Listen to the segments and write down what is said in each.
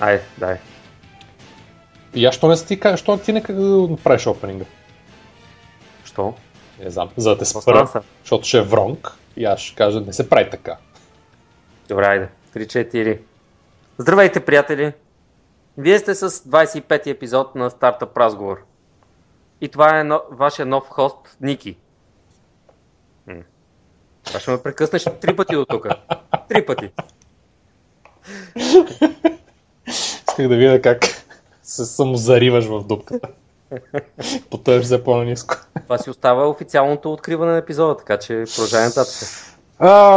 Айде, дай. И аз що ти не правиш опенинга? Що? Не знам, за да те спра, защото ще е вронг и аз ще кажа, не се прави така. Добре, айде. 3-4. Здравейте, приятели! Вие сте с 25-ти епизод на Стартъп разговор. И това е вашия нов хост, Ники. Аз ще ме прекъснеш 3 пъти до тук. 3 пъти. Исках да видя как се самозариваш в дупката. Потъваш за по-ниско. Това си остава официалното откриване на епизода, така че продължаваме нататък.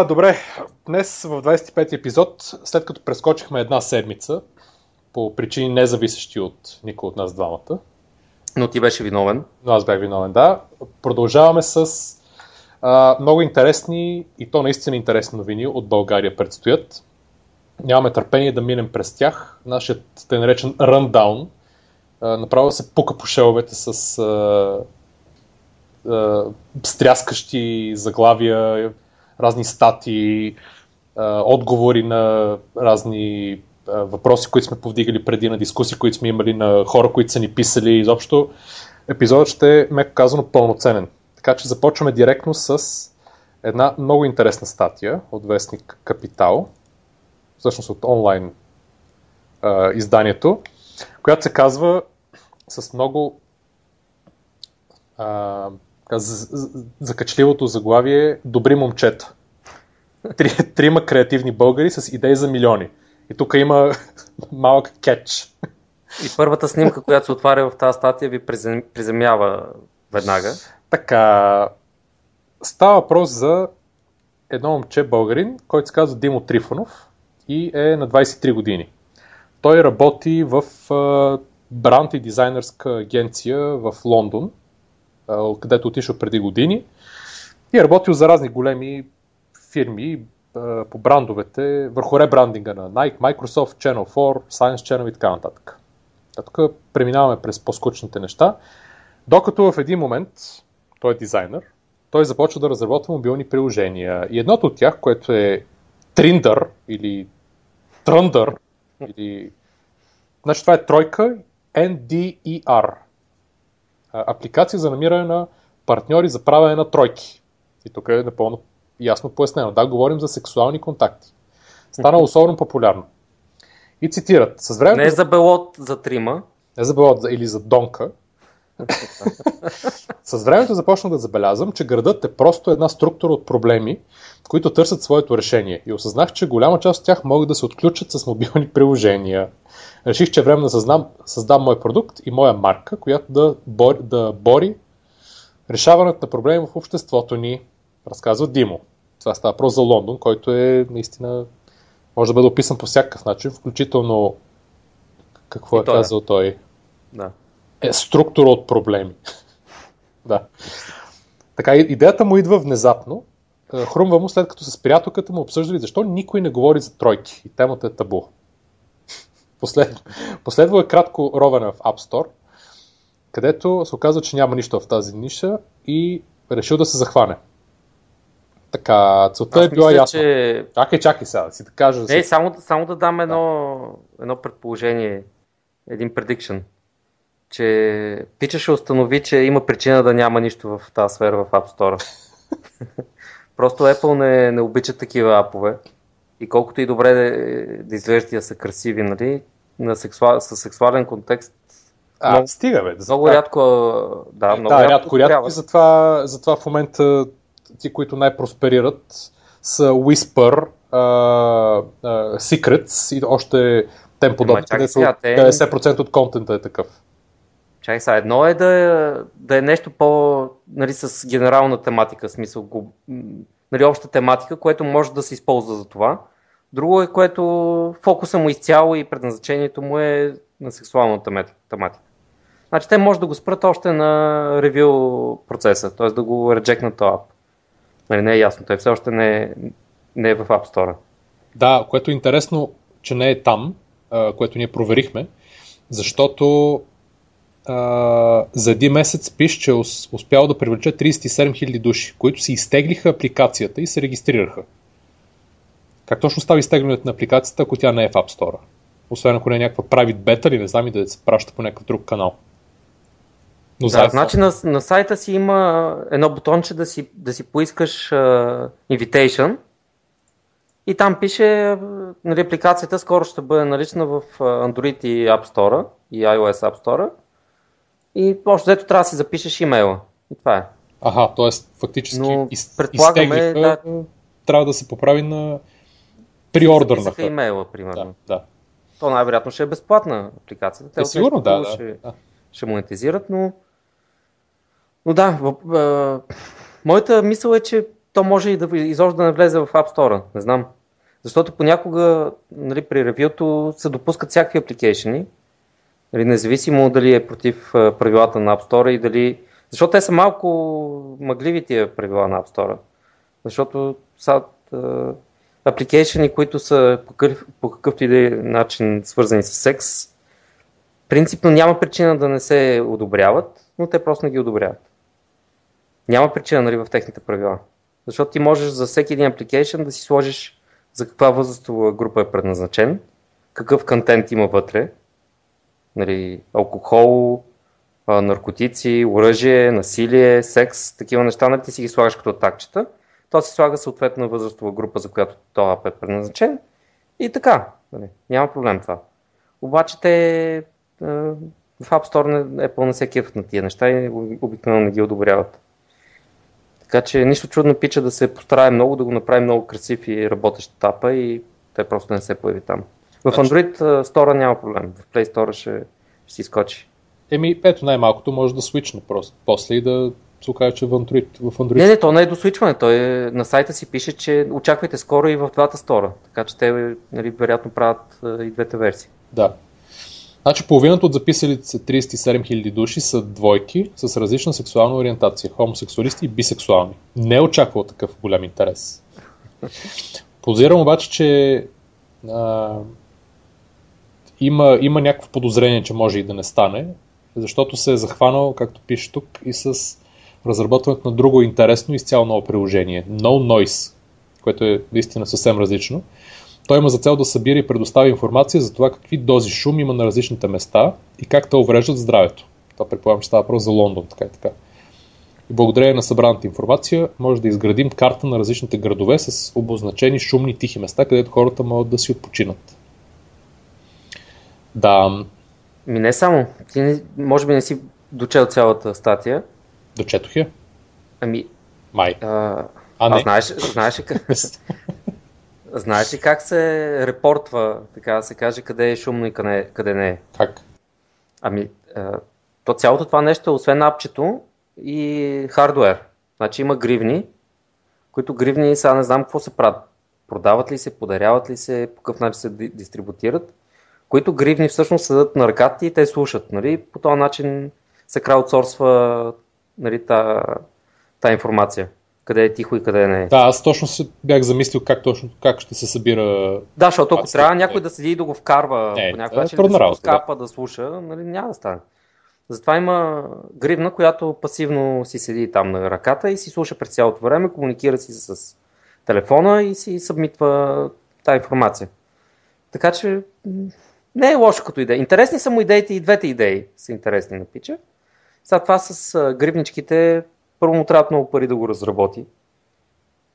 Добре, днес в 25-ти епизод, след като прескочихме 1 седмица, по причини независещи от никой от нас двамата. Но ти беше виновен. Но аз бях виновен, да. Продължаваме с много интересни и то наистина интересни новини от България предстоят. Нямаме търпение да минем през тях. Нашият тъй наречен rundown направо се пука по шеловете с стряскащи заглавия, разни статии, отговори на разни въпроси, които сме повдигали преди, на дискусии, които сме имали, на хора, които са ни писали. Изобщо епизодът ще е, меко казано, пълноценен. Така че започваме директно с една много интересна статия от вестник Капитал, всъщност от онлайн изданието, която се казва с много закачливото заглавие „Добри момчета. 3 креативни българи с идеи за милиони". И тук има малък кетч. И първата снимка, която се отваря в тази статия, ви приземява веднага. Така, става въпрос за едно момче българин, който се казва Димо Трифонов и е на 23 години. Той работи в бранд и дизайнерска агенция в Лондон, където отишъл преди години и е работил за разни големи фирми по брандовете, върху ребрандинга на Nike, Microsoft, Channel 4, Science Channel и така нататък. А тук преминаваме през по-скучните неща, докато в един момент, той е дизайнер, той започва да разработва мобилни приложения и едното от тях, което е Trinder или Тръндър, или... значи това е тройка NDER. Апликация за намиране на партньори за правене на тройки. И тук е напълно ясно пояснено. Да, говорим за сексуални контакти. Стана особено популярно. И цитират. С времето... Не за белот за трима. Не за белот или за донка. С времето започна да забелязвам, че градът е просто една структура от проблеми, които търсят своето решение. И осъзнах, че голяма част от тях могат да се отключат с мобилни приложения. Реших, че е време да създам мой продукт и моя марка, която да бори решаването на проблеми в обществото ни, разказва Димо. Това става въпрос за Лондон, който е наистина, може да бъде описан по всякакъв начин, включително какво е казал той. Да. Е структура от проблеми. Да. Така, идеята му идва внезапно. Хрумва му, след като с приятелката му обсъждали защо никой не говори за тройки и темата е табу. Последва е кратко ровене в App Store, където се оказва, че няма нищо в тази ниша и решил да се захване. Така, целта е била ясна. Че... Чакай сега, си да кажа... Не, само да дам едно предположение, един prediction, че Пича ще установи, че има причина да няма нищо в тази сфера в App Store. Просто Apple не обича такива апове и колкото и добре да изглежда са красиви, нали, със сексуален контекст. Много, стига, бе. Много рядко, да, много рядко. Затова в момента ти, които най-просперират, са Whisper, Secrets и още тем подобни, където 90% от контента е такъв. Чай сега, едно е да е нещо по, нали, с генерална тематика, смисъл, нали, обща тематика, което може да се използва за това. Друго е, което фокуса му изцяло и предназначението му е на сексуалната тематика. Значи те може да го спрат още на ревю процеса, т.е. да го реджекнат това ап. Нали, не е ясно, той все още не е в App Store. Да, което е интересно, че не е там, което ние проверихме, защото за един месец пише, че успял да привлече 37 000 души, които си изтеглиха апликацията и се регистрираха. Как точно става изтеглянето на апликацията, ако тя не е в App Store? Освен ако не е някаква private beta или не знам и да се праща по някакъв друг канал. Но да, значи на сайта си има едно бутонче да си поискаш invitation и там пише, нали, апликацията скоро ще бъде налична в Android и App Store и iOS App Store и още взето трябва да си запишеш имейла и това е. Аха, т.е. фактически изтеглиха, да, трябва да се поправи на приордър на хър. Имейла, примерно. Да, да. То най-вероятно ще е безплатна апликацията. Те сигурно, да. Ще монетизират, но да, моята мисъл е, че то може и да изобщо да не влезе в App Store, не знам. Защото понякога, нали, при ревюто се допускат всякакви апликейшени, нали, независимо дали е против правилата на App Store и дали... Защото те са малко мъгливи тия правила на App Store. Защото са апликейшени, които са по какъвто и да е начин свързани с секс, принципно няма причина да не се одобряват, но те просто не ги одобряват. Няма причина, нали, в техните правила. Защото ти можеш за всеки един апликейшън да си сложиш за каква възрастова група е предназначен, какъв контент има вътре, нали, алкохол, наркотици, оръжие, насилие, секс, такива неща, нали, ти си ги слагаш като такчета. То си слага съответна възрастова група, за която това е предназначен и така. Нали, няма проблем това. Обаче те... в App Store не е пълна всекият на тия неща и обикновено не ги одобряват. Така че нищо чудно пича да се постарае много, да го направи много красив и работещ тапа и те просто не се появи там. В Android Store няма проблем, в Play Store ще изкочи. Еми, ето най-малкото може да свичне просто, после и да се окаже, че в Android... Не, то не е до свичване, той е... на сайта си пише, че очаквайте скоро и в двата стора, така че те, нали, вероятно правят и двете версии. Да. Значи половината от записалите се 37 000 души са двойки с различна сексуална ориентация, хомосексуалисти и бисексуални. Не е очаквал такъв голям интерес. Подозирам обаче, че има някакво подозрение, че може и да не стане, защото се е захванал, както пише тук, и с разработването на друго интересно и изцяло ново приложение. No Noise, което е наистина съвсем различно. Той има за цел да събира и предостави информация за това какви дози шум има на различните места и как те увреждат здравето. Това предполагам, че става въпрос за Лондон, така и така. И благодарение на събраната информация може да изградим карта на различните градове с обозначени шумни тихи места, където хората могат да си отпочинат. Да. Ми не само. Ти може би не си дочел цялата статия. Дочетох я. Ами... Май. Не. Знаеш ли как... Знаеш ли как се репортва, така да се каже, къде е шумно и къде не е? Как? Ами, то цялото това нещо, освен апчето и хардуер. Значи има гривни, които гривни сега не знам какво се правят. Продават ли се, подаряват ли се, по какъв начин се дистрибутират, които гривни всъщност седат на ръката и те слушат. Нали? По този начин се краудсорсва, нали, тази информация. Къде е тихо и къде не е. Да, аз точно се бях замислил как ще се събира... Да, защото ако трябва някой да седи и да го вкарва по някакъв начин, да се поскапа, да слуша, нали, няма да стане. Затова има гривна, която пасивно си седи там на ръката и си слуша през цялото време, комуникира си с телефона и си събмитва тази информация. Така че не е лошо като идея. Интересни са му идеите, и двете идеи са интересни на пича. Сега това с гривничките... Първо му трябва много пари да го разработи,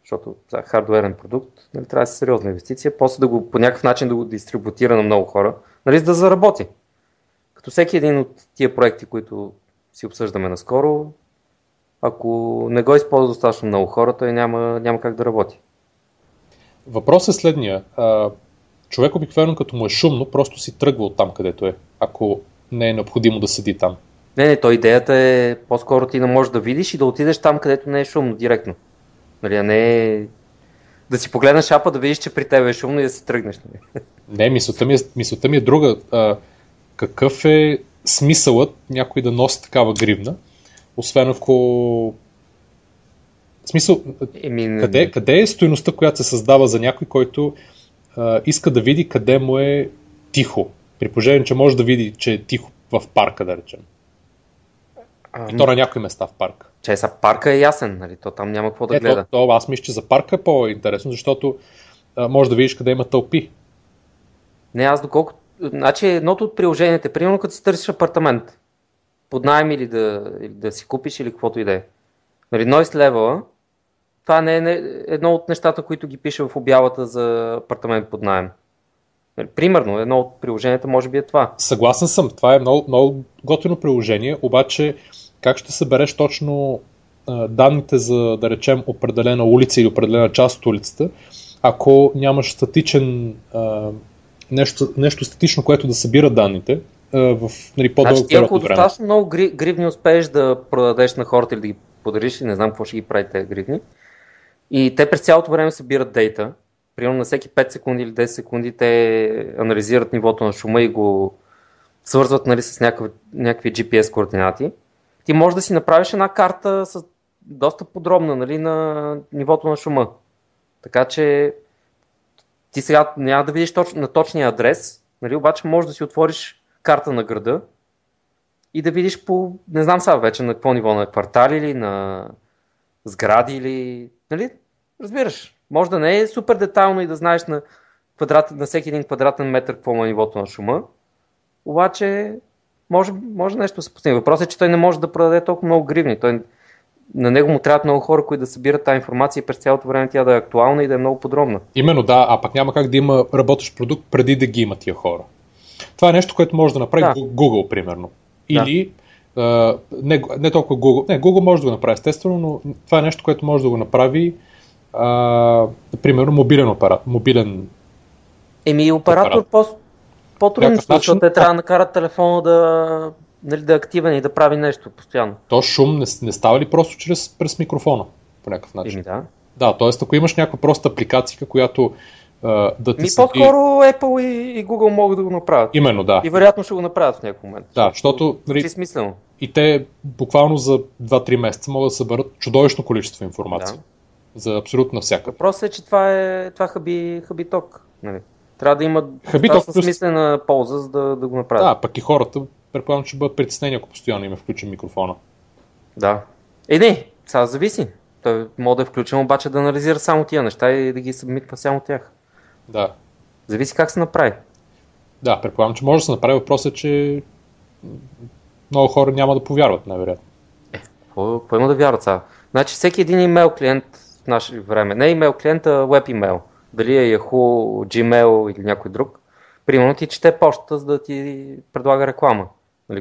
защото за хардуерен продукт, нали, трябва да се сериозна инвестиция, после да го по някакъв начин да го дистрибутира на много хора, нали, да заработи. Като всеки един от тия проекти, които си обсъждаме наскоро, ако не го използва достатъчно много хора, той няма как да работи. Въпрос е следния. Човек обикновено като му е шумно, просто си тръгва от там, където е, ако не е необходимо да седи там. Не, то идеята е по-скоро ти не можеш да видиш и да отидеш там, където не е шумно, директно. Нали, а не да си погледнеш апа, да видиш, че при тебе е шумно и да си тръгнеш. Нали? Не, мисълта ми е друга. Какъв е смисълът някой да носи такава гривна, освен ако... Смисъл, къде е стойността, която се създава за някой, който иска да види къде му е тихо? При положение, че може да види, че е тихо в парка, да речем. И то на някои места в парка. Че са парка е ясен, нали? То там няма какво да гледа. Аз мисля, че за парка е по-интересно, защото може да видиш къде има тълпи. Не, аз доколкото Значи едното от приложенията, примерно като си търсиш апартамент, под наем или да си купиш или каквото и да е. Нали, Noise Level, това не е едно от нещата, които ги пише в обявата за апартамент под наем. Примерно, едно от приложенията може би е това. Съгласен съм, това е много, много готино приложение, обаче как ще събереш точно данните за, да речем, определена улица или определена част от улицата, ако нямаш статичен нещо статично, което да събира данните в по-дълго период от време. Ако достатъчно много гривни успееш да продадеш на хората или да ги подариш, не знам какво ще ги прави тези гривни, и те през цялото време събират дейта, примерно на всеки 5 секунди или 10 секунди те анализират нивото на шума и го свързват с някакви GPS координати. Ти можеш да си направиш една карта с доста подробна на нивото на шума. Така че ти сега няма да видиш на точния адрес, обаче можеш да си отвориш карта на града и да видиш по, не знам сега вече на какво ниво, на квартали или на сгради или... Разбираш. Може да не е супер детайлно и да знаеш на всеки един квадратен метър какво е нивото на шума, обаче може нещо да се постигне. Въпросът е, че той не може да продаде толкова много гривни. На него му трябват много хора, които да събират тази информация и през цялото време тя да е актуална и да е много подробна. Именно да, а пък няма как да има работещ продукт преди да ги има тия хора. Това е нещо, което може да направи Google, примерно. Или не толкова Google. Не, Google може да го направи естествено, но това е нещо, което може да го направи примерно мобилен апарат. Оператор по-трудно, защото те трябва да накарат телефона да е активен и да прави нещо постоянно. То шум не става ли просто през микрофона по някакъв начин? Да, т.е. ако имаш някаква проста апликация, която да ти следи... По-скоро Apple и Google могат да го направят. Именно, да. И вероятно ще го направят в някакъв момент. Да, защото... Смислено. И те буквално за 2-3 месеца могат да съберат чудовищно количество информация. Да. За абсолютно всяка. Въпросът е, че това хаби ток. Нали? Трябва да има смислена полза, за да го направят. Да, пък и хората предполагам, че бъдат притеснени, ако постоянно им е включен микрофона. Да. Сега зависи. Той може да е включен, обаче да анализира само тия неща и да ги събмитва само тях. Да. Зависи как се направи. Да, предполагам, че може да се направи. Въпросът е, че много хора няма да повярват, най-вероятно. Какво има да вярват сега? Значи всеки един имейл клиент в наше време, не имейл клиент, а веб имейл. Дали е Yahoo, Gmail или някой друг, примерно ти чете почта, за да ти предлага реклама,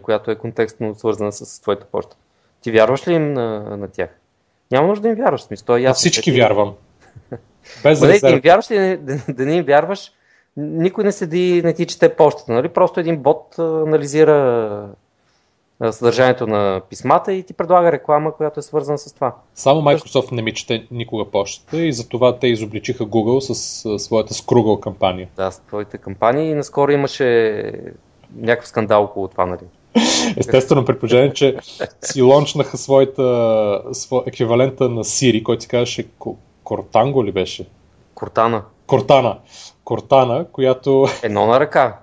която е контекстно свързана с твоята почта. Ти вярваш ли им на тях? Няма нужда да им вярваш. Всички вярвам. Без резерва. Да им вярваш ли, да не им вярваш, никой не седи, не ти чете почтата. Просто един бот анализира съдържанието на писмата и ти предлага реклама, която е свързана с това. Само Microsoft не ми чете никога почтата и затова те изобличиха Google с своята Scroogle кампания. Да, с твоите кампании и наскоро имаше някакъв скандал около това, Естествено, при положение, че си лончнаха своя еквивалента на Siri, който се казваше Кортанго ли беше? Кортана, която... Едно на ръка.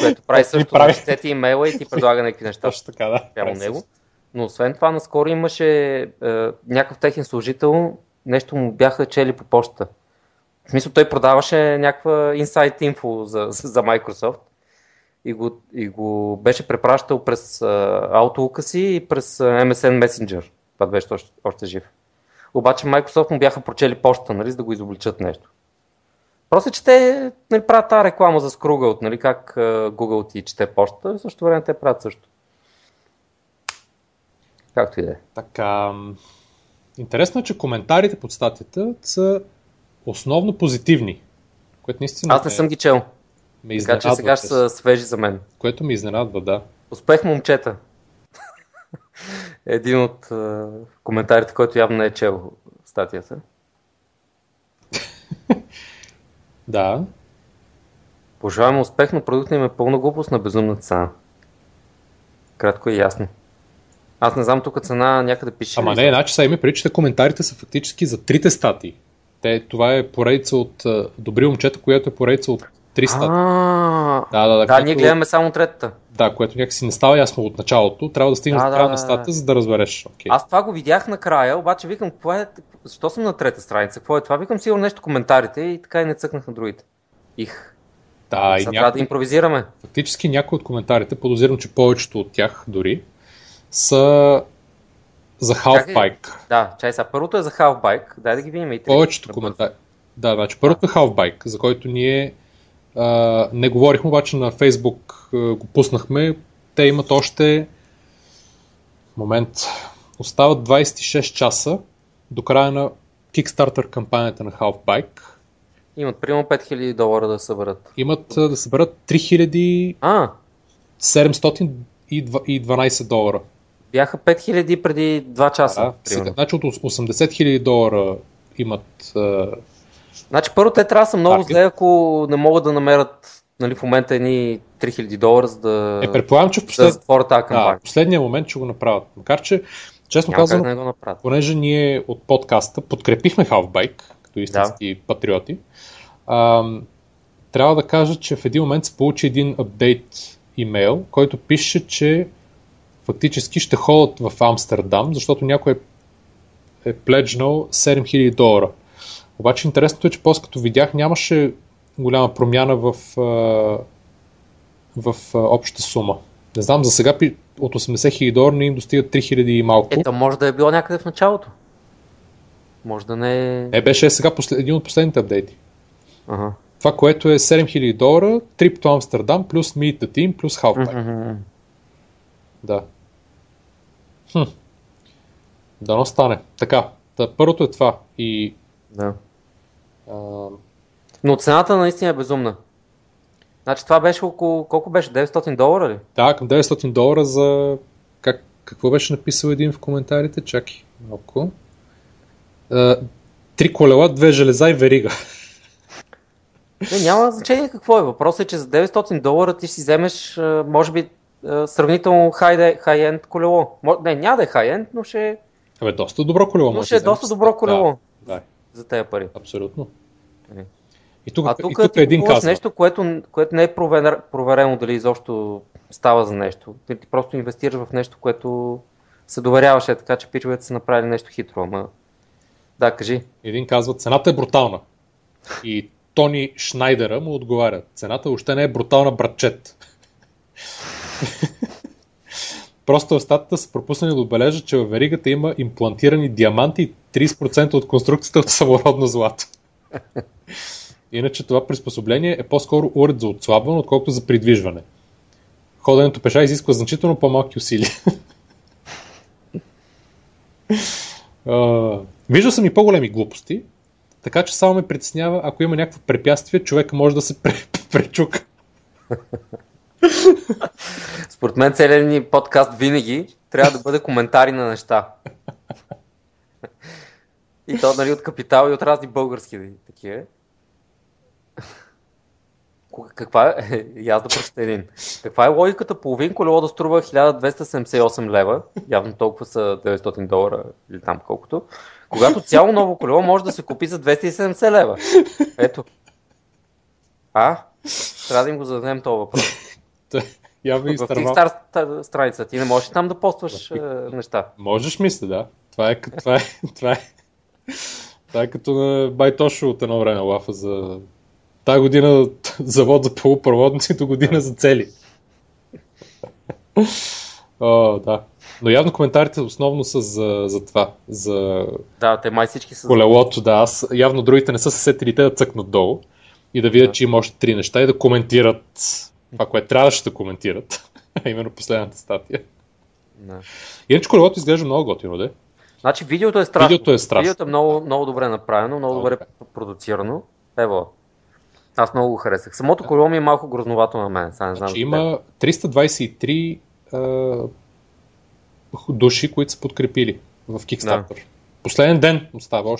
Което прави също на чете имейла и ти предлага някакви неща прямо него. Но освен това, наскоро имаше някакъв техен служител, нещо му бяха чели по почта. В смисъл, той продаваше някаква инсайт инфо за Microsoft и го беше препращал през Outlook си и през MSN Messenger. Това беше още жив. Обаче Microsoft му бяха прочели почта, за да го изобличат нещо. Просто, че те правят тази реклама за Scroogle, как Google ти чете почта, в същото време те правят също. Както и да е. Така, интересно е, че коментарите под статията са основно позитивни. Което наистина аз не съм ги чел. Така че сега са свежи за мен. Което ми изненадва, да. Успех, момчета! Един от коментарите, който явно не е чел статията. Да. Пожелаваме успех, но продуктът им е пълна глупост на безумна цена. Кратко и ясно. Аз не знам тук цена някъде пише. Ама не, значи сега има причина, коментарите са фактически за трите статии. Това е поредица от Добри момчета, която е поредица от три статии. Да, ние гледаме само третата. Да, което някакси не става ясно от началото. Трябва да стигнеш до края на статията, за да разбереш. Аз това го видях накрая, обаче викам, защо съм на трета страница? Какво е това? Викам сигурно нещо коментарите и така и не цъкнах на другите. Да, сега трябва да импровизираме. Фактически някои от коментарите, подозирам, че повечето от тях дори, са за Half-Bike. Да, чай сега. Първото е за Half-Bike. Дай да ги видим и трябва. Повечето коментари. Да, значи първото е Half-Bike, за който ние не говорихме, обаче на Facebook го пуснахме. Те имат още... момент. Остават 26 часа до края на Kickstarter кампанията на Half-Bike. Имат примерно $5000 да съберат. Имат да съберат $3712. Бяха 5000 преди 2 часа. Да, сега, значи от $80,000 имат... Значи първо те трябва да са много зле, ако не могат да намерят, нали, в момента едни $3000, за да... предполагам, че в последния момент ще го направят. Макар че, честно казано, понеже ние от подкаста подкрепихме Half-Bike, като истински патриоти, трябва да кажа, че в един момент се получи един апдейт имейл, който пише, че фактически ще ходят в Амстердам, защото някой е пледжнал $7000. Обаче интересното е, че после като видях, нямаше голяма промяна в общата сума. Не знам, за сега от $80,000 не им достигат $3000 и малко. Ето, може да е било някъде в началото. Може да не... Не, беше сега един от последните апдейти. Ага. Това, което е $7000, трип до Амстердам, плюс Meet the Team, плюс Half-Bike. Да. Дано стане. Така, първото е това и... Да. Но цената наистина е безумна. Значи това беше около, колко беше? $900 ли? Да, към $900 за... Какво беше написал един в коментарите? Чакай малко. 3 колела, 2 железа и верига. Не, няма значение какво е. Въпросът е, че за $900 ти си вземеш, може би, сравнително хай-енд колело. Не, няма да е хай-енд, но ще... Абе, доста добро колело. Но ще е доста добро колело. Да. За тези пари. Абсолютно. И тук, тук ти един казва нещо, което не е проверено дали изобщо става за нещо. Ти просто инвестираш в нещо, което се доверяваше, така че пичовете са направили нещо хитро. Ама... Да, кажи. Един казва, цената е брутална. И Тони Шнайдера му отговаря, цената въобще не е брутална, братчет. Просто остатата са пропуснали да отбележат, че във веригата има имплантирани диаманти и 30% от конструкцията от самородно злато. Иначе това приспособление е по-скоро уред за отслабване, отколкото за придвижване. Ходенето пеша изисква значително по-малки усилия. Виждал съм и по-големи глупости, така че само ме притеснява, ако има някакво препятствие, човек може да се пречука. Според мен целият ни подкаст винаги трябва да бъде коментари на неща. И то, нали, от Капитал и от разни български такива. Каква е? И аз да прочета един. Каква е логиката? Половин колело да струва $1278, явно толкова са $900 или там колкото, когато цяло ново колело може да се купи за $270. Ето. Трябва да им го зададем този въпрос. В Kickstarter страница ти не можеш там да постваш неща. Можеш, мисля, да. Това е като на Байтошо от едно време лафа за... Тая година завод за полупроводници, до година за цели. Да. Но явно коментарите основно са за това. За... Да, те май всички са... Колелото, да. Явно другите не са се сетили те да цъкнат долу и да видят, че има още 3 неща и да коментират това, което трябваше да коментират. Именно последната статия. Да. Иначе колелото изглежда много готино, да? Значи видеото е страшно. Видеото е много, много добре направено, много добре продуцирано. Ево. Аз много го харесах. Самото колело ми е малко грозновато на мен. Сега не знам, значи, има 323 души, които са подкрепили в Kickstarter. Да. Последен ден остава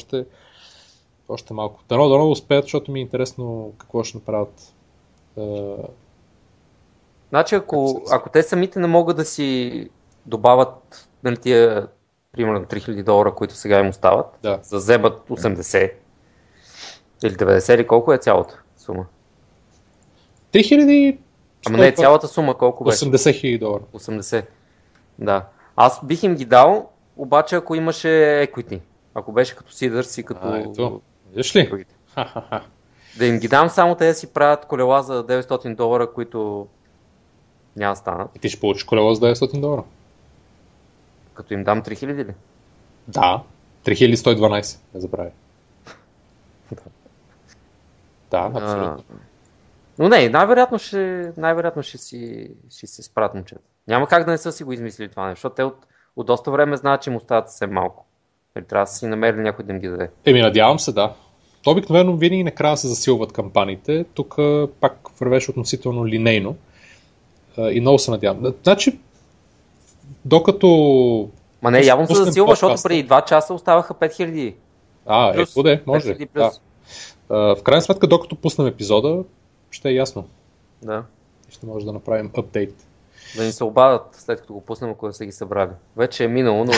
още малко. Дано успеят, защото ми е интересно какво ще направят. Значи, ако те самите не могат да си добавят на тия, примерно $3000, които сега им остават, заземат 80 или 90 или колко е цялата сума? 3000... Ама не, цялата сума колко беше? $80,000. 80, да. Аз бих им ги дал, обаче ако имаше equity. Ако беше като Сидърс и като... Ето, виждаш ли? Да им ги дам само те да си правят колела за $900, които няма станат. И ти ще получиш колела за $900. Като им дам 3000 ли? Да, 3112, не забравя. Да, абсолютно. Но не, най-вероятно ще се спрат момчета. Няма как да не са си го измислили това нещо, защото те от доста време знаят, че им остават съвсем малко. Трябва да си намерили някой да им ги даде. Надявам се, да. Обикновено винаги накрая се засилват кампаниите. Тук пак вървеше относително линейно. И много се надявам. Значи, докато... Ма не, явно се засилва, защото преди 2 часа оставаха 5000. Може. Да. В крайна сметка, докато пуснем епизода, ще е ясно. Да. Ще може да направим апдейт. Да ни се обадат, след като го пуснем, ако да са ги събрали. Вече е минало, но...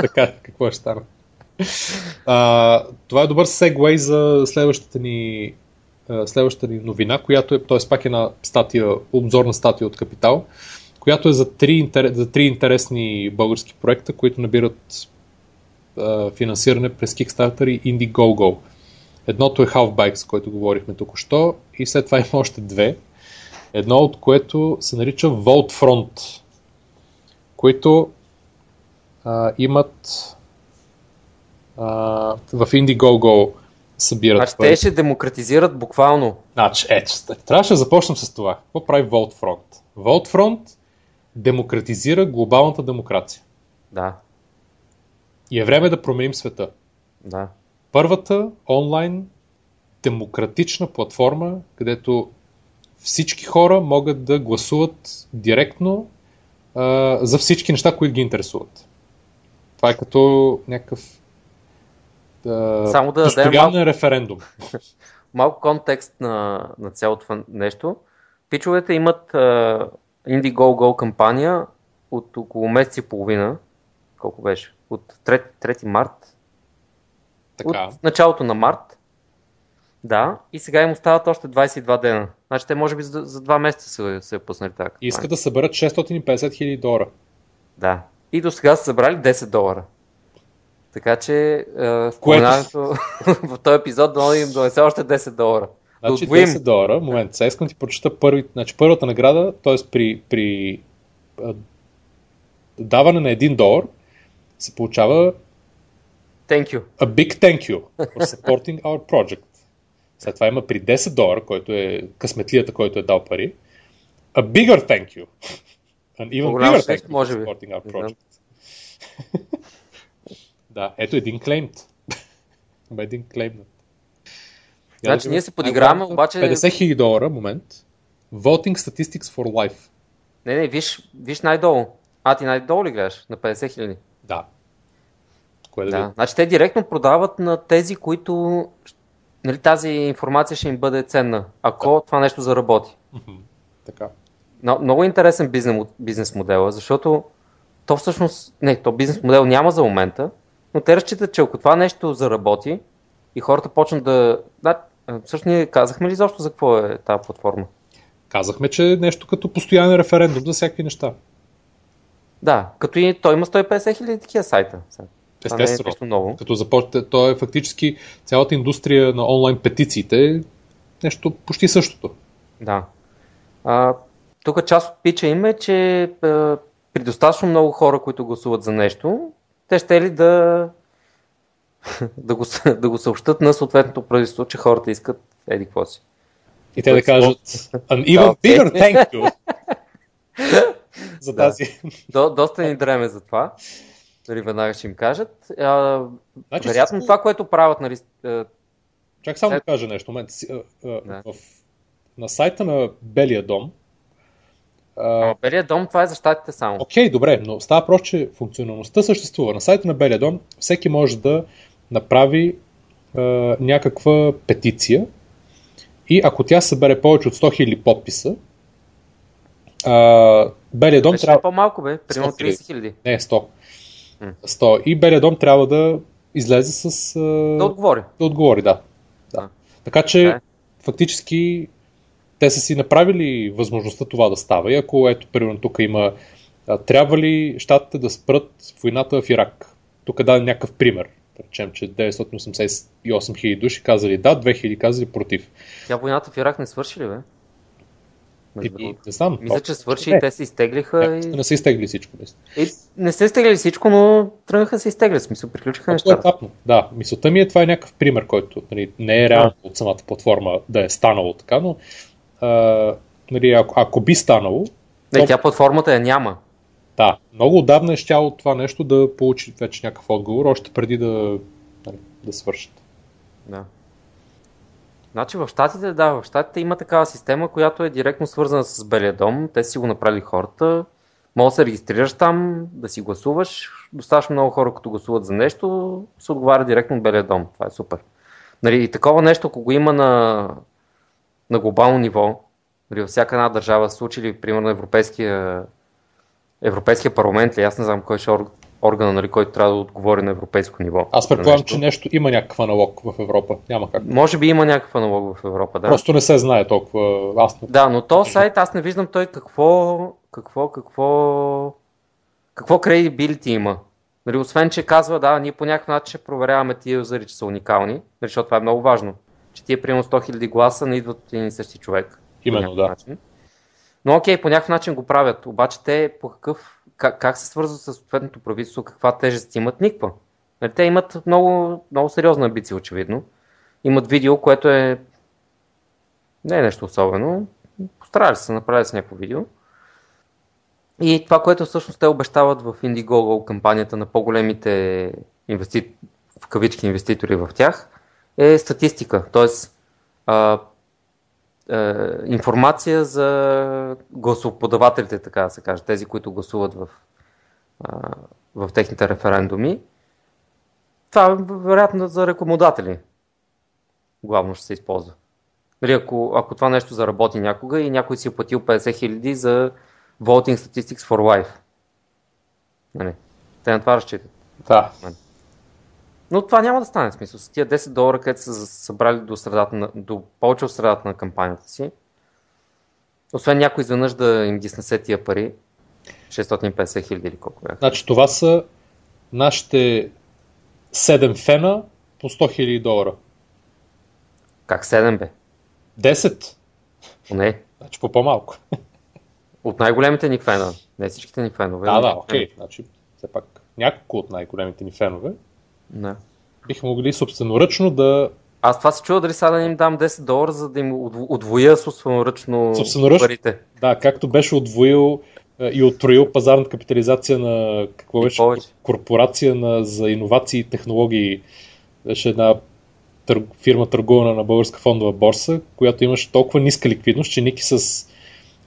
Така, какво ще стане? Това е добър сегвей за следващата ни новина, която е, т.е. пак една обзорна статия от Капитал, която е за три интересни български проекта, които набират финансиране през Kickstarter и Indiegogo. Едното е Half-Bike, с който говорихме току-що, и след това има още две. Едно от което се нарича Voltfront, които имат в Indiegogo събират. Значи те ще демократизират буквално. Значи, трябваше да започнем с това. Какво прави Voltfront? Voltfront демократизира глобалната демокрация. Да. И е време да променим света. Да. Първата онлайн демократична платформа, където всички хора могат да гласуват директно за всички неща, които ги интересуват. Това е като някакъв постоянен референдум. Малко контекст на цялото нещо. Пичовете имат Indiegogo кампания от около месец и половина. Колко беше? От 3 март. Така. От началото на март. Да, и сега им остават още 22 дена. Значи те може би за 2 месеца се е пуснали така. Искат да съберат $650,000. Да. И до сега са събрали $10. Така че споменаването в този епизод да им донесе още $10. Значи $10, момент, сега искам ти прочита първата награда, т.е. при даване на $1 се получава thank you. A big thank you for supporting our project. След това има при $10, който е късметлията, който е дал пари. A bigger thank you. An even bigger thank you for supporting our project. Да, ето един claimed. Един claimed. Значи ние се подиграваме, обаче... $50,000, момент. Voting Statistics for Life. Не, виж най-долу. Ти най-долу ли гледаш? На $50,000? Да. Да. Значи те директно продават на тези, които тази информация ще им бъде ценна, ако това нещо заработи. Така. Много интересен бизнес модел, защото то бизнес модел няма за момента, но те разчитат, че ако това нещо заработи и хората почнат да всъщност ние казахме ли защо за какво е тази платформа? Казахме, че е нещо като постоянен референдум за всякакви неща. Да, като и той има 150,000 такива сайта. Естествено, като започне, то е фактически цялата индустрия на онлайн петициите, нещо почти същото. Да. Тук част от пича им е, че при достатъчно много хора, които гласуват за нещо, те ще ли да го съобщат на съответното правителство, че хората искат еди какво си. И те да кажат an even bigger thank you за тази. Доста ни дреме за това. Дали веднага ще им кажат. Вероятно това, което правят... Чак само да кажа нещо. Момент. На сайта на Белия дом... Белия дом това е за щатите само. Окей, добре, но става просто, че функционалността съществува. На сайта на Белия дом всеки може да направи някаква петиция и ако тя събере повече от 100 000 подписа, Белия дом трябва... по-малко бе, примерно 30 000. Не, 100. 100. И Белия дом трябва да излезе с... Да отговори. Да отговори, да. Така че, фактически, те са си направили възможността това да става. И ако, ето, примерно, тук има... Трябва ли щатите да спрат войната в Ирак? Тук е даден някакъв пример. речем, че 988 хиляди души казали да, 2000 казали против. Тя войната в Ирак не свърши ли, бе? Не знам. Мисля, че свърши и те се изтеглиха. Не са изтегли всичко. Не са изтегли всичко, но тръгнаха да се изтеглят. Смисъл, приключиха нещата. Да, мисълта ми е, това е някакъв пример, който нали, не е реално от самата платформа да е станало така, но нали, ако би станало... Не, тя платформата я няма. Да, много отдавна е щяло това нещо да получи вече някакъв отговор, още преди да свършат. Да. Значи в щатите, да, в щатите има такава система, която е директно свързана с Белия дом. Те си го направили хората. Може да се регистрираш там, да си гласуваш. Достатъчно много хора, като гласуват за нещо, се отговаря директно от Белия дом. Това е супер. Нали, и такова нещо, ако го има на глобално ниво, нали, във всяка една държава, случили, примерно Европейския парламент, или аз не знам кой ще органа, нали, който трябва да отговори на европейско ниво. Аз предполагам, че нещо има някакъв аналог в Европа. Няма как. Може би има някакъв аналог в Европа, да. Просто не се знае толкова. Да, но този сайт, аз не виждам той какво credibility има. Нали, освен, че казва, да, ние по някакъв начин ще проверяваме тия юзери, че са уникални, защото това е много важно. Че тия примерно 100 000 гласа не идват от един и същи човек. Именно, да. Начин. Но окей, по някакъв начин го правят, обаче те по как се свързват с съответното правителство, каква тежест имат, никаква. Нали, те имат много, много сериозна амбиция, очевидно. Имат видео, което е не е нещо особено, постарали се, направили с някакво видео. И това, което всъщност те обещават в Indiegogo кампанията на по-големите в кавички инвеститори в тях, е статистика, т.е. информация за гласоподавателите, така да се каже, тези, които гласуват в техните референдуми. Това вероятно за рекламодатели главно ще се използва. Нали, ако това нещо заработи някога и някой си е платил 50 хиляди за Voting Statistics for Life. Нали, те на това разчитат. Да. Но това няма да стане, в смисъл. С тия $10, където са събрали до повече от средата на кампанията си, освен някой изведнъж да им ги снесе тия пари, 650 хиляди или колко бяха. Значи това са нашите 7 фена по $100,000. Как 7 бе? 10? Не. Значи по-малко. От най-големите ни фена, не всичките ни фенове. Да, окей. Значи все пак няколко от най-големите ни фенове. Не. Бих могли собственоръчно да... Аз това се чува дали сега да им дам $10, за да им отвоя собственоръчно парите. Да, както беше отвоил и отроил пазарната капитализация на какво беше корпорация за иновации и технологии. Беше една фирма търгувана на Българска фондова борса, която имаше толкова ниска ликвидност, че Ники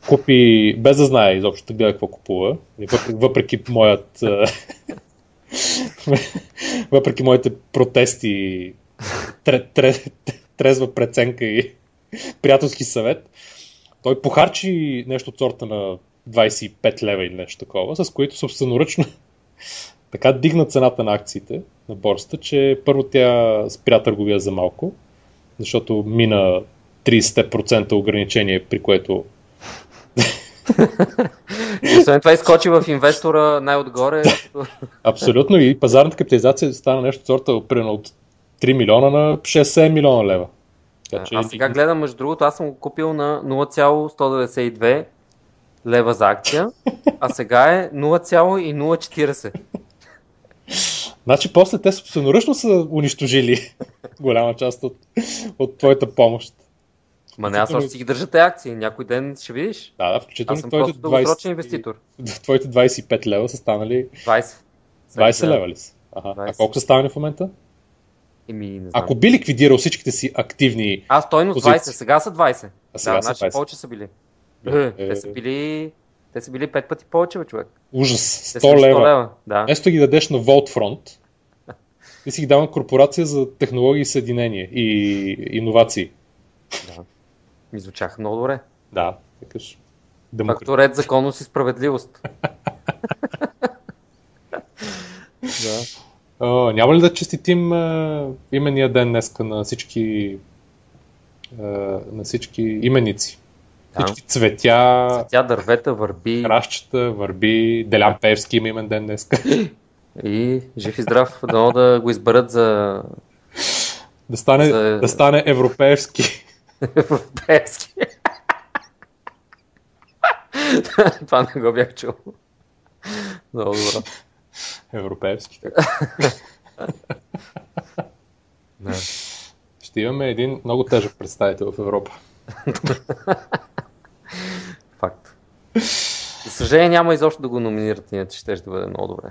купи, без да знае изобщо гледа какво купува, въпреки моят... Въпреки моите протести, трезва преценка и приятелски съвет, той похарчи нещо от сорта на 25 лева или нещо такова, с които собственоръчно така дигна цената на акциите на борсата, че първо тя спря търговия за малко, защото мина 30% ограничение, при което... Освен това изкочи в инвестора най-отгоре. Абсолютно, и пазарната капитализация стана нещо от сорта от 3 милиона на 6-7 милиона лева. Аз сега гледам, между другото, аз съм го купил на 0,192 лева за акция, а сега е 0,040. Значи после те собственоръчно са унищожили голяма част от твоята помощ. Ма не, аз още си ги държа те акции. Някой ден ще видиш. Да, включително аз съм просто дългосрочен инвеститор. Твоите 25 лева са станали... 20 лева ли са? Аха. 20. А колко са станали в момента? Не знам. Ако би ликвидирал всичките си активни... А, стойност позиции... 20, сега са 20. А сега да, са 20. Значи повече са били. Те са били 5 пъти повече, бе, човек. Ужас, 100 лева. Да. Вместо ги дадеш на Волтфронт, ти си ги дава корпорация за технологии и съединения и иновации. Да. Ми звучаха много добре. Да, такъж. Фактор ред, законност и справедливост. Да. Няма ли да честитим имения ден днеска на всички именици? Да. Всички цветя, дървета, върби. Крашчета, върби. Делян Пеевски има имен ден днеска. И жив и здрав, дано да го изберат за... Да стане европейски. Европейски. Това не го бях чул. Много добро. Европейски. Да. Ще имаме един много тежък представител в Европа. Факт. За съжаление няма изобщо да го номинират, иначе ще бъде много добре.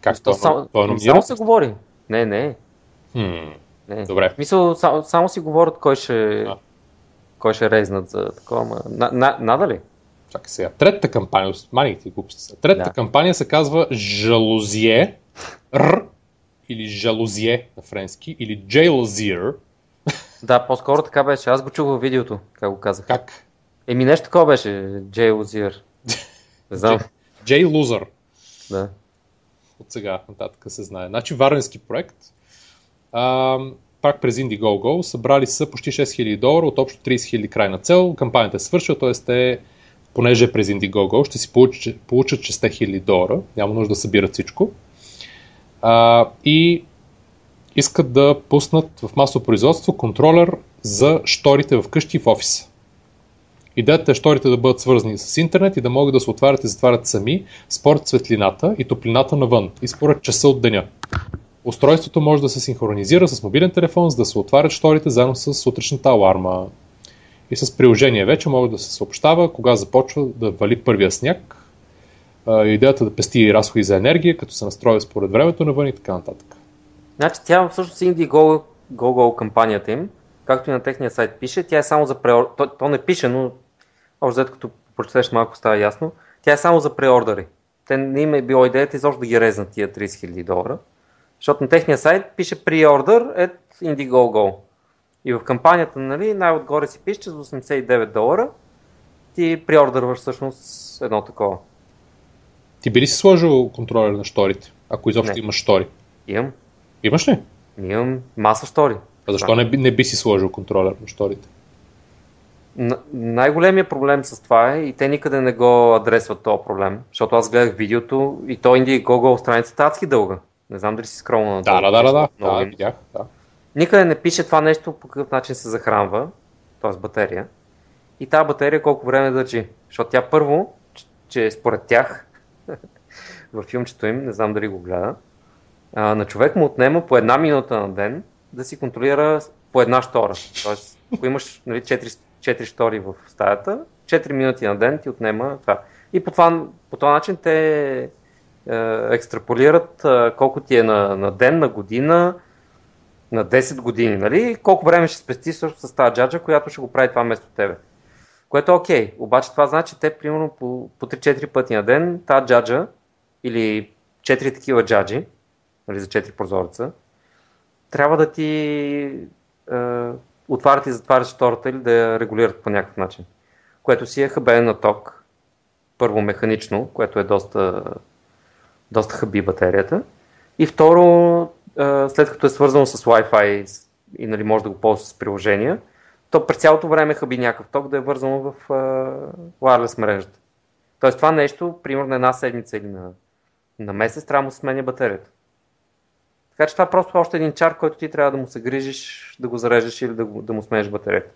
Как то само се говори. Не. Не. Добре. Мисъл, само си говорят кой ще резнат за такова. Надали ли? Чакай сега. Третата кампания, маниките и глупости са. Третата кампания се казва Жалузие. Р. Или Жалузие на френски. Или Jailzier. Да, по-скоро така беше. Аз го чух във видеото, как го казах. Как? Еми нещо такова беше. Jailzier. Не знам. Jailloser. Да. От сега нататък се знае. Значи варненски проект. Пак през Indiegogo събрали са почти $6,000 от общо 30 000 крайна цел. Кампанията е свършила, т.е. понеже е през Indiegogo ще си получат $6,000. Няма нужда да събират всичко. И искат да пуснат в масово производство контролер за щорите в къщи и в офиса. Идеята е щорите да бъдат свързани с интернет и да могат да се отварят и затварят сами според светлината и топлината навън и според часа от деня. Устройството може да се синхронизира с мобилен телефон, за да се отварят щорите заедно с сутрешната аларма. И с приложение вече може да се съобщава кога започва да вали първия сняг. Идеята е да пести разходи за енергия, като се настроя според времето навън и така нататък. Значи тя всъщност Indiegogo кампанията им, както и на техния сайт пише, тя е само за преордъри. То не пише, но още след като прочетеш малко става ясно. Тя е само за преордъри. Те не им е било идеята изобщо да ги резнат тия $30,000. Защото на техния сайт пише pre-order at Indiegogo. И в кампанията, нали, най-отгоре си пише, че за $89 ти преордърваш всъщност едно такова. Ти би ли си сложил контролер на шторите, ако изобщо имаш штори? Имам. Имаш ли? Имам маса штори. А защо не би си сложил контролер на шторите? Най-големият проблем с това е, и те никъде не го адресват този проблем, защото аз гледах видеото и то Indiegogo страницата адски дълга. Не знам дали си скролна на това. Да, видях. Да. Никъде не пише това нещо, по какъв начин се захранва, т.е. батерия. И тази батерия колко време държи. Защото тя първо, че според тях, във филмчето им, не знам дали го гледа, на човек му отнема по 1 минута на ден да си контролира по 1 штора. Тоест, ако имаш 4 штори в стаята, 4 минути на ден ти отнема това. И по това начин те... екстраполират колко ти е на ден, на година, на 10 години, нали? Колко време ще спести също с тази джаджа, която ще го прави това вместо тебе. Което е окей, обаче това значи, че те примерно по 3-4 пъти на ден тази джаджа или 4 такива джаджи, нали, за 4 прозореца, трябва да ти отварят и затварят штората или да я регулират по някакъв начин. Което си е хабен на ток, първо механично, което е доста хаби батерията. И второ, след като е свързано с Wi-Fi и, нали, може да го ползва с приложения, то през цялото време хаби някакъв ток да е вързано в wireless мрежата. Тоест това нещо, примерно на 1 седмица или на месец, трябва да му се сменя батерията. Така че това е просто още един чар, който ти трябва да му се грижиш, да го зареждаш или да му сменеш батерията.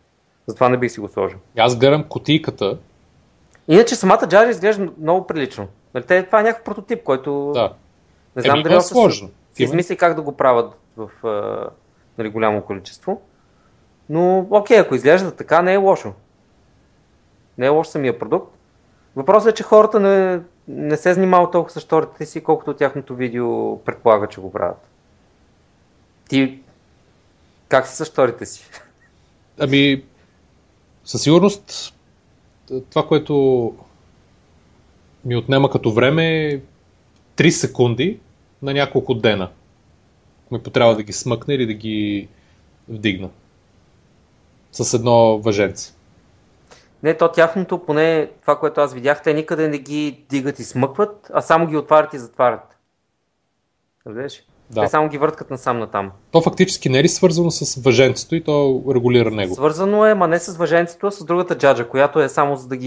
Затова не бих си го сложил. Аз гледам кутийката. Иначе самата джаджа изглежда много прилично. Нали, това е някакъв прототип, който не знам дали си измисли как да го правят в голямо количество. Но окей, ако изглежда така, не е лошо. Не е лош самия продукт. Въпросът е, че хората не се занимават толкова с шторите си, колкото тяхното видео предполага, че го правят. Ти как си с шторите си? Ами, със сигурност това, което ми отнема като време 3 секунди на няколко дена. Ако ми потрябва да ги смъкна или да ги вдигна. С едно въженце. Не, то тяхното, поне това, което аз видях, те никъде не ги дигат и смъкват, а само ги отварят и затварят. Разбираш? Да. Те само ги върткат насам натам. То фактически не е ли свързано с въженцето и то регулира него? Свързано е, ма не с въженцето, а с другата джаджа, която е само за да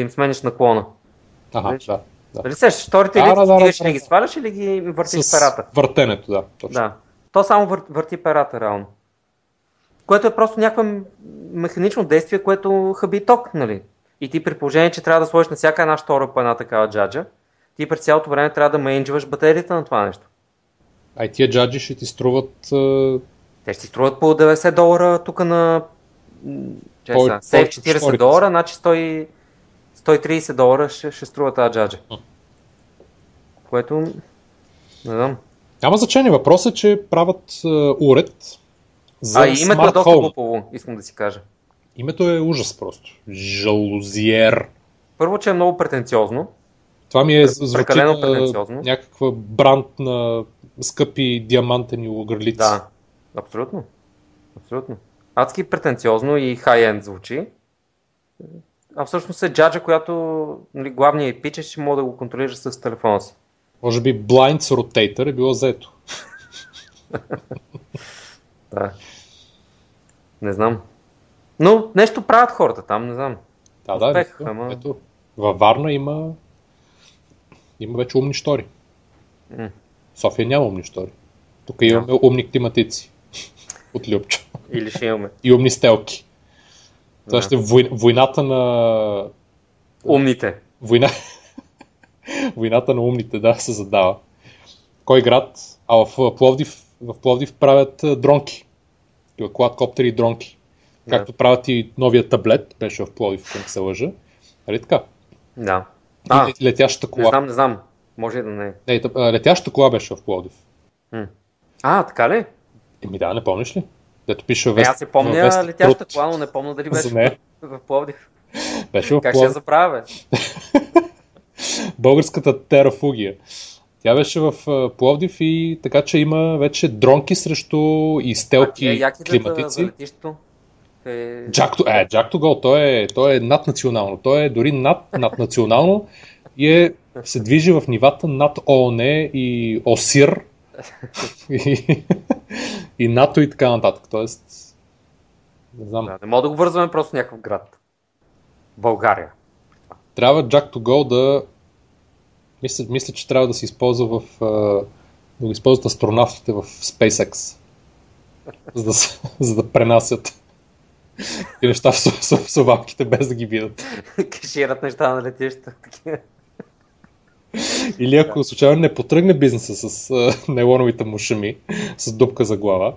им смениш наклона. Ага, да. Да. Дали сега, шторите да, ще ги сваляш или ги въртиш с перата? Въртенето, да. Точно. Да. То само върти перата, реално. Което е просто някакво механично действие, което хъби ток, нали? И ти при положение, че трябва да сложиш на всяка една штора по една такава джаджа, ти през цялото време трябва да мейнджваш батерията на това нещо. А и тия джаджи ще ти струват... Те ще ти струват по $90 тук на... $40, значи $130 ще струва тази джаджа. Което... не знам. Няма значение. Въпросът е, че правят уред за смарт хоум. Името е доста глупово, искам да си кажа. Името е ужас просто. Жалузиер. Първо, че е много претенциозно. Това ми е звучи някаква бранд на скъпи диамантени огърлици. Да, абсолютно. Абсолютно. Адски претенциозно и хай-енд звучи. А всъщност е джаджа, която нали, главният епич е, ще мога да го контролираш с телефона си. Може би Blind Rotator е било заето. Да. Не знам. Но нещо правят хората там, не знам. Да, успех, да, ама... ето. Във Варна има вече умни штори. София няма умни штори. Тук имаме умни климатици. От Любчо. Или ще имаме. И умни стелки. Това ще е войната на... умните. Войната на умните, да, се задава. Кой град? А в Пловдив правят дронки. Квадкоптери и дронки. Да. Както правят и новия таблет, беше в Пловдив, към се лъжа. Нали така? Да. Летящата кола. Не знам. Може да не е. Летящата кола беше в Пловдив. Така ли? Еми да, не помниш ли? Дето пише аз се помня летящата кола, но не помня дали беше в Пловдив. Беше в Пловдив. Как ще я заправя, бе? Българската терафугия. Тя беше в Пловдив и така, че има вече дронки срещу и стелки климатици. Jack to Go, то е наднационално. То е дори наднационално и се движи в нивата над ООН и ОСИР и НАТО и така нататък. Тоест, не знам. Да, не мога да го вързваме просто някакъв град. България. Трябва Jack to Go да мисля, че трябва да се използва да го използват астронавтите в SpaceX, за да пренасят и неща в совалките, без да ги видят. Кешират неща на летището. Или ако случайно не потръгне бизнеса с нейлоновите мушами, с дупка за глава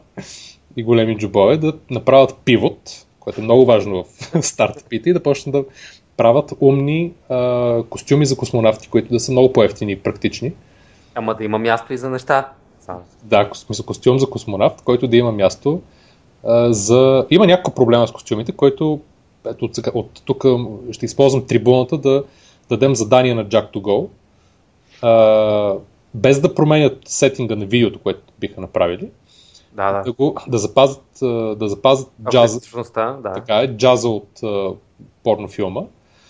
и големи джобове, да направят пивот, което е много важно в стартъпите, и да почнат да правят умни костюми за космонавти, които да са много по-евтини и практични. Ама да има място и за неща. Да, костюм за космонавт, който да има място. Има някакъв проблем с костюмите, който от тук ще използвам трибуната да дадем задание на Jack to Go. Без да променят сетинга на видеото, което биха направили. Да. Да запазят джаза. Да. Така е, джаза от порнофилма.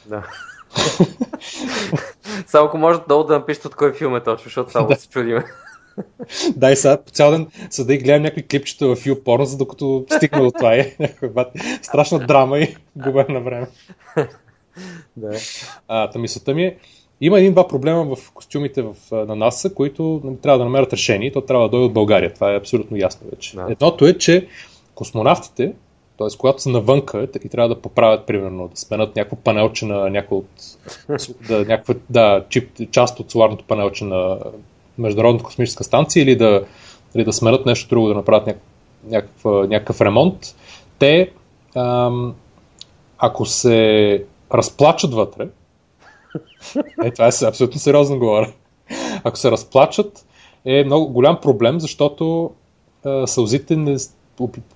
Да. Само ако може долу да напишете от кой филм е точно, защото само да се чудиме. Да, и сега по цял ден са да и гледам някакви клипчета в YouPorn, за докато стигна от това страшна драма и губя на време. Да. Мисълта ми е, има един-два проблема в костюмите на НАСА, които трябва да намерят решение, то трябва да дойде от България, това е абсолютно ясно вече. Да. Едното е, че космонавтите, т.е. когато са навънка и трябва да поправят, примерно, да сменят някакво панелче на част от соларното панелче на Международната космическа станция или да сменят нещо друго, да направят някакъв ремонт, те ако се разплачат вътре, това е абсолютно сериозно говоря, ако се разплачат е много голям проблем, защото сълзите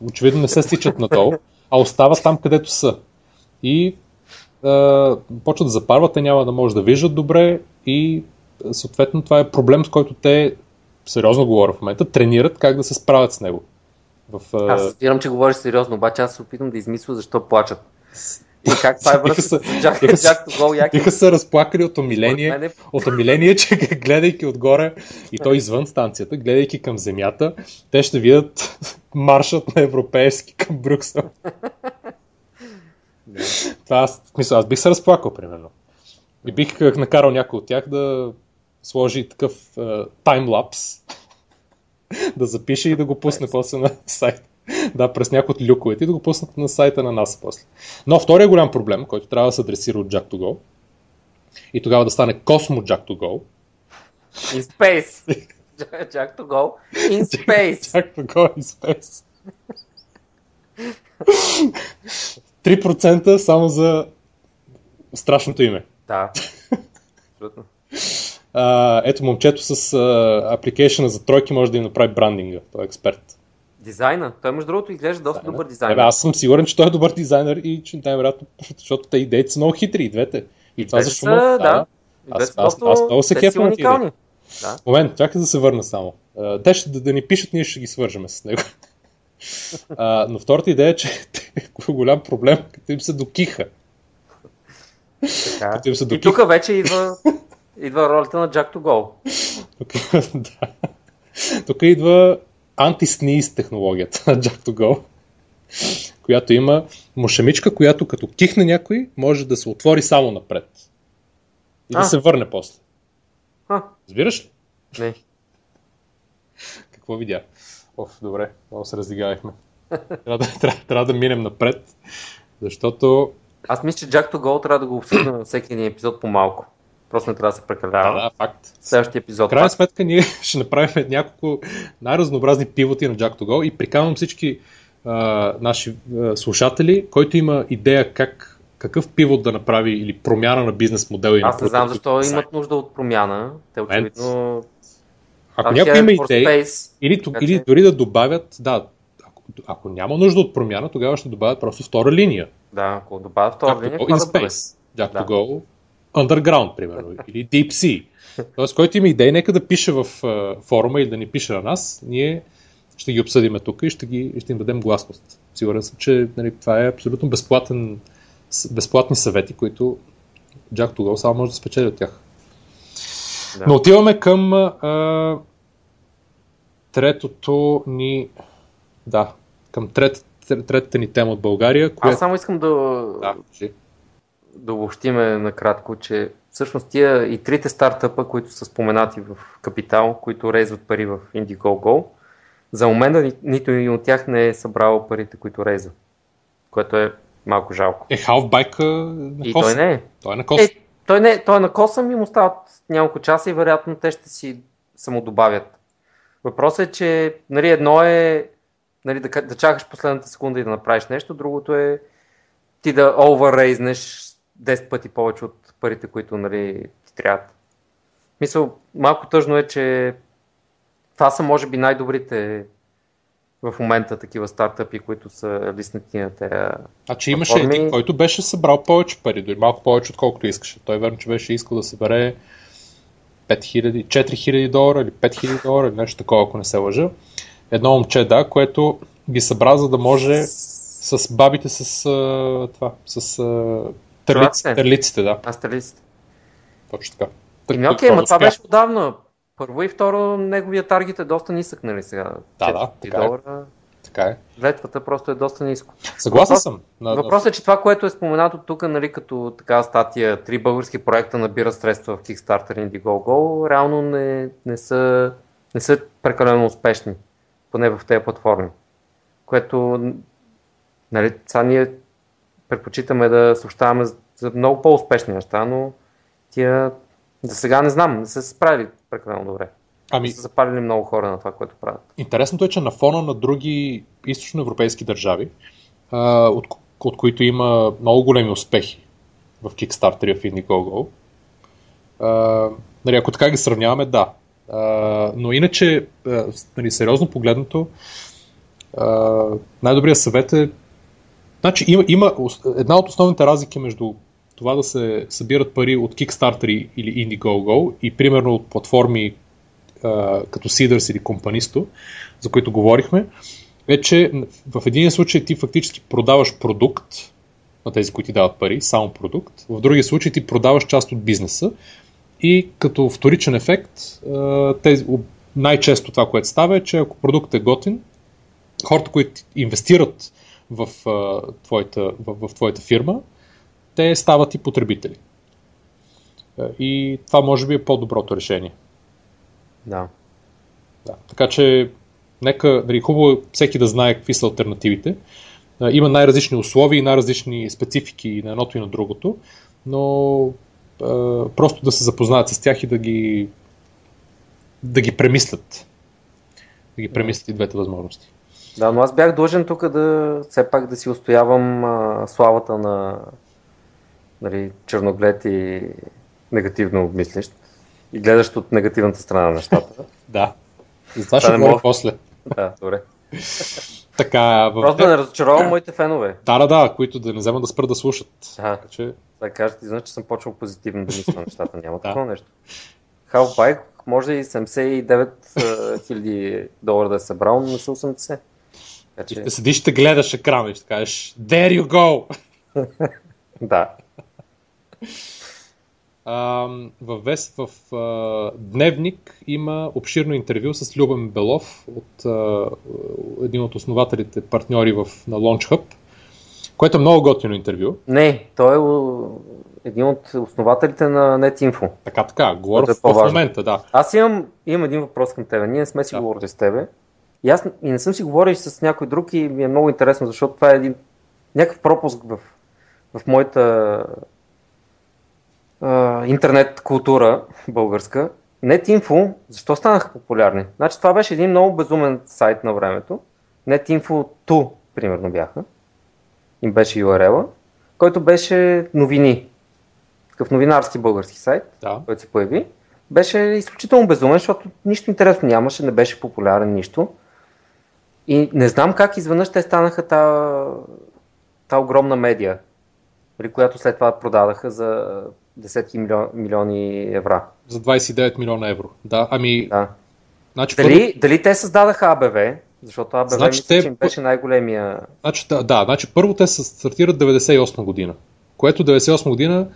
очевидно не се стичат надолу, а остават там където са и почват да запарват, те няма да може да виждат добре и съответно това е проблем, с който те, сериозно говоря в момента, тренират как да се справят с него. Аз разбирам, че говориш сериозно, обаче аз се опитам да измисля защо плачат. И как това е връзка с Jack to Go. Тиха са разплакали от умиление, че гледайки отгоре и то извън станцията, гледайки към земята, те ще видят маршът на европейски към Брюксел. Това, в смисъл, аз бих се разплакал, примерно. И бих накарал някой от тях да сложи такъв таймлапс, да запише и да го пусне после на сайта. Да, през някои от люковете и да го пуснат на сайта на NASA после. Но втория голям проблем, който трябва да се адресира от Jack2Go, и тогава да стане Cosmo Jack2Go. In space. Jack2Go in space. Jack2Go in space. 3% само за страшното име. Да. Абсолютно. Ето момчето с апликейшъна за тройки може да им направи брандинга. Той е експерт. Дизайна. Той между другото изглежда доста добър дизайнер. Аз съм сигурен, че той е добър дизайнер и че най-вероятно, защото те идеите са много хитри и двете. И това защо му... Да. Аз много се кефа на тия идеи. Да. Момент, чакай да се върна само. Те ще да ни пишат, ние ще ги свържаме с него. Но втората идея е, че е голям проблем, като им се докиха. Така. Като им се докиха. И тук вече идва ролята на Jack2Go. Да. Тук идва анти-sneeze технологията на Jack2Go, която има мушемичка, която като кихне някой, може да се отвори само напред. И да се върне после. Разбираш ли? Не. Какво видя? Добре, много се раздигавихме. Трябва да минем напред, защото... Аз мисля, че Jack2Go трябва да го обсъждаме на всеки един епизод по-малко. Просто не трябва да се прекалява. Да, факт. Следващия епизод. В крайна сметка ние ще направим няколко най-разнообразни пивоти на Jack2Go и приканвам всички наши слушатели, който има идея какъв пивот да направи или промяна на бизнес модела. Аз не знам защо имат нужда от промяна. Те очевидно... Ако някой има идеи, или дори да добавят, ако няма нужда от промяна, тогава ще добавят просто втора линия. Да, ако добавят втора линия, това да бъде. Jack2Go Underground, примерно, или Deep Sea. Тоест, който има идеи, нека да пише в форума или да ни пише на нас, ние ще ги обсъдиме тук и ще им дадем гласност. Сигурен съм, че това е абсолютно безплатни съвети, които Jack2Go само може да спечели от тях. Да. Но отиваме към третата ни тема от България. Аз само искам да обобщиме накратко, че всъщност тия и трите стартъпа, които са споменати в Капитал, които рейзват пари в Indiegogo, за момента нито един от тях не е събрал парите, които рейзва, което е малко жалко. Halfbike на коса. Той е на коса. Той е на косъм и му стават няколко часа и вероятно те ще си самодобавят. Въпросът е, че едно е да чакаш последната секунда и да направиш нещо, другото е ти да оверрейзнеш 10 пъти повече от парите, които ти трябват. Мисля, малко тъжно е, че това са може би най-добрите в момента такива стартъпи, които са листнати на тези платформи. Имаше един, който беше събрал повече пари, дори малко повече отколкото искаше. Той верно, че беше искал да събере $4000 или $5000 или нещо такова, ако не се лъжа. Едно момче, което ги събра, за да може с бабите с търлиците, да. Точно така. Ама това беше отдавна. Първо и второ, неговия таргет е доста нисък, нали сега? Да, $4000. Така е. Летвата просто е доста ниско. Съгласен съм. Въпросът е, че това, което е споменато тук, нали, като така статия, 3 български проекта набират средства в Kickstarter и Indiegogo, реално не са прекалено успешни, поне в тези платформи. Което, нали, сега ние предпочитаме да съобщаваме за много по-успешни неща, но тия... За сега не знам, не са се справили прекалено добре. Са запалили много хора на това, което правят. Интересното е, че на фона на други източноевропейски държави, от които има много големи успехи в Kickstarter и в Indiegogo, ако така ги сравняваме, да. Но иначе, сериозно погледнато, най-добрият съвет е... Значи, има една от основните разлики между това да се събират пари от Kickstarter или Indiegogo и примерно от платформи като Seeders или Companisto, за които говорихме, е, че в един случай ти фактически продаваш продукт на тези, които ти дават пари, само продукт, в другия случай ти продаваш част от бизнеса и като вторичен ефект най-често това, което става е, че ако продуктът е готин, хората, които инвестират в твоята фирма, те стават и потребители. И това може би е по-доброто решение. Да. Да. Така че нека, нали, хубаво всеки да знае какви са алтернативите. Има най-различни условия и най-различни специфики на едното и на другото, но просто да се запознаят с тях и да ги премислят. Да ги премислят и двете възможности. Да, но аз бях длъжен тук да все пак да си устоявам славата на, нали, черноглед и негативно обмислещ и гледащ от негативната страна на нещата. Да, за това ще говоря после. Да, добре. Така, просто да не разочаровам моите фенове. Да, които да не вземат да спрат да слушат. Да, че... да кажете, значи, че съм почвал позитивно да мисля на нещата. Няма такова нещо. Half-Bike може и 79 000 $79,000 да е събрал, но не са 80. Така, че... Седиш, ще гледаш екрана и ще кажеш There you go! Да. В Дневник има обширно интервю с Любен Белов от един от основателите партньори на Launch Hub, което е много готино интервю. Не, той е един от основателите на NetInfo. Така, говоря в момента, да. Аз имам един въпрос към тебе. Ние не сме си говорили с тебе. И не съм си говорил с някой друг и ми е много интересно, защото това е един някакъв пропуск в моята... интернет култура българска. NetInfo, защо станаха популярни? Значи това беше един много безумен сайт на времето. NetInfo2 примерно бяха. Им беше URL-а, който беше новини. Такъв новинарски български сайт, който се появи. Беше изключително безумен, защото нищо интересно нямаше, не беше популярен нищо. И не знам как изведнъж те станаха та огромна медия, при която след това продадаха за десетки милиони евро. За 29 милиона евро. Да, ами... Да. Значи, дали те създадаха АБВ? Защото АБВ че им беше най-големия... Значи първо те се стартират 98 година. Което 98 година,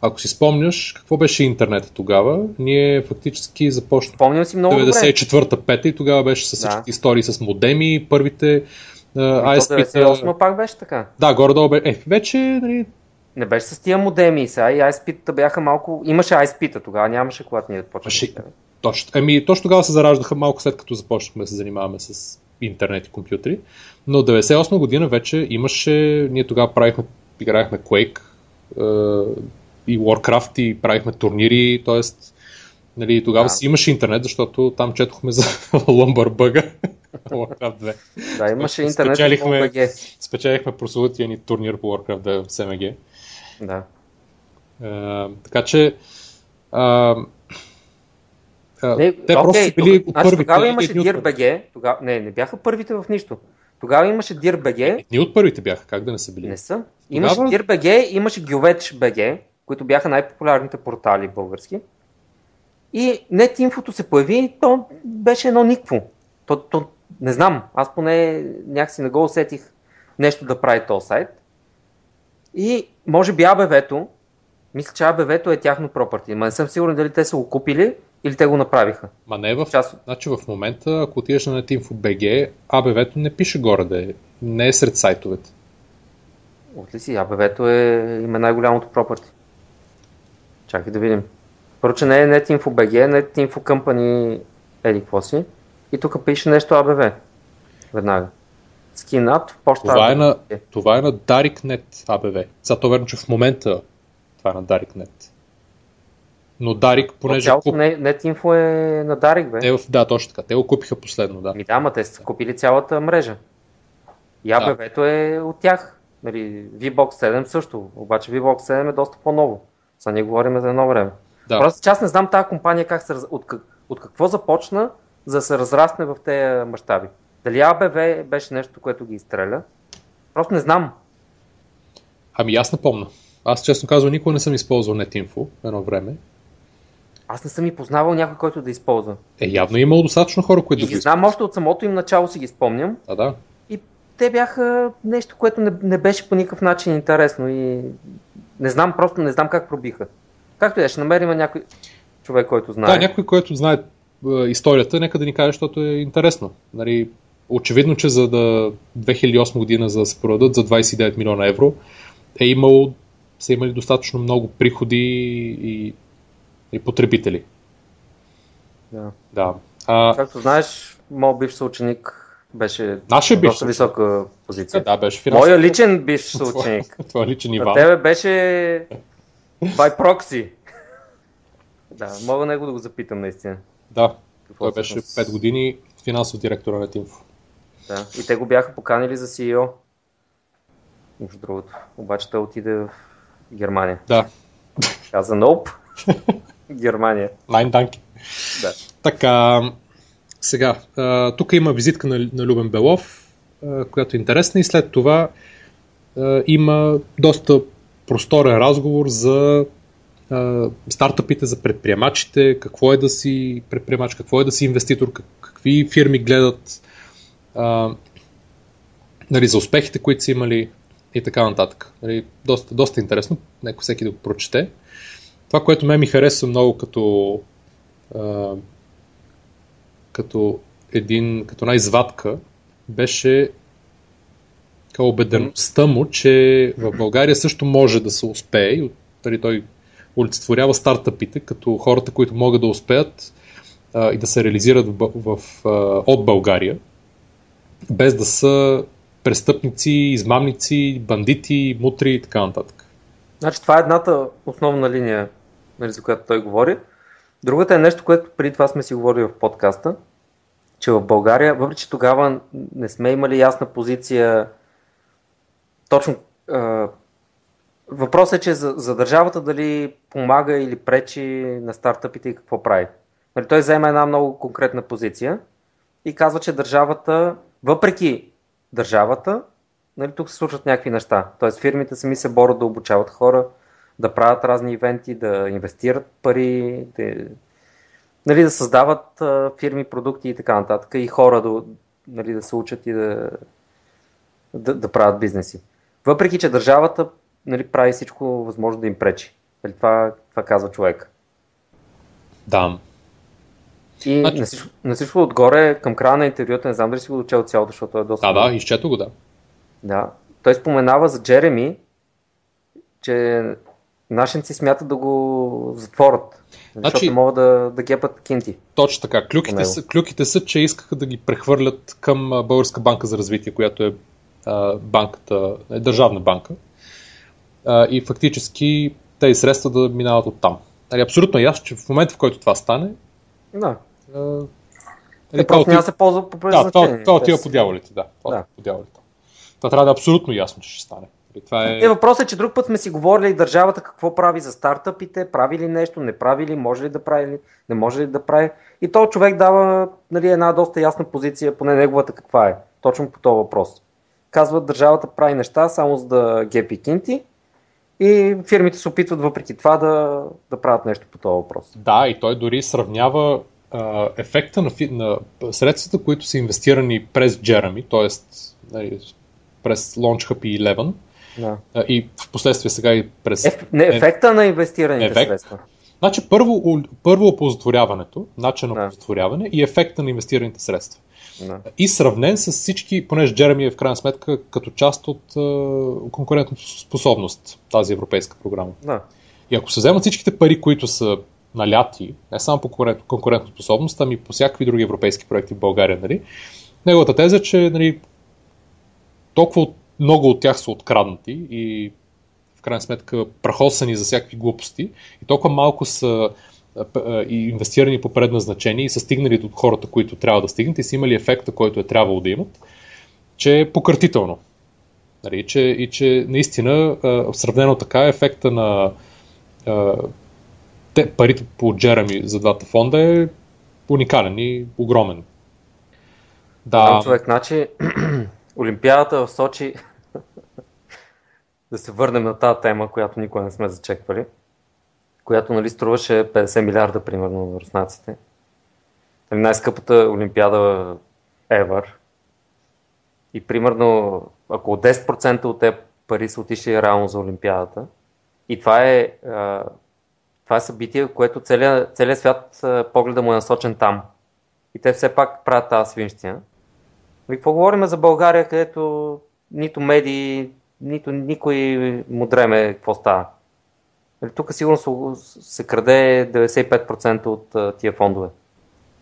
ако си спомняш, какво беше интернет тогава, ние фактически започнахме... Спомням си много добре. 94-та-5-та и тогава беше с всички истории с модеми, първите... ISP-та... 98 пак беше така. Да, горе-долу беше... вече... Нали, не беше с тия модеми сега и ISP-та бяха малко... Имаше ISP-та тогава, нямаше когато ние почнахме. Точно тогава се зараждаха малко след като започнахме да се занимаваме с интернет и компютри. Но 98 година вече имаше... Ние тогава играехме Quake и Warcraft и правихме турнири, т.е. Нали, тогава си имаше интернет, защото там четохме за Lumberbug-а. Warcraft 2. Да, имаше интернет. Спечелихме прословутия ни турнир по Warcraft 2 в СМГ. Да. Така че те просто са били от първите. Тогава имаше DIRBG, не бяха първите в нищо. Тогава имаше DIRBG. Ние от първите бяха, как да не са били? Не са. Имаше DIRBG, имаше Gyovec.bg, които бяха най-популярните портали български. И NetInfo-то се появи, то беше едно никво. То не знам, аз поне някакси не го усетих нещо да прави този сайт. И може би АБВ-то, мисля, че АБВ-то е тяхно property. Ма не съм сигурен дали те са го купили или те го направиха. Ма не значи в момента, ако отидеш на NetInfo.bg, АБВ-то не пише горе да е. Не е сред сайтовете. Отли си, АБВ-то има най-голямото property. Чакай да видим. Първо, че не е NetInfo.bg, NetInfo Company еди какво си. И тук пише нещо АБВ. Веднага. Скинат в почта това АБВ. Това е на Dariknet АБВ. Зато верно, че в момента това е на Dariknet. Но Дарик, понеже... NetInfo е на Дарик, бе. Да, точно така. Те го купиха последно, да. Ама те са купили цялата мрежа. И АБВ-то е от тях. Нали, VBOX 7 също. Обаче VBOX 7 е доста по-ново. Сега ние говорим за едно време. Да. Просто че аз не знам тази компания от какво започна, за да се разрасне в тези мащаби. Дали АБВ беше нещо, което ги изстреля? Просто не знам. Ами аз не помня. Аз честно казвам, никога не съм използвал NetInfo едно време. Аз не съм и познавал някой, който да използва. Явно имало достатъчно хора, които да ги знам, още от самото им начало си ги спомням. Да. И те бяха нещо, което не беше по никакъв начин интересно и не знам как пробиха. Както ще намерим някой човек, който знае. Да, някой, който знае историята, нека да ни каже, защото е интересно. Нали, очевидно, че за 2008 година, за да се продадат за 29 милиона евро, са имали достатъчно много приходи и и потребители. Да. Да. Както знаеш, моят бивш съученик беше доста висока позиция. Да, беше финансово. Моя личен бивш съученик. Това личен Иван. На тебе беше by proxy. Да, мога него да го запитам наистина. Да, той беше 5 години финансов директор на Тинфо. Да, и те го бяха поканили за CEO. Между другото. Обаче той отиде в Германия. Да. Каза nope. Германия. Nein, danke. Да. Така, сега, тук има визитка на Любен Белов, която е интересна, и след това има доста просторен разговор за стартъпите, за предприемачите, какво е да си предприемач, какво е да си инвеститор, какви фирми гледат, нали, за успехите, които са имали и така нататък. Нали, доста интересно, нека всеки да го прочете. Това, което ме ми харесва много като една извадка, беше убедеността му, че в България също може да се успее. Той олицетворява стартъпите като хората, които могат да успеят и да се реализират от България, без да са престъпници, измамници, бандити, мутри и така нататък. Значи това е едната основна линия, за която той говори. Другата е нещо, което преди това сме си говорили в подкаста, че в България, въпреки че тогава не сме имали ясна позиция, точно въпросът е, че за държавата дали помага или пречи на стартъпите и какво прави. Той заема една много конкретна позиция и казва, че държавата, въпреки държавата, тук се случват някакви неща. Тоест фирмите сами се борят да обучават хора, да правят разни ивенти, да инвестират пари, да създават фирми, продукти и така нататък. И хора да се учат и да правят бизнеси. Въпреки че държавата прави всичко възможно да им пречи. Това казва човек. Да. И на всичко отгоре, към края на интервюта, не знам дали си го дочел цялото, защото е доста... Да, изчето го, да. Да. Той споменава за Джереми, че нашенци смятат да го затворят, защото могат да гепат кинти. Точно така. Клюките са, че искаха да ги прехвърлят към Българска банка за развитие, която е държавна банка. И фактически тези средства да минават оттам. Абсолютно ясно, че в момента, в който това стане... Да. Просто няма се ползва по предназначение. Да, това отива по дяволите. Да, това трябва да е абсолютно ясно, че ще стане. Въпросът е, че друг път сме си говорили и държавата какво прави за стартъпите, прави ли нещо, не прави ли, може ли да прави, не може ли да прави. И този човек дава една доста ясна позиция, поне неговата каква е, точно по този въпрос. Казва, държавата прави неща само за да гепи кинти и фирмите се опитват въпреки това да правят нещо по този въпрос. Да, и той дори сравнява ефекта на средствата, които са инвестирани през Джереми, т.е. през Launch Hub и Eleven, да. И в последствие сега и през... Ефекта на инвестираните средства. Значи първо оползотворяването, начин на оползотворяване и ефекта на инвестираните средства. Да. И сравнен с всички, понеже Джереми е в крайна сметка като част от конкурентната способност, тази европейска програма. Да. И ако се вземат всичките пари, които са наляти, не само по конкурентна способност, ами по всякакви други европейски проекти в България, неговата теза е, че толкова много от тях са откраднати и в крайна сметка прахосани за всякакви глупости и толкова малко са инвестирани по предназначение и са стигнали до хората, които трябва да стигнат и са имали ефекта, който е трябвало да имат, че е покъртително. И че наистина сравнено така ефекта на парите по Джереми за двата фонда е уникален и огромен. Да. Човек, значи... Олимпиадата в Сочи, да се върнем на тази тема, която никога не сме зачеквали, която струваше 50 милиарда примерно на руснаците. Най-скъпата Олимпиада ever. И примерно около 10% от тези пари са отишли реално за Олимпиадата. И това е събитие, което целият свят погледа му е насочен там. И те все пак правят тази свинщина. Какво говорим за България, където нито медии, нито никой му дреме какво става. Тук сигурно се краде 95% от тия фондове.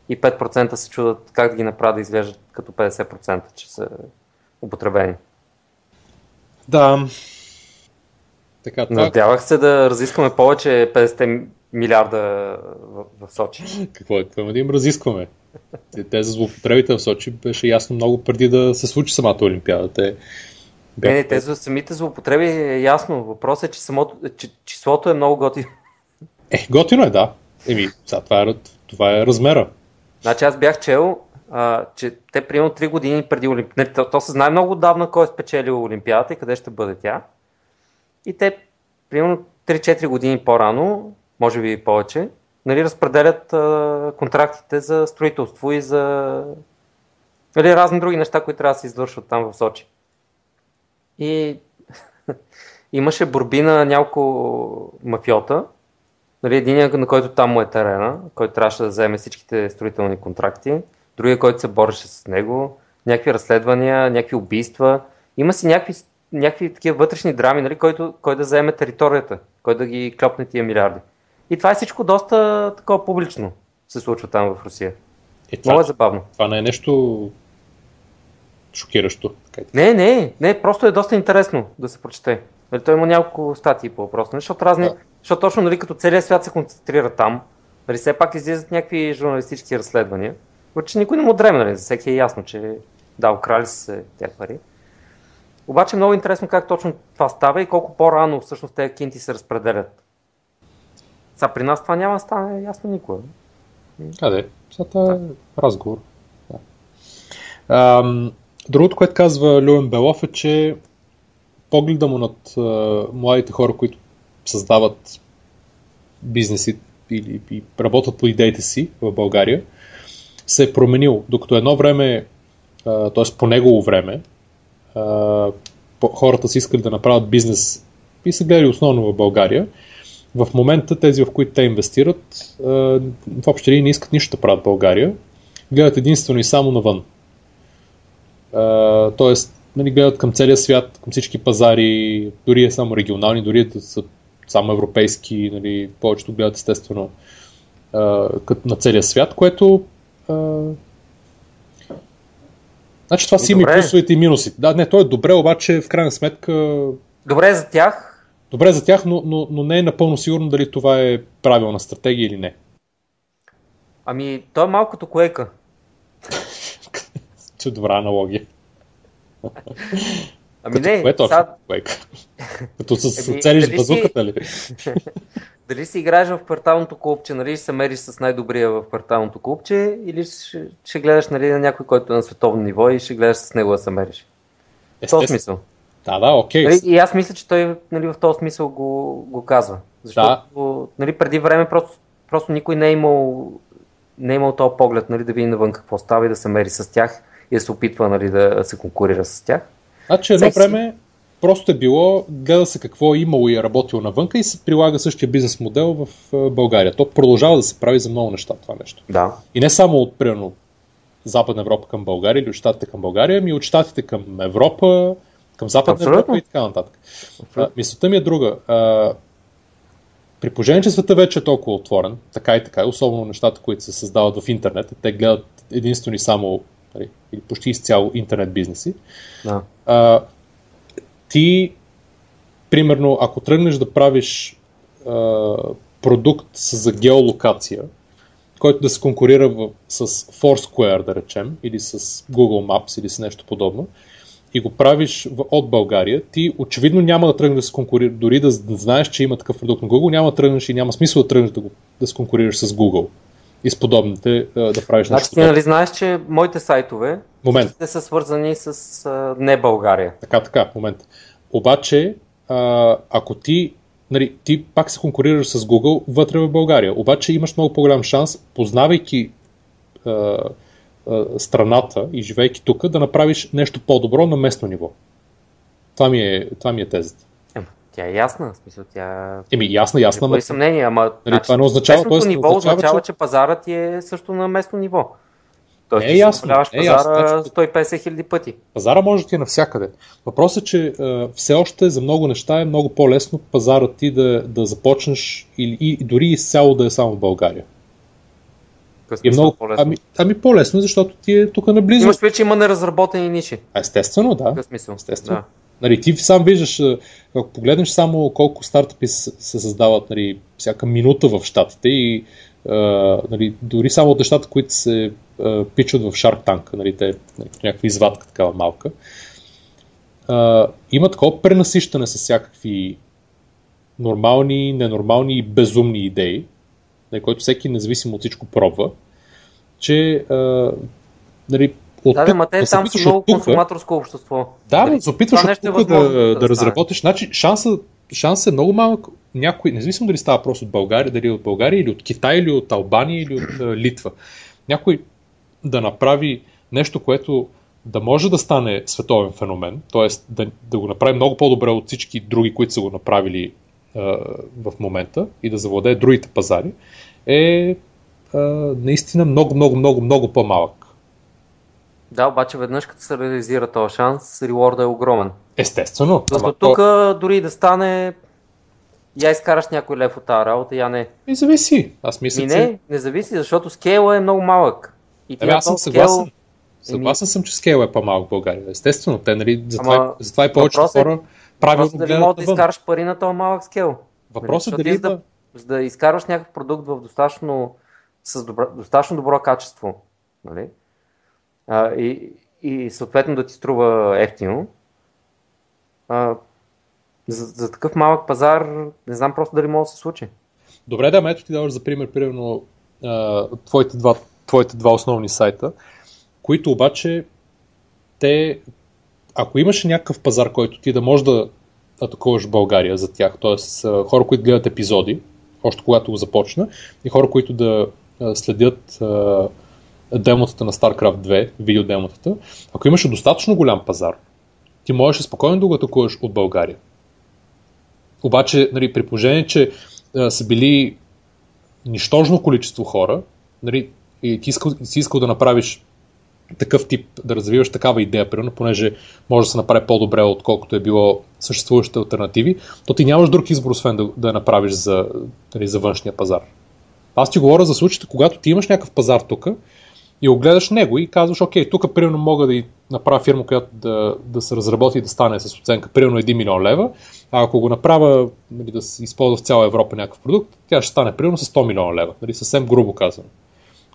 И 5% се чудат как да ги направят да изглеждат като 50%, че са употребени. Да. Така, надявах се да разискваме повече 50 милиарда в Сочи. Какво да им разискваме? Те за злоупотребите в Сочи беше ясно много преди да се случи самата Олимпиада. Те за самите злоупотреби е ясно. Въпросът е, че числото е много готино. Готино е, да. Това е размера. Значи аз бях чел, че те примерно 3 години преди Олимпиада. То се знае много отдавна кой е спечелил Олимпиадата и къде ще бъде тя. И те примерно 3-4 години по-рано, може би и повече, нали, разпределят контрактите за строителство и за нали, разни други неща, които трябва да се извършват там в Сочи. И имаше борби на няколко мафиота. Нали, единият, на който там му е терена, който трябваше да вземе всичките строителни контракти, другия, който се бореше с него, някакви разследвания, някакви убийства. Има си някакви такива вътрешни драми, нали, който да вземе територията, който да ги клопне тия милиарди. И това е всичко доста такова публично се случва там в Русия. Много е забавно. Това не е нещо шокиращо. Не, просто е доста интересно да се прочете. Нали, той има няколко статии по въпроса, защото точно нали, като целият свят се концентрира там, нали, все пак излизат някакви журналистически разследвания, че никой не му дреме, нали, за всеки е ясно, че да, украли се тя пари. Обаче много интересно как точно това става и колко по-рано всъщност тези кинти се разпределят. Сега при нас това няма да стане ясно никога. Къде? Сега разговор. Да. Другото, което казва Любен Белов е, че погледа му над младите хора, които създават бизнеси или работят по идеите си в България, се е променил. Докато едно време, т.е. по негово време, хората са искали да направят бизнес и са гледали основно в България. В момента тези, в които те инвестират, в общи линии не искат нищо да правят в България. Гледат единствено и само навън. Тоест, нали, гледат към целия свят, към всички пазари, дори е само регионални, дори е само европейски, нали, повечето гледат естествено на целия свят, което значи това си има и плюсовете и минусите. Да, не, то е добре, обаче в крайна сметка... Добре за тях. Добре за тях, но не е напълно сигурно дали това е правилна стратегия или не. То е малкото Куейка. Че добра аналогия. Не. Кое точно Куейка? Като се целиш базуката ли? Дали си играеш в кварталното клубче, нали ще се мериш с най-добрия в кварталното клубче или ще гледаш нали, на някой, който е на световно ниво и ще гледаш с него да се мериш? Това смисъл. Да, окей. Okay. И аз мисля, че той нали, в този смисъл го казва. Защото нали, преди време просто никой не е имал този поглед нали, да види навън какво става и да се мери с тях и да се опитва нали, да се конкурира с тях. Значи едно време просто е било, гледа се какво е имало и е работило навънка и се прилага същия бизнес модел в България. То продължава да се прави за много неща това нещо. Да. И не само от примерно Западна Европа към България или от щатите към България, ами от щатите към Европа, към Западна Европа и така нататък. Мислата ми е друга. При положение, че света вече е толкова отворен, така и така, особено нещата, които се създават в интернет, те гледат единствено и само или почти изцяло интернет бизнеси. Да. Ти, примерно, ако тръгнеш да правиш продукт за геолокация, който да се конкурира с Foursquare, да речем, или с Google Maps, или с нещо подобно, и го правиш от България, ти очевидно няма да тръгнеш да се конкурираш, дори да знаеш, че има такъв продукт на Google, няма да тръгнеш и няма смисъл да тръгнеш да се конкурираш с Google и с подобните да правиш нещо. Ти нали знаеш, че моите сайтове те са свързани с не България. Така, момент. Обаче, ако ти пак се конкурираш с Google вътре в България, обаче имаш много по-голям шанс, познавайки страната и живейки тук, да направиш нещо по-добро на местно ниво. Това ми е тезата. Тя е ясна. Ясна. Без съмнение, ама това не означава, местното ниво означава, че пазарът е също на местно ниво. Той ще съправляваш пазара 150 хиляди пъти. Пазара може ти е навсякъде. Въпросът е, че все още за много неща е много по-лесно пазара ти да започнеш и дори изцяло да е само в България. Е много, по-лесно? Ами по-лесно, защото ти е тук наблизо. Имаш вече има неразработени ниши. Естествено, да. Естествено. Да. Нали, ти сам виждаш, ако погледнеш само колко стартъпи се създават всяка минута в щатите и нали, дори само от нещата, които се пичат в Shark Tank, нали, те, някаква извадка такава малка, има такова пренасищане с всякакви нормални, ненормални и безумни идеи, нали, който всеки независимо от всичко пробва, че нали, те там са много консуматорско общество. Да, но се опитваш от да разработиш. Значи, шансът е много малък. Някой, независимо дали става просто от България, дали от България, или от Китай, или от Албания, или от Литва. Някой да направи нещо, което да може да стане световен феномен, т.е. да го направи много по-добре от всички други, които са го направили в момента и да завладее другите пазари, е наистина много, много, много, много по-малък. Да, обаче веднъж като се реализира този шанс, реворда е огромен. Естествено. Защото тук дори да стане, я изкараш някой лев от тази работа, я не. Не зависи. Аз мисля, не зависи, защото скейла е много малък. И аз съм съгласен. Съгласен съм, че скейла е по-малък в България. Естествено, те нали, затова и повече хора правилно гледат. Дали може да изкараш пари на този малък скейл? Въпросът е дали да изкараш някакъв продукт в достатъчно добро качество. Нали? И съответно да ти струва ефтино. За такъв малък пазар не знам просто дали може да се случи. Добре, да, ето ти даваш за пример, примерно твоите два основни сайта, които обаче те, ако имаше някакъв пазар, който ти да можеш да атакуваш България за тях, т.е. хора, които гледат епизоди, още когато го започна, и хора, които да следят демотата на StarCraft 2, видеодемотата, ако имаш достатъчно голям пазар, ти можеш спокойно да го атакуваш от България. Обаче, нали, при положение, че са били нищожно количество хора, нали, и ти искал да направиш такъв тип, да развиваш такава идея, примерно, понеже може да се направи по-добре, отколкото е било съществуващите алтернативи, то ти нямаш друг избор, освен да я направиш за външния пазар. Аз ти говоря за случаите, когато ти имаш някакъв пазар тук, и огледаш него и казваш, окей, тук примерно мога да направя фирма, която да се разработи и да стане с оценка примерно 1 милион лева, а ако го направя да се използва в цяла Европа някакъв продукт, тя ще стане примерно с 100 милиона лева, съвсем грубо казано.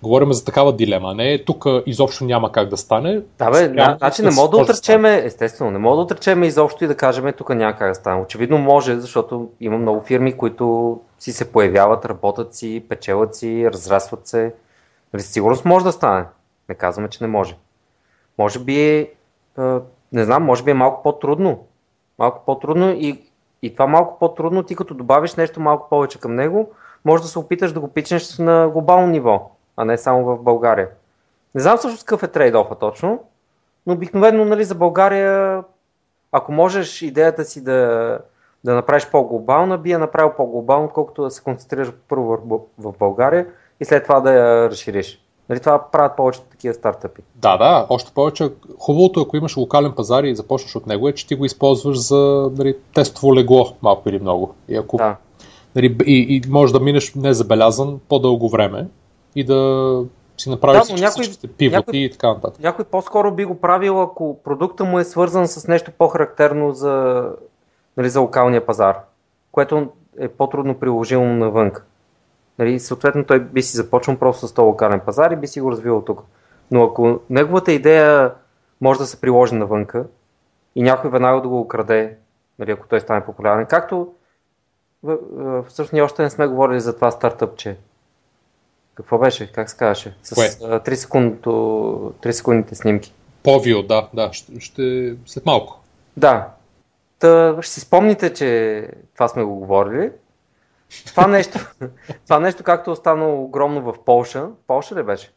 Говорим за такава дилема, а не тук изобщо няма как да стане. Да, бе, значи не мога да отречеме, естествено, не мога да отречеме изобщо и да кажем тук няма как да стане. Очевидно може, защото има много фирми, които си се появяват, работят си, печелят си, разрастват се. Сигурност може да стане. Не казваме, че не може. Може би е малко по-трудно. Малко по-трудно и това малко по-трудно, ти като добавиш нещо малко повече към него, може да се опиташ да го пичнеш на глобално ниво, а не само в България. Не знам всъщност какъв е трейд-офа точно, но обикновено нали, за България, ако можеш идеята си да направиш по-глобална, би я направил по-глобално, колкото да се концентрираш първо в България, и след това да я разшириш. Нали, това правят повечето такива стартъпи. Да, още повече. Хубавото, ако имаш локален пазар и започнеш от него, е, че ти го използваш за тестово легло малко или много. И, ако, да. И можеш да минеш незабелязан по-дълго време и да си направиш всичките пивоти и така нататък. Някой по-скоро би го правил, ако продукта му е свързан с нещо по-характерно за локалния пазар, което е по-трудно приложимо навън. Нали, съответно той би си започнал просто с този локален пазар и би си го развивал тук. Но ако неговата идея може да се приложи навънка и някой веднага да го украде, нали, ако той стане популярен, както всъщност ние още не сме говорили за това стартъпче. Какво беше? Как се казваше? С 3 секундните снимки. Повио, да. Ще след малко. Да. Ще си спомните, че това сме го говорили. Това нещо както останало огромно в Полша. Полша ли беше?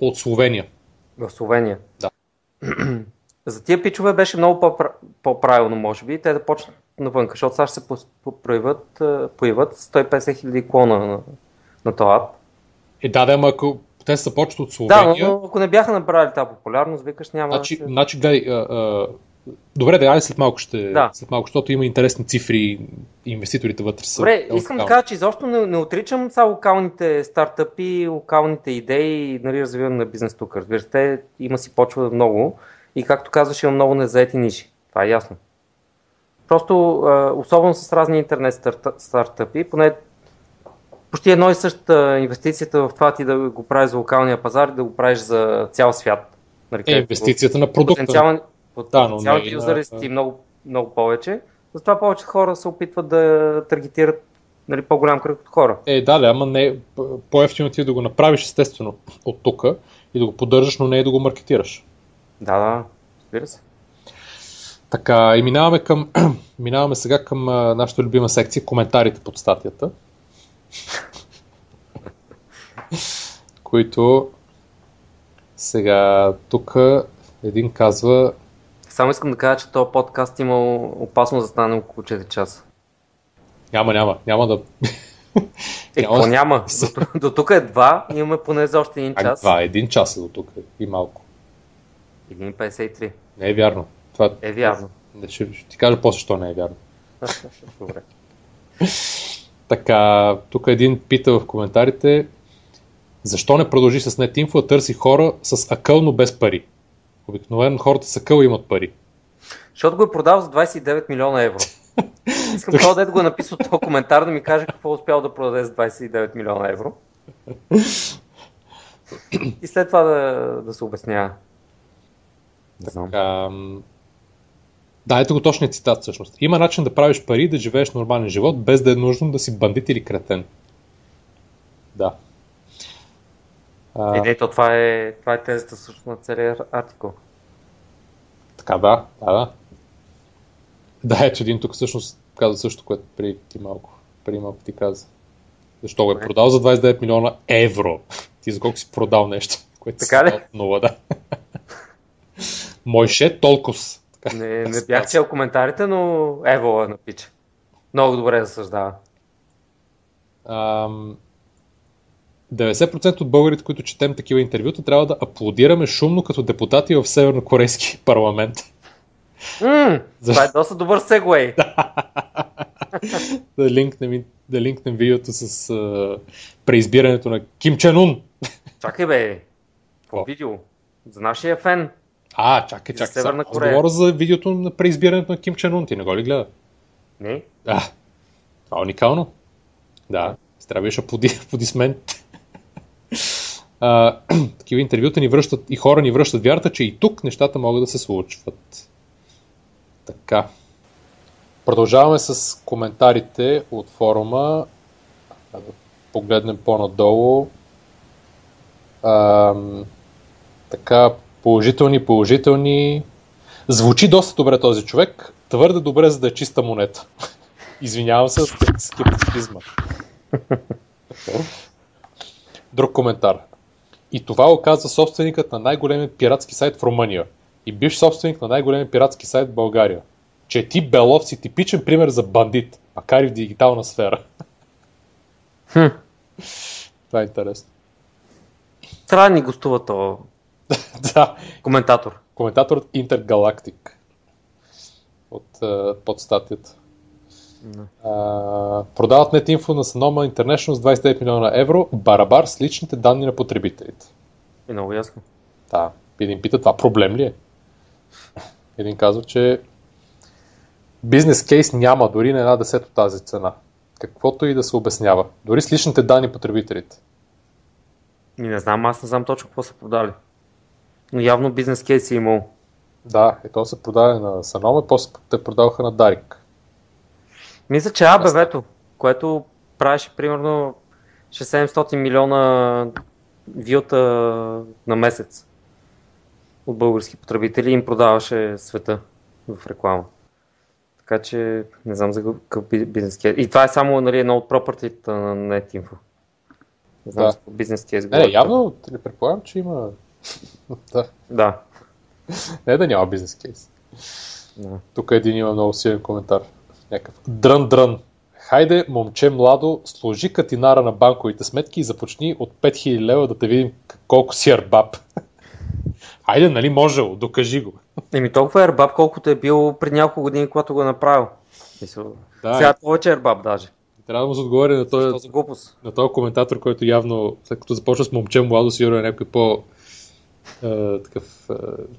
От Словения. В Словения. Да. За тия пичове беше много по-правилно, може би, те да почнат навънка, защото сега ще се появят 150 000 клона на този ап. Ако Те са повечето от Словения. Да, но ако не бяха направили тази популярност, викаш няма... Значи гледай... Добре, да, след малко ще... Да. След малко, защото има интересни цифри, инвеститорите вътре са... Добре, искам да кажа, че изобщо не отричам са локалните стартъпи, локалните идеи, нали, развиване на бизнес тук. Разбира се, има си почва много и, както казваш, има много незаети ниши. Това е ясно. Просто, особено с разни интернет стартъпи, поне почти едно и съща инвестицията в това ти да го правиш за локалния пазар и да го правиш за цял свят. Инвестицията на продукта. Потенциалните юзери си много, много повече. Затова повече хора се опитват да таргетират, нали, по-голям кръг от хора. Ама не, по-евтино ти е да го направиш естествено от тук и да го поддържаш, но не е да го маркетираш. Да, разбира се. Така, и минаваме сега към нашата любима секция, коментарите под статията. Които сега тук един казва... Само искам да кажа, че този подкаст има опасност да стане около 4 часа. Няма да... Няма. До тук е 2, имаме поне за още 1 час. 1 час е до тук и малко. 1.53. Не е вярно. Това... Е вярно. Ще ти кажа после, що не е вярно. Добре. Така, тук един пита в коментарите: защо не продължи с NetInfo, а търси хора с акъл, но без пари? Обикновено хората с акъл имат пари. Защото го е продал за 29 милиона евро. Искам това дед го е написал в този коментар да ми каже какво е успял да продаде за 29 милиона евро. И след това да се обяснява. Така, да, ето го точния цитат всъщност. Има начин да правиш пари и да живееш нормален живот, без да е нужно да си бандит или кретен. Да. Това е тезата също на целия артикул. Така, да. Да, че един тук всъщност каза също, което преди малко ти каза. Защо го е продал за 29 милиона евро? Ти за колко си продал нещо, което си продал от нула, да. Мойше толкос. Не бях чел коментарите, но Евола напича. Много добре засъждава. 90% от българите, които четем такива интервюта, трябва да аплодираме шумно като депутати в Севернокорейски парламент. Това е доста добър сегуей. Да линкнем видеото с преизбирането на Ким Чен Ун. Чакай бе, видео за нашия фен. Чакай. Говоря за видеото на преизбирането на Ким Чен Ун. Ти не го ли гледа? Не. Това е уникално. Да, трябваше аплодисмент. Такива интервюта ни връщат и хора ни връщат вярата, че и тук нещата могат да се случват. Така. Продължаваме с коментарите от форума. Да погледнем по-надолу. Така. Положителни. Звучи доста добре този човек. Твърде добре, за да е чиста монета. Извинявам се за скептицизма. Друг коментар. И това оказа собственикът на най-големия пиратски сайт в Румъния и бивш собственик на най-големия пиратски сайт в България. Че ти, Белов, си типичен пример за бандит, макар и в дигитална сфера. Това е интересно. Трябва да ни гостува това. Да. Коментатор от Intergalactic. Под статията. Продават NetInfo на Sonoma International с 29 милиона евро барабар с личните данни на потребителите. И много ясно. Да. Един пита, това проблем ли е? Един казва, че бизнес кейс няма дори на 1/10 тази цена. Каквото и да се обяснява. Дори с личните данни потребителите. Аз не знам точно какво са продали. Но явно бизнес кейс е имал. Да, то се продаде на Санома и после те продаваха на Дарик. Мисля, че АБВ-то, което правеше примерно 600 милиона вилта на месец от български потребители, им продаваше света в реклама. Така че не знам за какъв бизнес кейс. И това е само, нали, едно от пропъртите на NetInfo. Не знам за бизнес кейс. Явно не предполагам, че има... Да. Не да няма бизнес кейс. Тук един има много силен коментар. Някакъв дрън-дрън. Хайде, момче младо, сложи катинара на банковите сметки и започни от 5000 лева да те видим колко си арбаб. Хайде, нали можело, докажи го. Еми толкова арбаб, колкото е бил пред няколко години, когато го е направил. Да, сега повече арбаб даже. Трябва да му се отговори на този коментатор, който явно, след като започва с момче младо, сигурно е някой по... такъв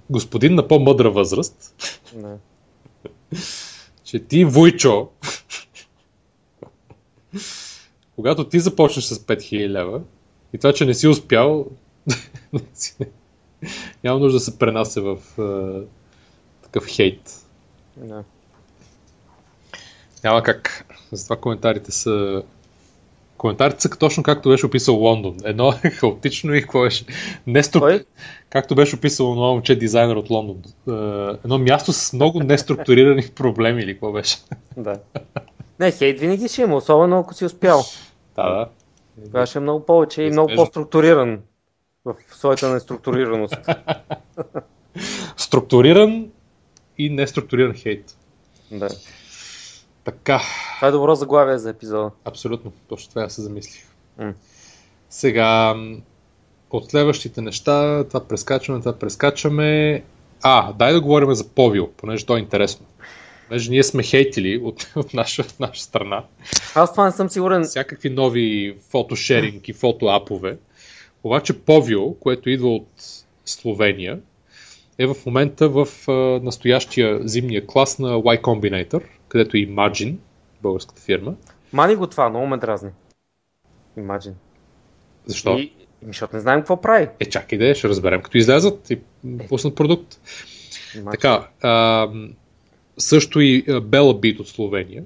господин на по-мъдра възраст. Не. Че ти, вуйчо, когато ти започнеш с 5000 лева и това, че не си успял, няма нужда да се пренася в такъв хейт. Не. Няма как. Затова коментарите са точно както беше описал Лондон. Едно е хаотично и какво беше... Както беше описал едно момче дизайнер от Лондон. Едно място с много неструктурирани проблеми или какво беше. Да. Не, хейт винаги ще има, особено ако си успял. Да. Това ще е много повече и много по-структуриран в своята неструктурираност. Структуриран и неструктуриран хейт. Да. Така. Това е добро заглавие за епизода. Абсолютно, точно това я се замислих. Сега, от следващите неща, това прескачаме. Дай да говорим за Повил, понеже то е интересно. Понеже ние сме хейтили от наша страна. Аз това не съм сигурен. Всякакви нови фотошеринг и фотоапове. Обаче Повил, което идва от Словения, е в момента в настоящия зимния клас на Y Combinator, където и Imagine, българската фирма. Мани го това, много ме дразни. Imagine. Защо? Защото не знаем какво прави. Чакай да ще разберем, като излязат и пуснат продукт. Imagine. Така, също и Bella Beat от Словения,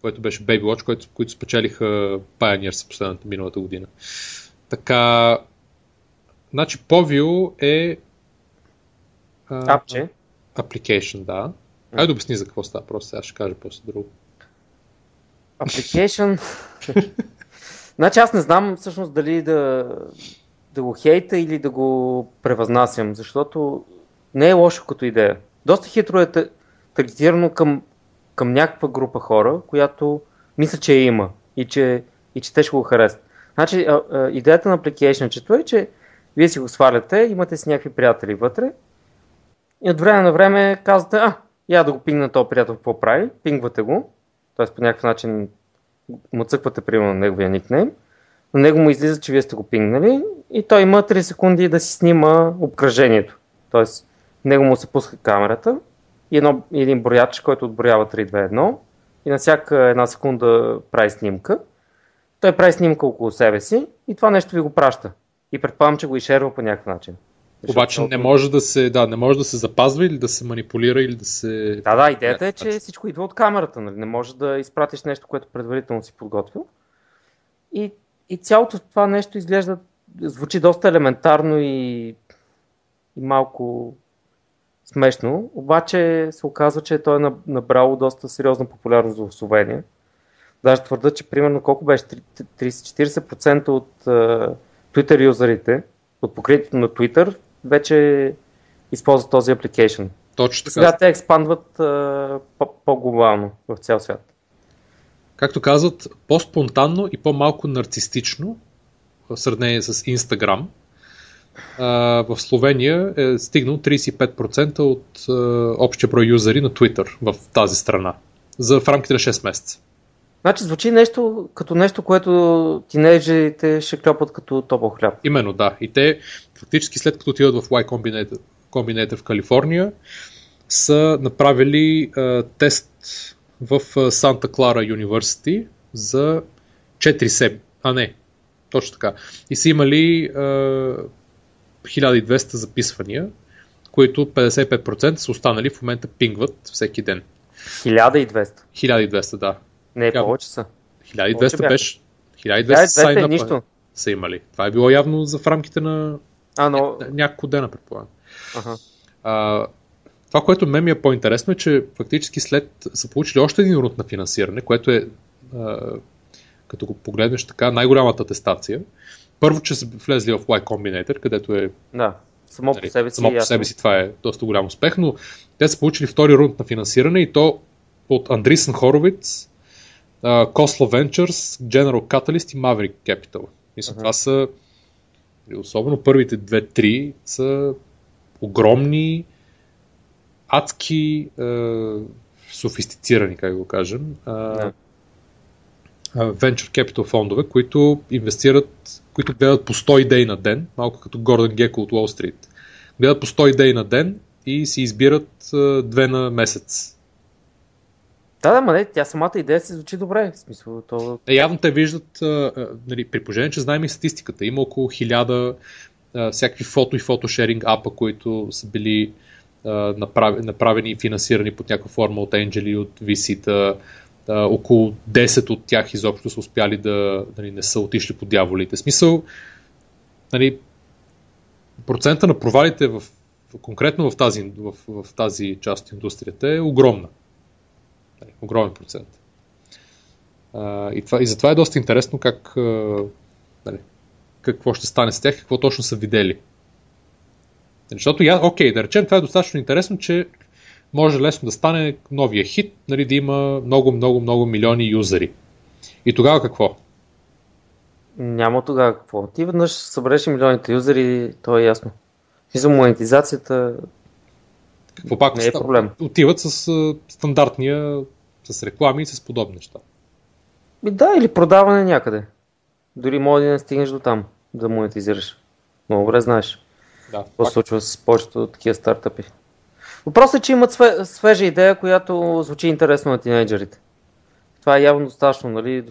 което беше Baby Watch, които спечелиха Pioneers последната миналата година. Така, значи Povio е апче. Application, да. Хайде обясни за какво става, просто сега ще кажа после друго. Application. Значи аз не знам всъщност дали да го хейта или да го превъзнасям, защото не е лошо като идея. Доста хитро е таргетирано към някаква група хора, която мисля, че я има и че те ще го харесат. Значи идеята на Application е, че вие си го сваляте, имате си някакви приятели вътре и от време на време казвате, я да го пингна този приятел какво прави, пингвате го, т.е. по някакъв начин му цъквате примерно неговия никнейм, на него му излиза, че вие сте го пингнали и той има 3 секунди да си снима обкръжението, т.е. него му се пуска камерата и един брояч, който отброява 3-2-1 и на всяка една секунда прави снимка, той прави снимка около себе си и това нещо ви го праща и предполагам, че го изшерва по някакъв начин. Обаче не може да се запазва или да се манипулира или да се... Да, идеята е, че всичко идва от камерата. Нали? Не може да изпратиш нещо, което предварително си подготвил. И цялото това нещо звучи доста елементарно и малко смешно. Обаче се оказва, че той е набрало доста сериозна популярност в Словения. Даже твърда, че примерно колко беше 30-40% от Twitter юзерите от покритието на Twitter вече използват този application. Точно така. Сега те експандват по-глобално в цял свят. Както казват, по-спонтанно и по-малко нарцистично в сравнение с Instagram. В Словения е стигнал 35% от общия брой юзери на Twitter в тази страна. В рамките на 6 месеца. Значи звучи нещо като нещо, което тинейджерите ще клепат като топъл хляб. Именно, да. И те фактически след като отидат в Y Combinator в Калифорния са направили тест в Санта Клара Юниверсити за 4 седмици. Точно така. И са имали 1200 записвания, които 55% са останали в момента пингват всеки ден. 1200, да. Не, повече са. 1200 беше. 1200 сайнапа са имали. Това е било явно в рамките на няколко дена, предполагам. Това, което мен ми е по-интересно е, че фактически след са получили още един рунд на финансиране, което е, като го погледнеш така, най-голямата атестация. Първо, че са влезли в Y Combinator, където е... Да, само по себе си това е доста голям успех, но те са получили втори рунд на финансиране и то от Андрисен Хоровиц, Kosla Ventures, General Catalyst и Maverick Capital. Мисля, това са, особено първите 2-3, са огромни, адски, софистицирани, как го кажем, Venture Capital фондове, които инвестират, които гледат по 100 идеи на ден, малко като Гордън Геко от Wall Street. Гледат по 100 идеи на ден и си избират 2 на месец. Да, ма не, тя самата идея се звучи добре. В смисъл, то... Явно те виждат, нали, при положение, че знаем и статистиката. Има около 1000 всякакви фото и фотошеринг апа, които са били направени и финансирани под някаква форма от Angel и от VC-та. Около 10 от тях изобщо са успяли да, нали, не са отишли по дяволите. В смисъл, нали, процента на провалите в, конкретно в тази, в тази част от индустрията е огромна. Огромен процент. И затова е доста интересно как, нали, какво ще стане с тях, какво точно са видели. Защото, окей, да речем, това е достатъчно интересно, че може лесно да стане новия хит, нали, да има много милиони юзери. И тогава какво? Няма тогава какво. Ти веднъж събереш милионите юзери, то е ясно. И за монетизацията... Какво пак е проблем. Отиват с стандартния, с реклами и с подобни неща. И да, или продаване някъде. Дори може да не стигнеш до там, да монетизираш. Много добре знаеш. Да, какво се случва с повечето такива стартъпи. Въпросът е, че имат свежа идея, която звучи интересно на тинейджерите. Това е явно достатъчно, нали?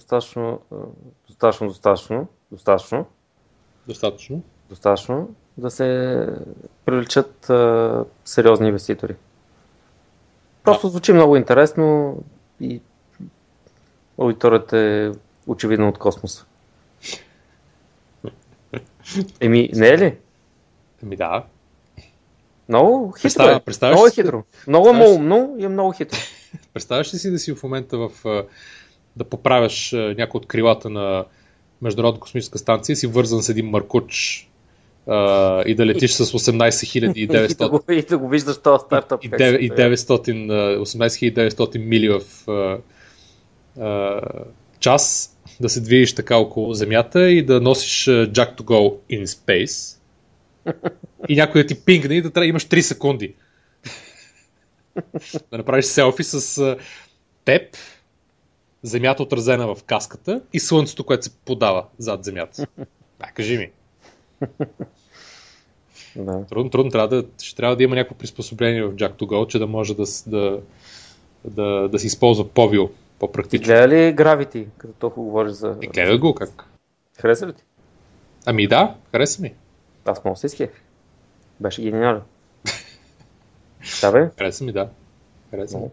Достатъчно да се привлечат сериозни инвеститори. Просто звучи много интересно и аудиторията е очевидно от космоса. Еми, не е ли? Еми да. Много хитро е. Много е хитро. Много е умно и е много хитро. Представяш ли си да си в момента да поправяш някои от крилата на Международна космическа станция и си вързан с един маркуч и да летиш с 18 900 и да го виждаш този стартъп и 18 900 мили в час, да се движиш така около Земята и да носиш Jack to Go in space и някой да ти пингне и да трябва, имаш 3 секунди да направиш селфи с теб, Земята отразена в каската и Слънцето, което се подава зад Земята. Кажи ми. Да. Трудно трябва да има някакво приспособление в Jack to Go, че да може да се използва по-вил, по-практично. Ти гледа ли Gravity, като толкова говориш за... И гледа го, как? Хареса ли ти? Ами да, хареса ми. Аз много се изкех. Беше гениален. Да бе? Хареса ми, да. Хареса ми.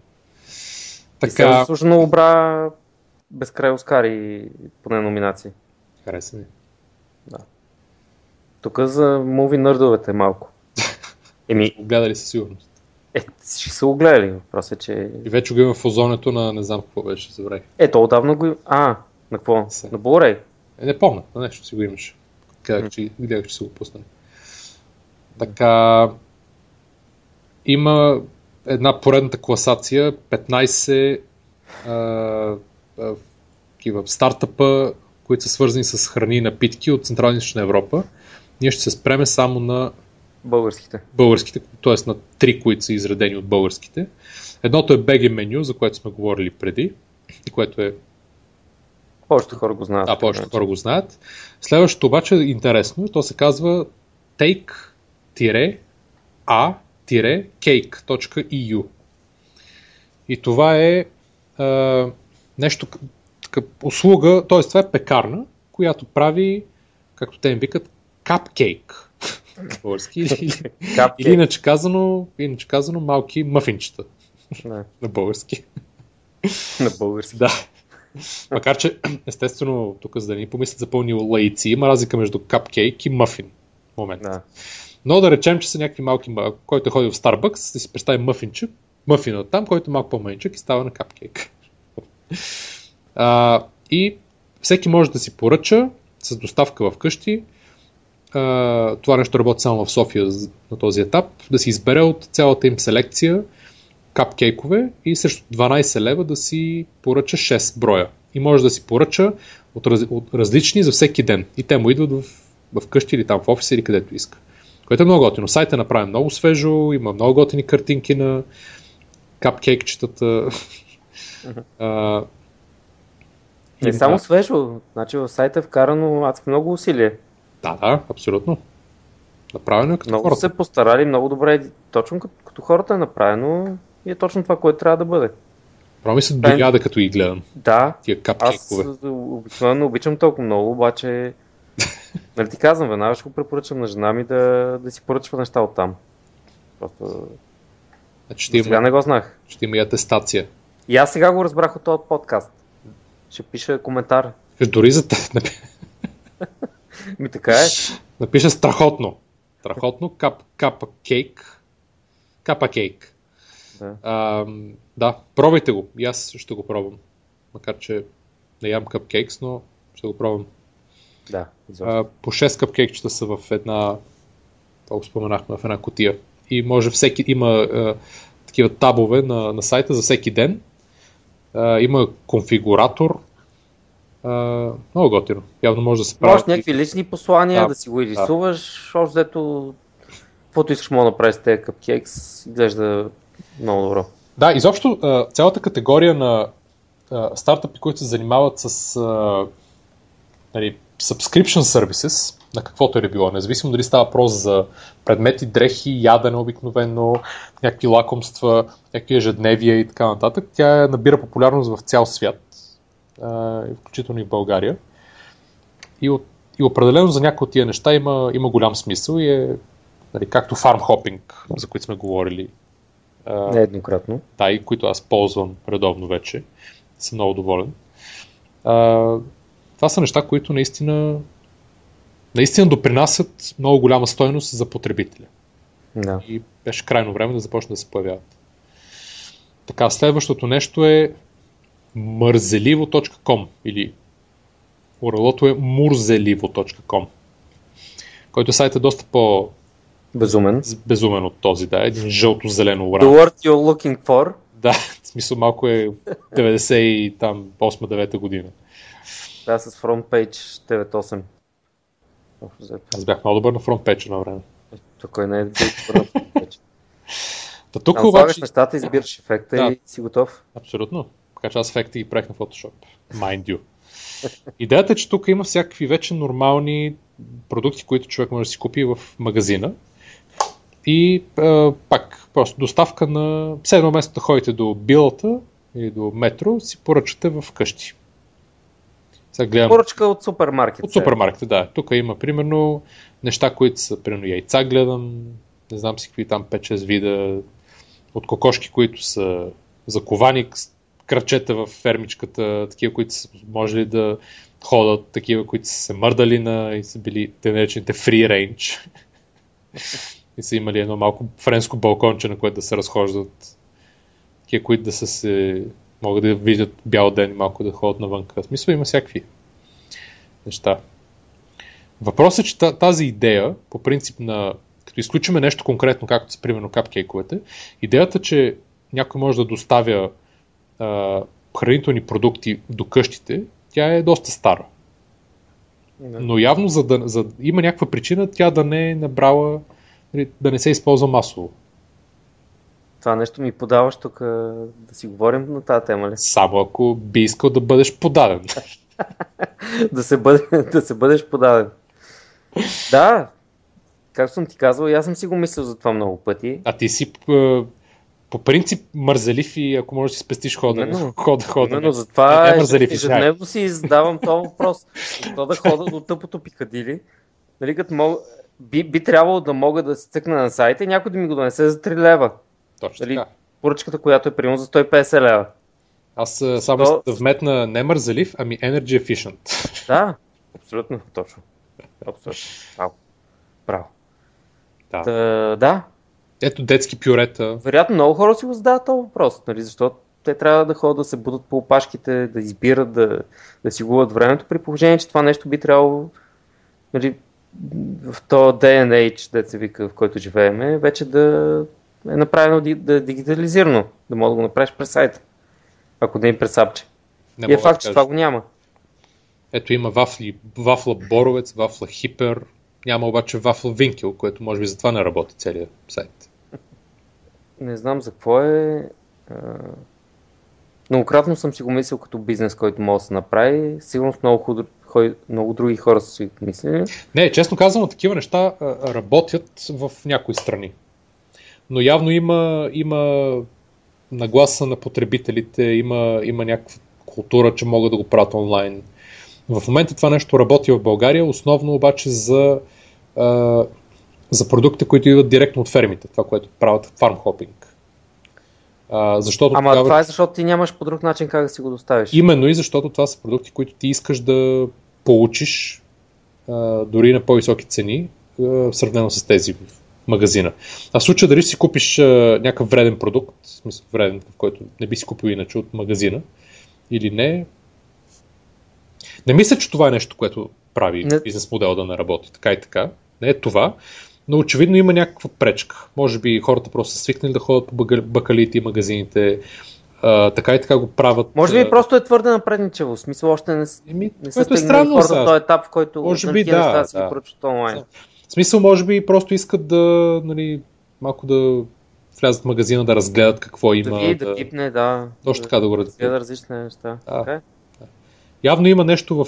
Така... Ти се заслужено обра безкрай Оскари, поне номинации. Хареса ми. Да. Тук за муви нърдовете малко. Огледали със сигурност. Ще са огледали, въпросът е, че... И вече го има в озонето на не знам какво беше, забравих. То отдавна го има. На какво? На Blu-ray? Не помня, на нещо си го имаш. Гледах, че са го пуснали. Така... Има една поредната класация, 15 стартъпа, които са свързани с храни и напитки от Централна и Източна Европа. Ние ще се спреме само на българските, т.е. на 3, които са изредени от българските. Едното е BG Меню, за което сме говорили преди, и което е... Повечето хора го знаят. Следващото обаче е интересно, то се казва take-a-cake.eu. И това е нещо, услуга, т.е. това е пекарна, която прави, както те им викат, капкейк, български, или иначе казано малки мъфинчета на български. Да. Макар че, естествено, тук за да ни помислят за пълни лаици, има разлика между капкейк и мъфин в момента. Да. Но да речем, че са някакви малки, който е ходил в Starbucks, да си представи мъфинче, мъфина там, който е малко по-мъничък и става на капкейк. И всеки може да си поръча с доставка в къщи. Това нещо работи само в София на този етап, да си избере от цялата им селекция капкейкове и срещу 12 лева да си поръча 6 броя. и може да си поръча от различни за всеки ден. И те му идват в къщи или там в офис или където иска. Което е много готино. Сайта направи много свежо, има много готини картинки на капкейкчетата. Не само свежо, значи в сайта е вкарано адски много усилие. Да, абсолютно. Направено е като хората. Много се постарали, много добре, точно като хората е направено и е точно това, което трябва да бъде. Прави се доляда, като ги гледам. Да, тия капкейкове. Аз обикновено обичам толкова много, обаче нали ти казвам, веднага ще го препоръчам на жена ми да си поръчва неща оттам. Просто сега не го знах. Ще има и атестация. И аз сега го разбрах от този подкаст. Ще пиша коментар. Дори за те. Ми така е. Напиша страхотно. Страхотно. Капа кейк. Да, пробайте го. И аз ще го пробвам. Макар, че не ям капкейкс, но ще го пробвам. Да, по 6 капкейкчета са в една, толкова споменахме, в една кутия. И може всеки, има такива табове на сайта за всеки ден. Има конфигуратор. Много готино. Явно може да се прави. Може някакви лични послания, да си го изрисуваш. Да. Общо дето, каквото искаш мога да направиш с тези капкейкс, изглежда много добро. Да, изобщо цялата категория на стартъпи, които се занимават с subscription services, на каквото е било, независимо дали става въпрос за предмети, дрехи, ядене обикновено, някакви лакомства, някакви ежедневия и така нататък, тя набира популярност в цял свят, включително и в България. И определено за някои от тия неща има голям смисъл и е както фармхопинг, за които сме говорили. Нееднократно. Да, и които аз ползвам редовно вече. Съм много доволен. Това са неща, които наистина допринасят много голяма стойност за потребителя. Да. И беше крайно време да започне да се появяват. Така, следващото нещо е мързеливо.com или уралото е мурзеливо.com, който сайт е доста по... Безумен от този, да. Един жълто-зелено уран. The word you're looking for. Да, в смисъл малко е 98-9 година. Да, с FrontPage 9.8. Аз бях много добър на FrontPage на време. Тук не е бил добър на FrontPage. Там обаче... нещата, избираш ефекта и си готов. Абсолютно. Така че аз ефекта ги правих на Photoshop. Mind you. Идеята е, че тук има всякакви вече нормални продукти, които човек може да си купи в магазина. И пак, просто доставка на... Все едно место да ходите до билата или до метро, си поръчате в къщи. Поръчка от супермаркет. От супермаркет, да. Тук има, примерно, неща, които са, примерно, яйца гледам, не знам си какви там 5-6 вида, от кокошки, които са заковани, крачета в фермичката, такива, които са можели да ходят, такива, които са се мърдали и са били те наречените free range. И са имали едно малко френско балконче, на което да се разхождат. Такива, които да са се... могат да видят бял ден и малко да ходят навънка. В смисъл има всякакви неща. Въпросът е, че тази идея, по принцип на... като изключиме нещо конкретно, както са примерно капкейковете, идеята, че някой може да доставя хранителни продукти до къщите, тя е доста стара. Но явно за да има някаква причина тя да не е набрала, да не се използва масово. Това нещо ми подаваш тук да си говорим на тази тема ли? Само ако би искал да бъдеш подаден. да се бъдеш подаден. Да, както съм ти казвал, аз съм си го мислил за това много пъти. А ти си по принцип мързелив и ако можеш да си спестиш хода. Но затова ежедневно си задавам този въпрос. Защо да хода до тъпото Пикадили? Нали, като мога, би трябвало да мога да се цъкна на сайта и някой да ми го донесе за 3 лева. Точно така. Поръчката, която е приема за 150 лева. Аз само да вметна не мързелив, ами energy efficient. Да, абсолютно точно. Абсолютно. Право. Да. Да. Ето детски пюрета. Вероятно много хора си го задават този въпрос, нали? Защото те трябва да ходят да се будат по опашките, да избират, да си губят времето, при положение, че това нещо би трябвало, нали, в този day and age, дето се вика, в който живееме, вече да е направено да е дигитализирано, да мога да го направиш през сайта, ако не е през апче. Не е факт, че това го няма. Ето има вафли, вафла Боровец, вафла Хипер, няма обаче вафла Винкел, което може би затова не работи целият сайт. Не знам за какво е. Многократно съм си го мислил като бизнес, който може да се направи. Сигурно много други хора са си мислили. Не, честно казано, такива неща работят в някои страни. Но явно има нагласа на потребителите, има някаква култура, че могат да го правят онлайн. В момента това нещо работи в България, основно обаче за продукти, които идват директно от фермите, това, което правят фармхопинг. Ама това е защото ти нямаш по друг начин как да си го доставиш. Именно и защото това са продукти, които ти искаш да получиш дори на по-високи цени, сравнено с тези в магазина. А в случая дали си купиш някакъв вреден продукт, в смисъл вреден, в който не би си купил иначе от магазина, или не. Не мисля, че това е нещо, което прави бизнес модел да не работи. Така и така. Не е това. Но очевидно има някаква пречка. Може би хората просто са свикнали да ходят по бакалите и магазините. Така и така го правят. Може би просто е твърде напредничево. В смисъл още не са стигнали хората до този етап, в който може би да си ги поръчат онлайн. В смисъл може би просто искат да малко да влязат в магазина, да разгледат какво има. Да пипне, да. Точно така да го разгледат. Различни неща. Да. Явно има нещо в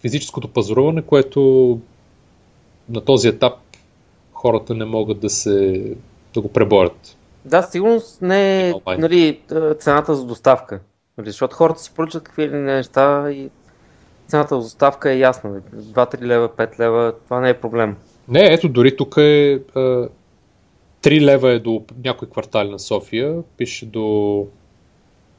физическото пазаруване, което на този етап хората не могат да го преборят. Да, сигурно не е цената за доставка. Защото хората си поръчат какви ли неща и цената за доставка е ясна. 2-3 лева, 5 лева, това не е проблем. Не, ето дори тук е 3 лева е до някой квартали на София, пише до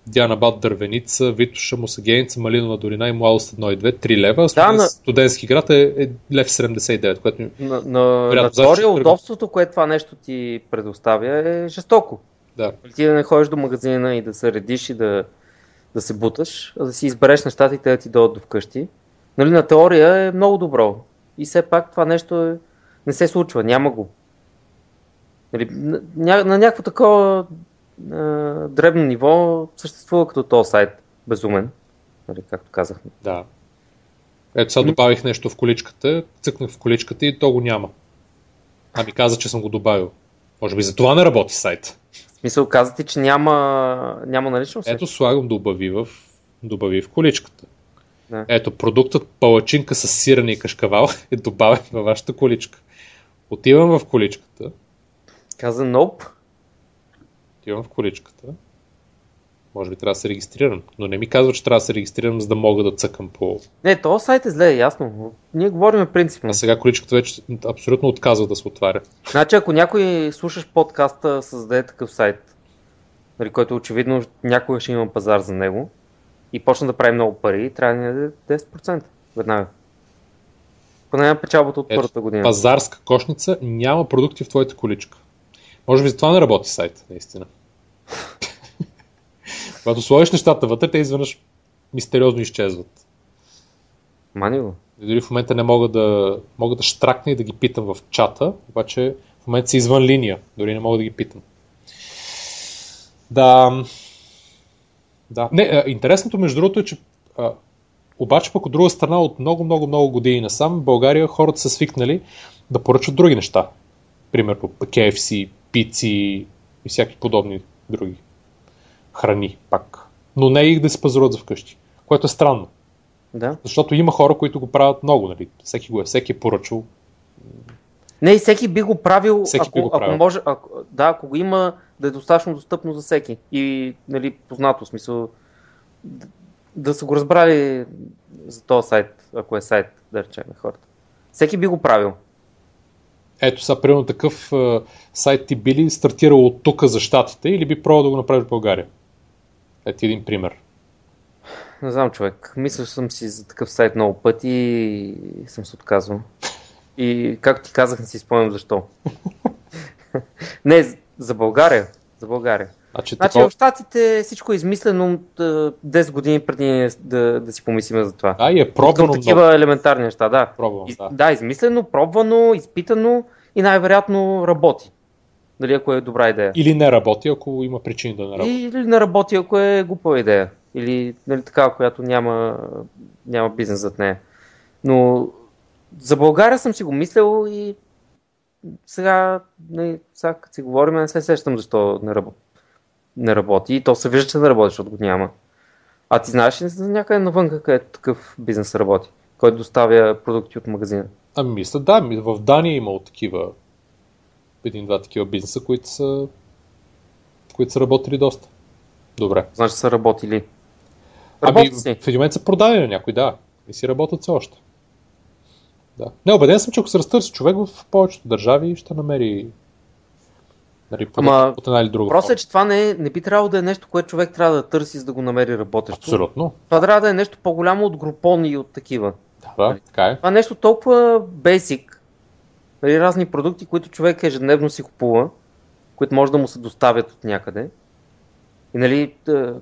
Дианабад, Дървеница, Витоша, Мусагеница, Малинова долина и Младост 1 и 2, 3 лева. Студентски град е 1,79 лв, което на теория удобството, което това нещо ти предоставя, е жестоко. Да. Ти да не ходиш до магазина и да се редиш и да се буташ, а да си избереш нещата и те да ти дойдат до вкъщи. На теория е много добро. И все пак това нещо не се случва, няма го. На някакво такова дребно ниво съществува като този сайт. Безумен, както казахме. Да. Ето сега добавих нещо в количката, цъкнах в количката и то го няма. Ами каза, че съм го добавил. Може би за това не работи сайт. В смисъл, каза ти, че няма наличност? Ето слагам добави в количката. Да. Ето продуктът палачинка с сирене и кашкавал е добавен във вашата количка. Отивам в количката. Каза nope. Отивам в количката. Може би трябва да се регистрирам, но не ми казва, че трябва да се регистрирам, за да мога да цъкам по... Не, този сайт е зле, ясно. Ние говорим принципно. А сега количката вече абсолютно отказва да се отваря. Значи, ако някой слушаш подкаста, създаде такъв сайт, който очевидно някой ще има пазар за него и почна да прави много пари, трябва да ни даде 10% веднага. Поне на печалбата от първата година. Пазарска кошница, няма продукти в твоята количка. Може би за това не работи сайт, наистина. Когато сложиш нещата вътре, те изведнъж мистериозно изчезват. Манило. И дори в момента не мога да штракна и да ги питам в чата, обаче в момента си извън линия, дори не мога да ги питам. Да. Не, интересното между другото е, че обаче пък от друга страна от много години насам в България хората са свикнали да поръчат други неща. Примерно KFC, пици и всякакви подобни други храни пак. Но не и да се пазаруват за вкъщи, което е странно. Да. Защото има хора, които го правят много, нали? Всеки е поръчал. Не, и всеки би го правил, ако може. Ако го има, да е достатъчно достъпно за всеки. И нали, познато, в смисъл, да са го разбрали за този сайт, ако е сайт, да речем, на хората. Всеки би го правил. Ето сега, примерно такъв сайт ти би ли стартирал от тук за щатите или би пробвал да го направиш в България? Ето един пример. Не знам, човек. Мисля, че съм си за такъв сайт много пъти и съм се отказвал. И както ти казах, не си спомням защо. Не, за България. За България. Значи в щатите всичко е измислено 10 години преди да си помислим за това. Да, и е пробвано. Такива елементарни неща, да. Пробвано, да. Да, измислено, пробвано, изпитано и най-вероятно работи. Дали ако е добра идея. Или не работи, ако има причини да не работи. Или не работи, ако е глупава идея. или нали, такава, която няма бизнес зад нея. Но за България съм си го мислял и сега, нали, сега като си говорим, не се сещам защо не работи. И то се вижда, че не работи, защото го няма. А ти знаеш ли някъде навънка, където такъв бизнес работи, който доставя продукти от магазина? Ами мисля, да. В Дания е имало такива, един-два такива бизнеса, които са работили доста. Добре. Значи са работили. В един момент са продадени на някой, да. И си работят все още. Да. Не, убеден съм, че ако се разтърси човек в повечето държави, ще намери от една или друга. Въпросът е, че това не би трябвало да е нещо, което човек трябва да търси, за да го намери работещо. Абсолютно. Това трябва да е нещо по-голямо от групони и от такива. Да, така е. Това е нещо толкова basic, разни продукти, които човек ежедневно си купува, които може да му се доставят от някъде. И нали,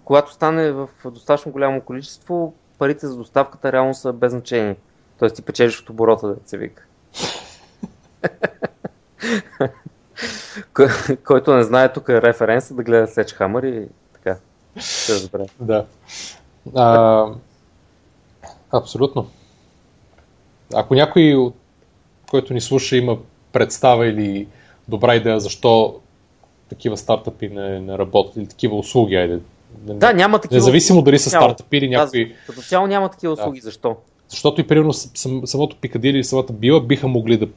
когато стане в достатъчно голямо количество, парите за доставката реално са без значение. Тоест ти печелиш от оборота, да се вика. Който не знае, тук е референса, да гледа Sledgehammer и така. Ще разбере. Да. Абсолютно. Ако някой, който ни слуша, има представа или добра идея защо такива стартъпи не работят или такива услуги, айде. Да, няма такива. Независимо дали са стартъпи или някакви. Като цяло няма такива услуги, защо? Защото и примерно самото Пикадили или самата Била биха могли да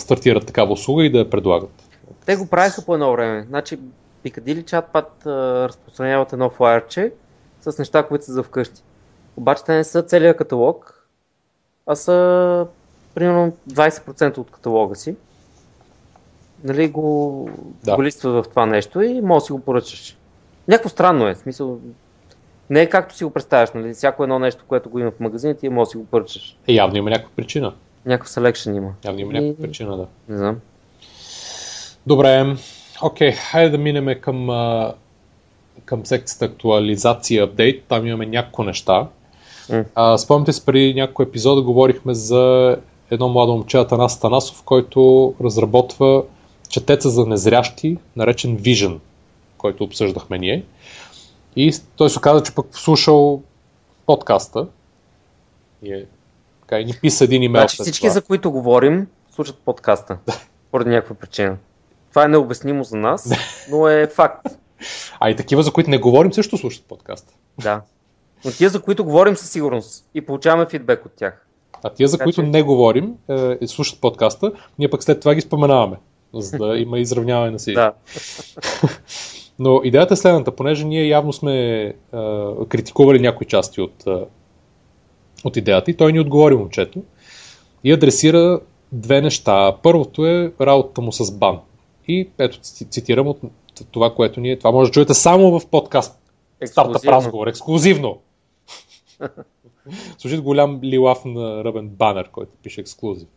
стартират такава услуга и да я предлагат. Те го правиха по едно време. Значи Пикадили чатпад разпространяват едно флайерче с неща, които са за вкъщи. Обаче те не са целият каталог, а са примерно 20% от каталога си. Нали, го листват в това нещо и може да си го поръчаш. Някакво странно е, в смисъл. Не е както си го представяш, нали? Всяко едно нещо, което го има в магазина, ти може да си го поръчаш. Явно има някаква причина. Някакъв селекшен има. Явно има някаква причина, да. Не знам. Добре, окей, хайде да минем към секцията актуализация, апдейт. Там имаме няколко неща. Спомните си, преди няколко епизода говорихме за едно младо момче, Атанас Атанасов, който разработва четеца за незрящи, наречен Vision, който обсъждахме ние. И той се оказа, че пък слушал подкаста и ни писа един имейл. Значи всички, за които говорим, слушат подкаста, поради някаква причина. Това е необяснимо за нас, но е факт. А и такива, за които не говорим, също слушат подкаста. Да. Но тия, за които говорим, със сигурност и получаваме фидбек от тях. А тия, за които не говорим, слушат подкаста, ние пък след това ги споменаваме, за да има изравняване на си. Да. Но идеята е следната, понеже ние явно сме критикували някои части от идеята и той ни отговори момчето и адресира две неща. Първото е работата му с бан. И ето цитирам от това, което ние... Това може да чуете само в подкаст. Стартъп разговор. Ексклузивно! Служи голям лилав на ръбен банер, който пише ексклузив.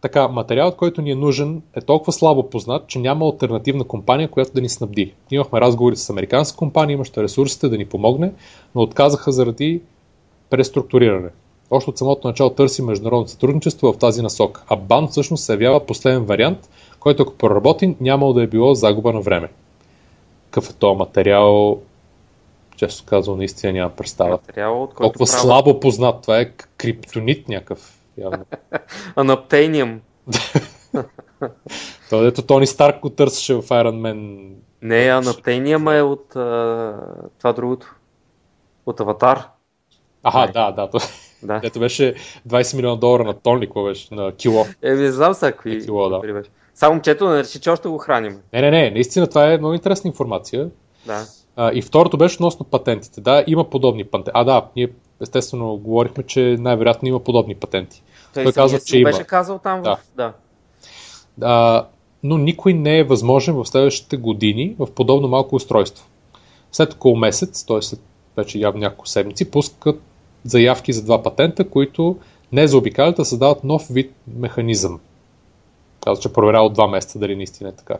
Така, материалът, който ни е нужен, е толкова слабо познат, че няма алтернативна компания, която да ни снабди. Имахме разговори с американска компания, имаща ресурсите да ни помогне, но отказаха заради преструктуриране. Още от самото начало търси международно сътрудничество в тази насока, а БАН всъщност се явява последен вариант, който ако проработи, нямало да е било загуба на време. Какъв е този материал? Често казвам, наистина няма представа. Толкова слабо познат, това е криптонит някакъв. Unobtainium. Това дето Тони Старк го търсеше в Iron Man. Не, Unobtainium е от това другото. От Аватар. Аха, да. Да. Дето беше $20 милиона на тон, ли беше? На кило. Не знам са какви. Да. Само чето не реши, че още го храним. Не, наистина това е много интересна информация. Да. И второто беше относно патентите. Да, има подобни патенти. Ние естествено говорихме, че най-вероятно има подобни патенти. Той казва, че има. Беше казал там. Но никой не е възможен в следващите години в подобно малко устройство. След около месец, т.е. вече явно няколко седмици, пускат заявки за два патента, които не заобикалят, а създават нов вид механизъм. Казва, че проверява 2 месеца дали наистина е така.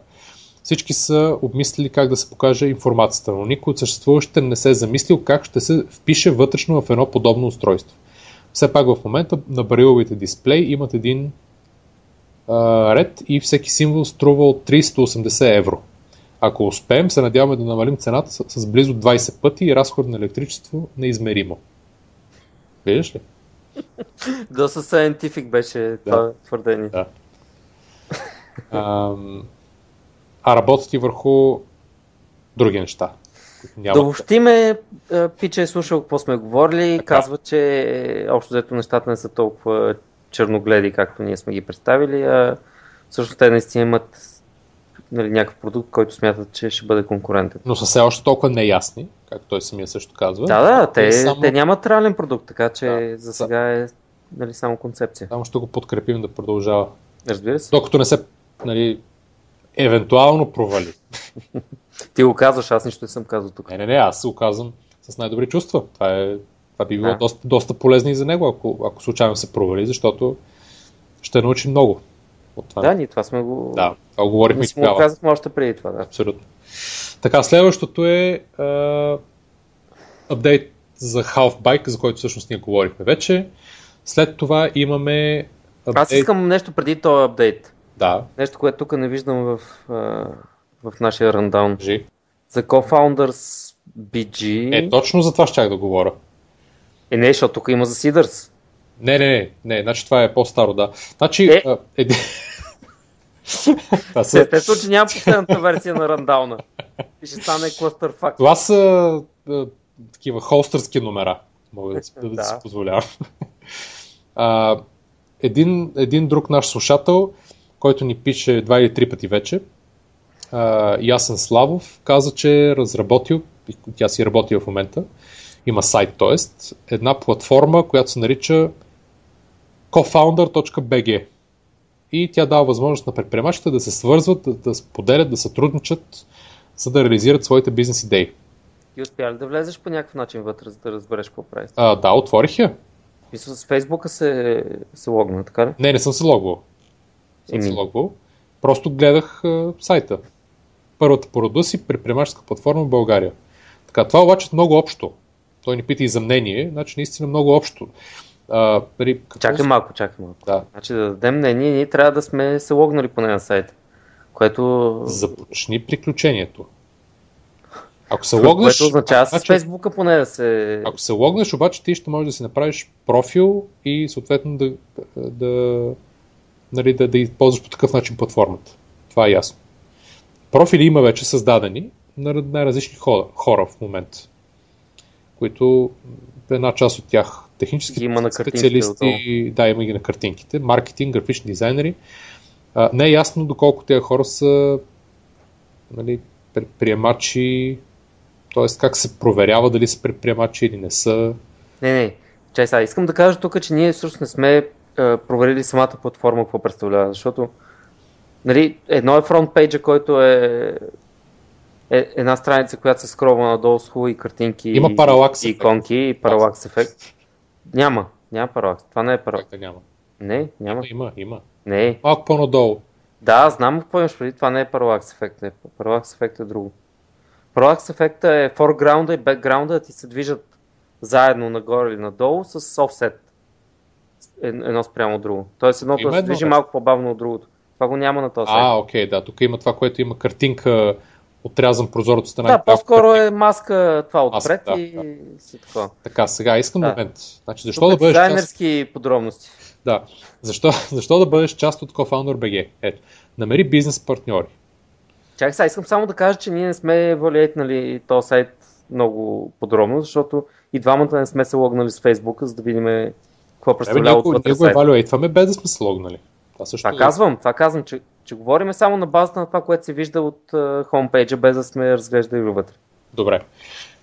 Всички са обмислили как да се покаже информацията, но никой от съществуващите не се е замислил как ще се впише вътрешно в едно подобно устройство. Все пак в момента на бариловите дисплеи имат един ред и всеки символ струва от 380 евро. Ако успеем, се надяваме да намалим цената с близо 20 пъти и разход на електричество неизмеримо. Виждаш ли? Доста scientific беше това твърдение. Да. А работят и върху други неща. Да въобще ме пича е слушал какво сме говорили. Така. Казва, че общо взето нещата не са толкова черногледи, както ние сме ги представили, а всъщност те наистина имат, нали, някакъв продукт, който смятат, че ще бъде конкурентен. Но са все още толкова неясни, както той самия също казва. Да, те нямат реален продукт, така че за сега е, нали, само концепция. Само ще го подкрепим да продължава. Разбира се. Докато не се, нали, евентуално провали. Ти го казваш, аз нищо не съм казал тук. Не, аз го казвам с най-добри чувства. Това би било доста полезно и за него, ако случайно се провали, защото ще научи много от това. Да, ние това сме го... Да, това говорихме и тогава. Го казахме още преди това, да. Абсолютно. Така, следващото е апдейт за Half-Bike, за който всъщност ние говорихме вече. След това имаме апдейт... Аз искам нещо преди този апдейт. Да. Нещо, което тук не виждам в нашия rundown. За Co-Founders BG... Точно за това щях да говоря. Не, защото тук има за Seeders. Не, значи това е по-старо, да. Значи... Естествено, че няма последната версия на рандауна. И ще стане клъстър факт. Това са такива холстърски номера, мога да си позволявам. Един друг наш слушател, който ни пише 2 или 3 пъти вече, Ясен Славов, каза, че е разработил, тя си работи в момента, има сайт, т.е. една платформа, която се нарича cofounder.bg и тя дава възможност на предприемачите да се свързват, да споделят, да сътрудничат, за да реализират своите бизнес идеи. И успя ли да влезеш по някакъв начин вътре, за да разбереш какво правиш? Да, отворих я. Мисля, с Фейсбука се логна, така ли? Не съм се логвал. Просто гледах сайта. Първата по рода си предприемаческа платформа в България. Така, това обаче е много общо. Той ни пита и за мнение, значи наистина много общо. Чакай малко. Да. Значи да дадем мнение, ние трябва да сме се логнали поне на сайта, което... Започни приключението. Ако се логнеш... Което означава с Фейсбука поне да се... Ако се логнеш, обаче ти ще можеш да си направиш профил и съответно да използваш по такъв начин платформата. Това е ясно. Профили има вече създадени на най-различни хора в момента, които една част от тях технически специалисти, има ги на картинките, маркетинг, графични дизайнери. Не е ясно доколко тези хора са, нали, предприемачи, т.е. как се проверява дали са предприемачи или не са. Не, чай сега, искам да кажа тук, че ние всъщност не сме проверили самата платформа какво представлява, защото, нали, едно е фронтпейджа, който е една страница, която се скролва надолу с хубави картинки и иконки и паралакс ефект. Няма паралакс. Това не е паралакс. Няма. Има. Не. Малко по-надолу. Да, знам какво имаш преди. Това не е паралакс ефект. Паралакс ефект е друго. Паралакс ефект е форграунда и бекграунда ти се движат заедно нагоре или надолу с офсет. Едно спрямо друго. Тоест едното се движи малко по-бавно от другото. Това го няма на този сайт. Окей, да. Тук има това, което има картинка, отрязан прозор от страна. Да, по-скоро е маска това отпред и си такова. Така, сега искам момент. Значи, защо да бъдеш дизайнерски подробности. Да. Защо да бъдеш част от Co-Founder BG? Ето, намери бизнес партньори. Чакай сега, искам само да кажа, че ние не сме валиднали този сайт много подробно, защото и двамата не сме се логнали с Фейсбука, за да видим какво представлява отвътре сайта. Ние го евалюейтваме без да сме се логнали. Това казвам, че говорим само на базата на това, което се вижда от хомпейджа, без да сме разглеждали вътре. Добре.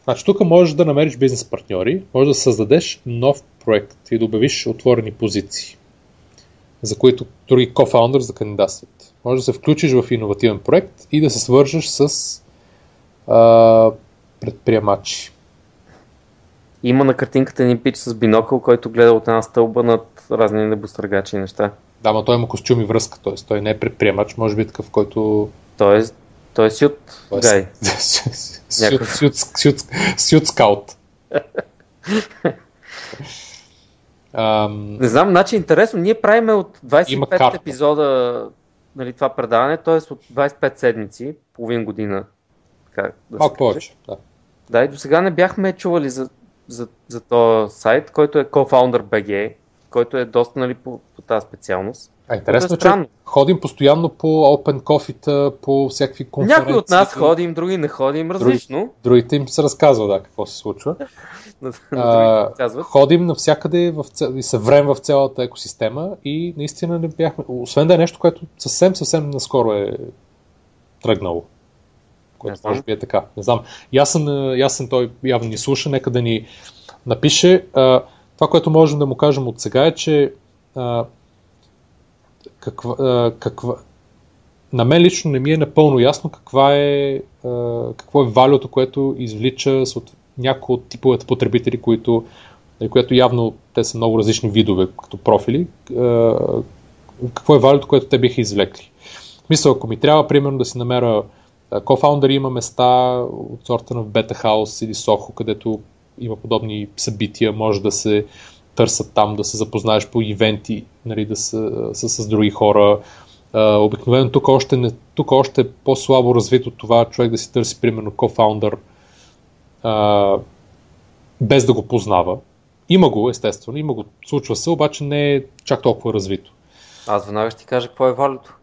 Значи тук можеш да намериш бизнес партньори, можеш да създадеш нов проект и да обявиш отворени позиции, за които други co-founders да кандидатстват. Може да се включиш в иновативен проект и да се свържеш с предприемачи. Има на картинката един пич с бинокъл, който гледа от една стълба над разни небостъргачи и неща. Да, но той има костюм и връзка, т.е. той не е предприемач, може би такъв, който... Той е сют гай. Сют скаут. Не знам, значи интересно, ние правиме от 25 епизода нали, това предаване, т.е. от 25 седмици, половин година. Малко повече, да. Да, и до сега не бяхме чували за този сайт, който е Co-Founder BG, който е доста, нали, по тази специалност. А, интересно, че ходим постоянно по Open Coffee-та, по всякакви конференции. Някои от нас ходим, други не ходим, различно. Другите им се разказва, да, какво се случва. Ходим навсякъде и се врем в цялата екосистема и наистина не бяхме... Освен да е нещо, което съвсем наскоро е тръгнало. Което може би е така, не знам. Ясен, той явно ни слуша, нека да ни напише. Това, което можем да му кажем от сега е, че на мен лично не ми е напълно ясно какво е валюто, което извлича от някои от типовете потребители, което явно те са много различни видове като профили. Какво е валюто, което те биха извлекли? В смисъл, ако ми трябва, примерно, да си намеря кофаундъри, има места от сорта на Beta House или Soho, където има подобни събития, може да се търсят там, да се запознаеш по ивенти, нали, да с други хора. Обикновено тук още е по-слабо развито това човек да си търси, примерно, кофаундър, без да го познава. Има го, естествено, случва се, обаче не е чак толкова развито. Аз веднага ще ти кажа какво е валюто.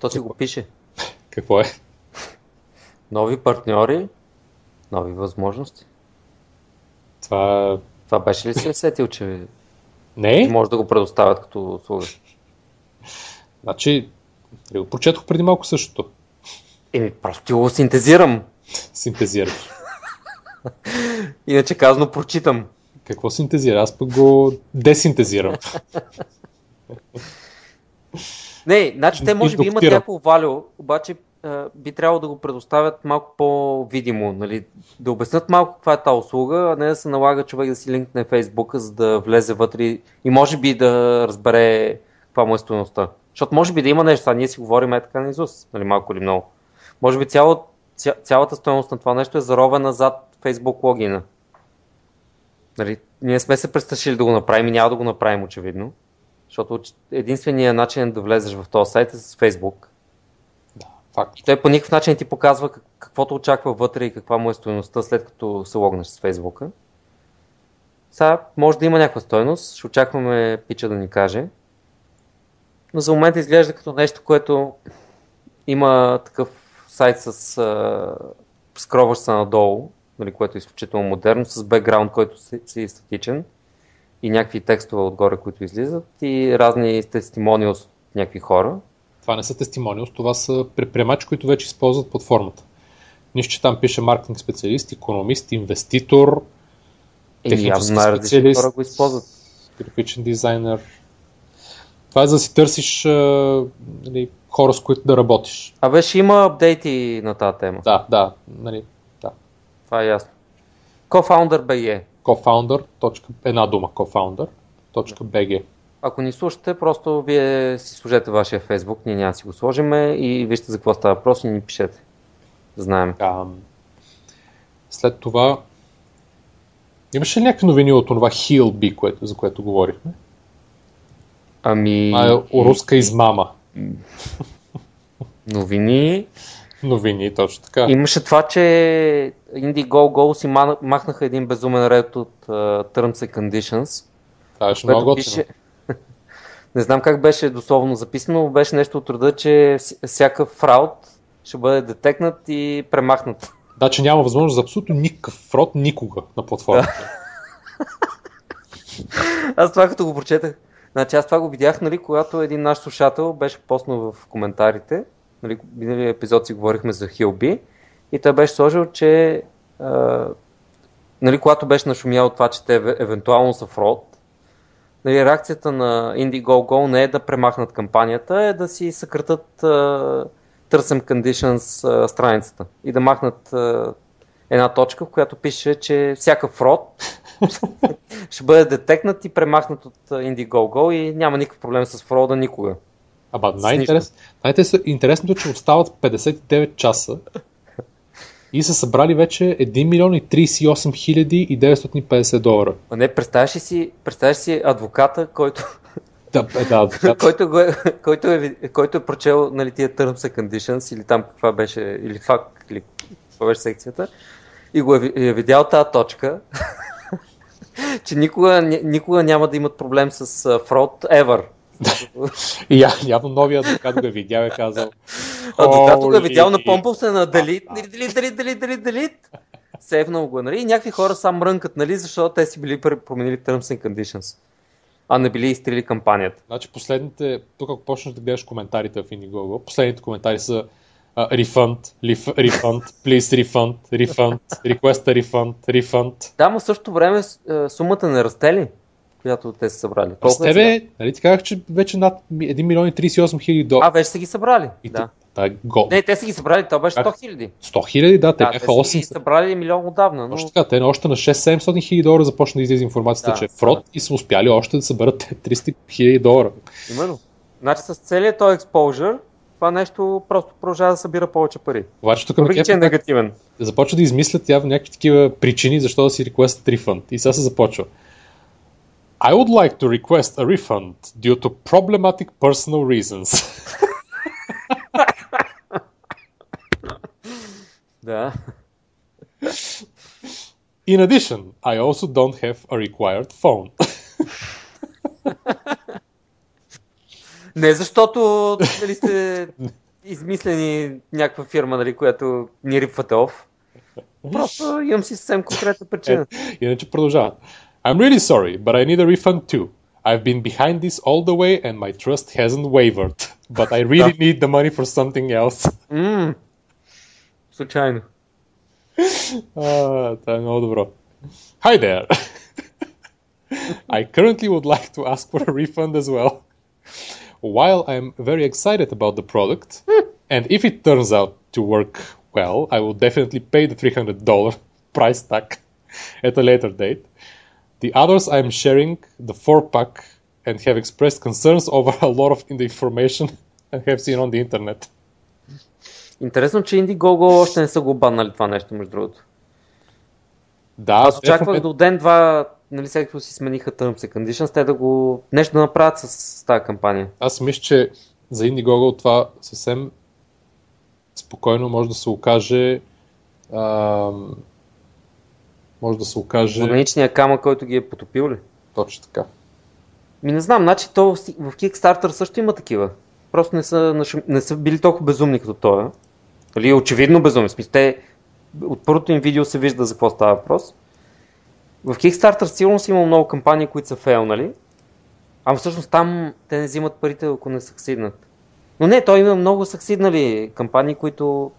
То си го пише. Какво е? Нови партньори, нови възможности. Това беше ли се сетил, че не може да го предоставят като услуга? Значи, го прочетох преди малко същото. Просто ти го синтезирам. Синтезирам. Иначе казано, прочитам. Какво синтезира? Аз пък го десинтезирам. Не, значи те може би имат някакво валю, обаче би трябвало да го предоставят малко по-видимо, нали? Да обяснят малко каква е тази услуга, а не да се налага човек да си линкне Фейсбука, за да влезе вътре и може би да разбере каква му е стойността. Защото може би да има нещо, а ние си говорим така на Изус, нали, малко или много. Може би цялата стойност на това нещо е заровена зад Фейсбук логина. Нали? Ние сме се престрашили да го направим и няма да го направим, очевидно. Защото единственият начин да влезеш в този сайт е с Фейсбук. И той по никакъв начин ти показва каквото очаква вътре и каква му е стойността, след като се логнеш с Фейсбука. Сега може да има някаква стойност, ще очакваме пича да ни каже. Но за момента изглежда като нещо, което има такъв сайт с скроваш се надолу, нали, което е изключително модерно, с бекграунд, който си статичен и някакви текстове отгоре, които излизат и разни тестимони от някакви хора. Това не са тестимониус, това са предприемачи, които вече използват платформата. Нищо, че там пише маркетинг специалист, икономист, инвеститор, технически специалист, хора го използват. Графичен дизайнер. Това е за да си търсиш хора, с които да работиш. А вече има апдейти на тази тема. Да. Това е ясно. Co-Founder.bg Co-Founder, една дума, Co-Founder.bg. Ако ни слушате, просто вие си служете вашия Фейсбук, ние няма си го сложиме и вижте за какво става въпрос и ни пишете. Знаем. След това имаше ли някакви новини от това Healbee, за което говорихме? Руска измама. Новини, точно така. Имаше това, че Indiegogo си махнаха един безумен ред от Terms and Conditions. Това беше много готино. Не знам как беше дословно записано, беше нещо от рода, че всякакъв фрауд ще бъде детекнат и премахнат. Да, че няма възможност за абсолютно никакъв фрауд никога на платформата. Аз това като го прочетах, значи аз това го видях, нали, когато един наш слушател беше поснал в коментарите, нали, миналия епизод си говорихме за Healbee и той беше сложил, че нали, когато беше нашумял това, че те евентуално са фрауд, нали, реакцията на Indiegogo не е да премахнат кампанията, е да си съкратат Terms and Conditions страницата и да махнат една точка, в която пише, че всяка фрод ще бъде детекнат и премахнат от Indiegogo и няма никакъв проблем с фрода никога. Аба най-интересното, че остават 59 часа и са събрали вече $1 038 950. А не, представяш ли си адвоката, който Да. който е прочел, нали, тия Terms and Conditions или там каква беше, или факт, или каква беше секцията, и го е видял тази точка, че никога няма да имат проблем с fraud ever. И явно новият адвокат го е видял, е казал. Адвокат го е видял, напомпал се на delete. Сейвнал го, нали? И някакви хора сам мрънкат, нали? Защото те си били променили Terms and Conditions, а не били изтрили кампанията. Значи последните, тук ако почнеш да гледаш коментарите в Indiegogo, последните коментари са refund, please refund, request a refund. Да, но в същото време сумата не расте ли, която те са събрали? С тебе, нали ти казах, че вече над 1 038 000 долара. А, вече са ги събрали, и да. Не, те са ги събрали, това беше 100 хиляди. 100 хиляди, да, те бяха 8. Те са ги събрали милион отдавна. Но... Така, те още на 600-700 хиляди долара започна да излезе информацията, че е фрод и са успяли още да съберат 300 хиляди долара. Именно. Значи с целият този експожър, това нещо просто продължава да събира повече пари. Обаче тук е негативен. Започва да измислят явно някакви такива причини, защо да си реквестат рефънд. И сега се започва. I would like to request a refund due to problematic personal reasons. Да. In addition, I also don't have a required phone. Не защото дали сте измислени някаква фирма, нали, която ни рипвате оф. Просто имам си съвсем конкретна причина. Иначе продължава. I'm really sorry, but I need a refund too. I've been behind this all the way and my trust hasn't wavered. But I really need the money for something else. Случайно. Това е много добро. Hi there. I currently would like to ask for a refund as well. While I'm very excited about the product, and if it turns out to work well, I will definitely pay the $300 price tag at a later date. The others I'm sharing the 4-pack and have expressed concerns over a lot of the information I have seen on the internet. Интересно, че Indiegogo още не са го баннали това нещо, между другото. Да, очаквах до ден-два, нали, сега си смениха Terms and Conditions, те да го нещо да направят с тази кампания. Аз мисля, че за Indiegogo това съвсем спокойно може да се окаже воденичният камък, който ги е потопил ли? Точно така. Не знам, значи то в Kickstarter също има такива. Просто не са били толкова безумни като това. Или очевидно безумни. Те от първото им видео се вижда за какво става въпрос. В Kickstarter сигурно си има много кампании, които са фейлнали. А всъщност там те не взимат парите, ако не съксиднат. Но не, той има много съксиднали кампании, които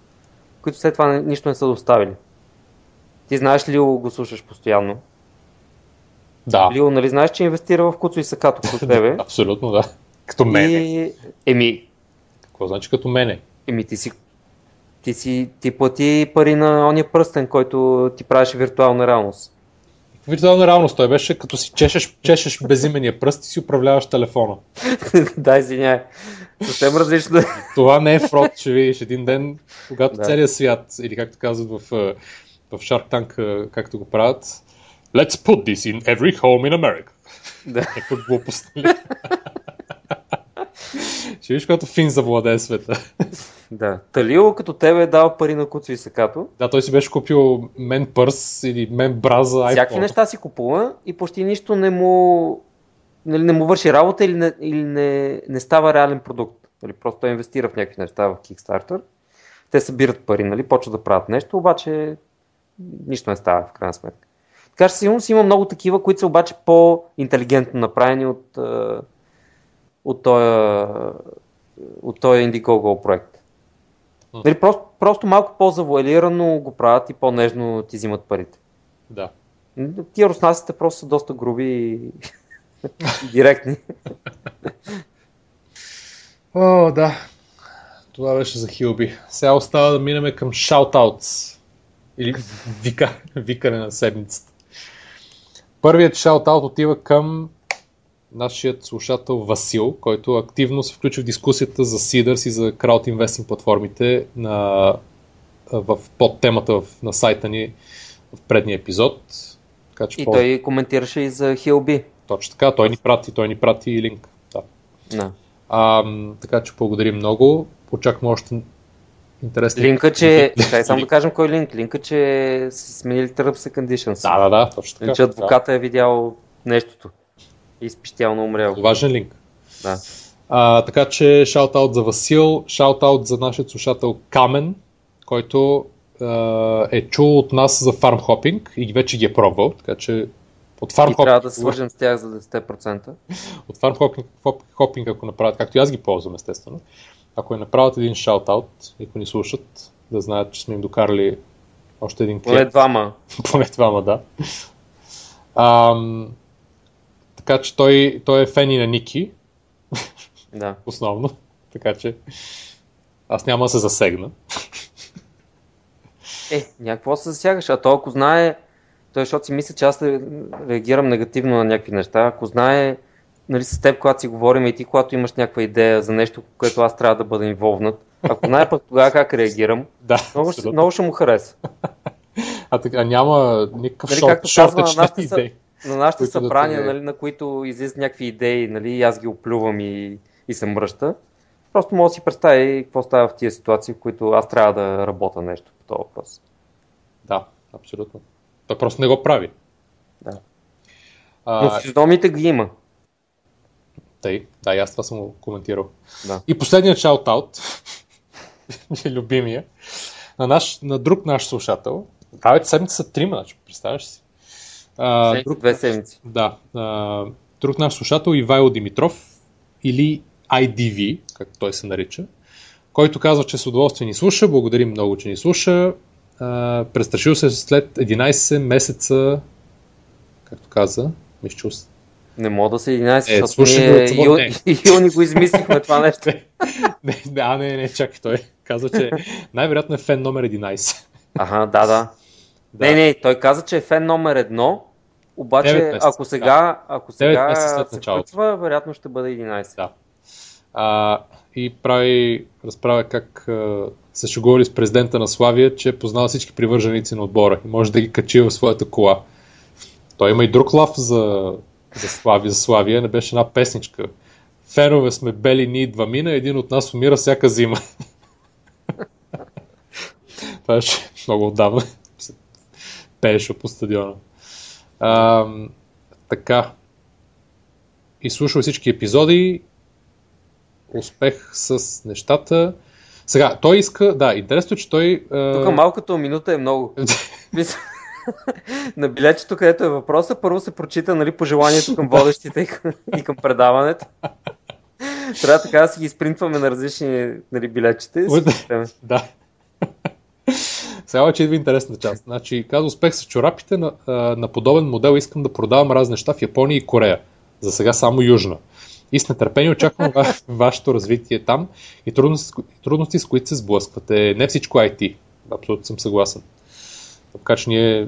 след това нищо не са доставили. Ти знаеш ли го слушаш постоянно? Да. Лио, нали знаеш, че инвестира в Куцо и Сакато като тебе? Абсолютно, да. Като мене. Какво значи като мене? Ти плати пари на ония пръстен, който ти правеше виртуална реалност. Виртуална реалност, той беше като си чешеш безимения пръст и си управляваш телефона. Да, извиняй. Съвсем различно. Това не е фрод, ще видиш един ден, когато целият свят, или както казват в Shark Tank, както го правят, Let's put this in every home in America. Да. Някаква глупост, нали? Ще виж, когато Фин завладее света. Да. Талило като тебе е дал пари на Куцо и Сакато. Да, той си беше купил мен пърс или мен браза iPhone. Всякакви неща си купува и почти нищо не му върши работа или не става реален продукт. Или просто той инвестира в някакви неща в Kickstarter. Те събират пари, нали, почват да правят нещо, обаче нищо не става в крайна сметка. Така че сигурно си има много такива, които са обаче по-интелигентно направени от този Indiegogo проект. Нали, просто малко по-завуалирано го правят и по-нежно ти взимат парите. Да. Тия руснаците просто са доста груби и директни. О, да. Това беше за Хилби. Сега остава да минем към shoutouts. Или викане на седмицата. Първият шаутаут отива към нашият слушател Васил, който активно се включи в дискусията за Seeders и за краудинвестинг платформите в подтемата на сайта ни в предния епизод. Така, че и той коментираше и за HillB. Точно така, той ни прати линк. Да. Да. Така че благодарим много. Очакваме още интересни... Линка, че... Чай само да кажем кой е линк. Линка, че са сменили Terms and Conditions. Да, точно така. Че адвоката е видял нещото. И спищялно умрял. Важен линк. Да. Така че шаут-аут за Васил, шаут-аут за нашия слушател Камен, който е чул от нас за фармхопинг и вече ги е пробвал, така че от фармхопинг... И трябва да свържем с тях за 10%. От фармхопинг, ако направят, както и аз ги ползвам естествено, ако я направят един шаут-аут, ако ни слушат, да знаят, че сме им докарали още един клиент. Поне двама, да. Така че той е фен и на Ники. Да. Основно, така че аз няма да се засегна. Някакво се засягаш, а то ако знае, той защото си мисля, че аз реагирам негативно на някакви неща, ако знае, нали, с теб, когато си говорим и ти, когато имаш някаква идея за нещо, което аз трябва да бъда инволвнат, ако знае пък тогава как реагирам, да, много ще му хареса. А няма никакъв шортечни идеи. На нашите събрания, да, нали, на които излизат някакви идеи, нали, аз ги оплювам и се мръща. Просто мога да си представя какво става в тия ситуации, в които аз трябва да работя нещо по този въпрос. Да, абсолютно. Той просто не го прави. Да. Но физиономите ги има. Тъй, да, и аз това съм го коментирал. Да. И последният шаут-аут, любимия, на друг наш слушател. Да, вече седмица са трима, значи, представяш си. Две седмици. Да. Друг наш слушател, Ивайло Димитров, или IDV, както той се нарича, който казва, че с удоволствие ни слуша, благодарим много, че ни слуша. Престрашил се след 11 месеца, както каза, мисчус. Не мога да са 11, защото ние юни го измислихме това нещо. Не, чакай, той казва, че най-вероятно е фен номер 11. Ага, да. Да. Не, той каза, че е фен номер 1, обаче ако сега, се включва, вероятно ще бъде 11. Да. И разправя как се шегували с президента на Славия, че познава всички привърженици на отбора и може да ги качи в своята кола. Той има и друг лав за Славия, не беше една песничка. Фенове сме бели ние два мина, един от нас умира всяка зима. Това беше много отдавна. Пееше по стадиона. Така. Изслушвай всички епизоди. Успех с нещата. Сега, той иска... Да, интересно е, че той... Тук малкото минута е много. На билетчето, където е въпроса, първо се прочита, нали, пожеланието към водещите и към предаването. Трябва така да си ги изпринтваме на различни, нали, билетчета. Да. Сега вече идва интересна част. Значи, казва, успех с чорапите на подобен модел искам да продавам разни неща в Япония и Корея. За сега само Южна. И с нетърпение очаквам вашето развитие там и трудности, с които се сблъсквате. Не всичко IT. Абсолютно съм съгласен. Така че ние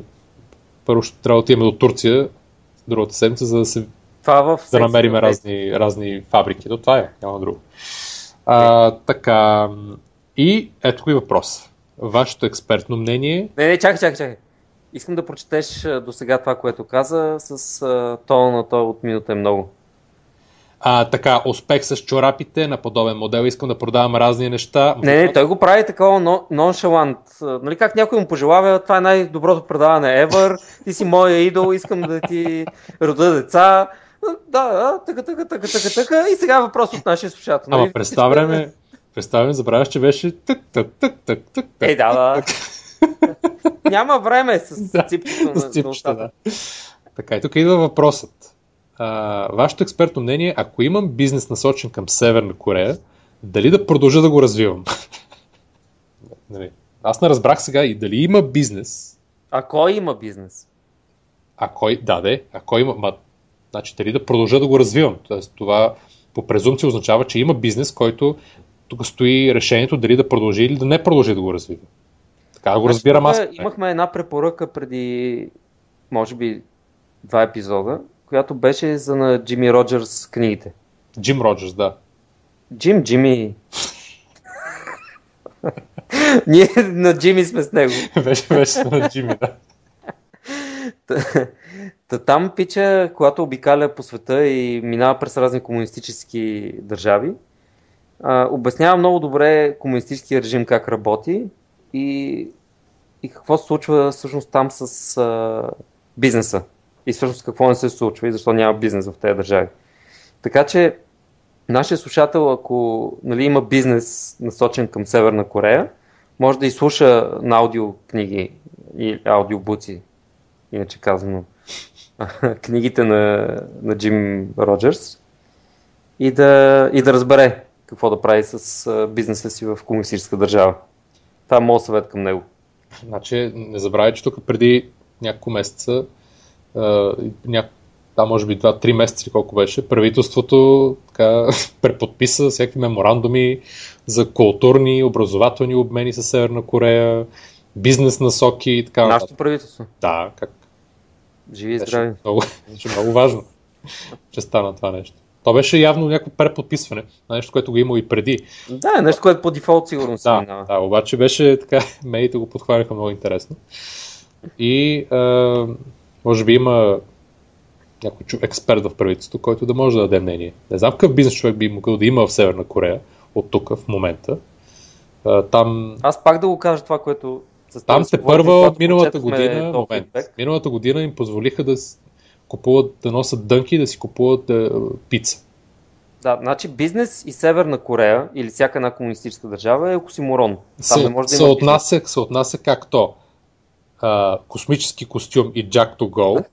първо ще трябва да отидем до Турция другата седмица, за да да намерим разни фабрики. До това е, няма друго. Така. И ето и въпрос. Вашето експертно мнение... Не, чакай. Искам да прочетеш до сега това, което каза, с тона на това от минута е много. Така, успех с чорапите на подобен модел, искам да продавам разни неща. Не, той го прави такова ноншалант. Нали, как някой му пожелава, това е най-доброто предаване ever, ти си моя идол, искам да ти рода деца. Да, така. И сега въпрос от нашия слушател. Ама представяме, забравяш, че беше тък. Да. Няма време с ципчето на устата. Така, и тук идва въпросът. Вашето експертно мнение, ако имам бизнес насочен към Северна Корея, дали да продължа да го развивам? Аз не разбрах сега и дали има бизнес. А кой има бизнес? А кой има... Значи, дали да продължа да го развивам? Тоест, това по презумпция означава, че има бизнес, който тук стои решението дали да продължи или да не продължи да го развива. Така да го разбирам аз. Имахме една препоръка преди, може би, 2 епизода, която беше за на Джими Роджърс книгите. Джим Роджърс, да. Джими. Ние на Джими сме с него. Беше на Джими, да. Там пича, когато обикаля по света и минава през разни комунистически държави, обяснява много добре комунистическия режим как работи и какво се случва всъщност там с бизнеса. И всъщност какво не се случва и защо няма бизнес в тези държави. Така че нашия слушател, ако има бизнес насочен към Северна Корея, може да изслуша на аудиокниги и аудиобуци, иначе казано, книгите на Джим Роджерс и да разбере какво да прави с бизнеса си в комунистическа държава. Това е моят съвет към него. Значи, не забравяй, че тук преди няколко месеца, може би 2-3 месеца, колко беше, правителството преподписа всякакви меморандуми за културни, образователни обмени с Северна Корея, бизнес насоки и така. Нашето правителство. Да, как? Живи и здрави. Беше много важно, че стана това нещо. То беше явно някакво преподписване на нещо, което го има и преди. Да, нещо, което по дефолт сигурно се минава. Да, обаче беше така, медиите го подхваляха много интересно. И може би има някой експерт в правителството, който да може да даде мнение. Не знам какъв бизнес човек би могъл да има в Северна Корея от тук в момента. Там... Аз пак да го кажа това, което... Там те първа миналата година им позволиха да купуват, да носят дънки и да си купуват пица. Да, значи бизнес и Северна Корея или всяка една комунистическа държава е оксиморон. Се отнася както космически костюм и Jack to Go.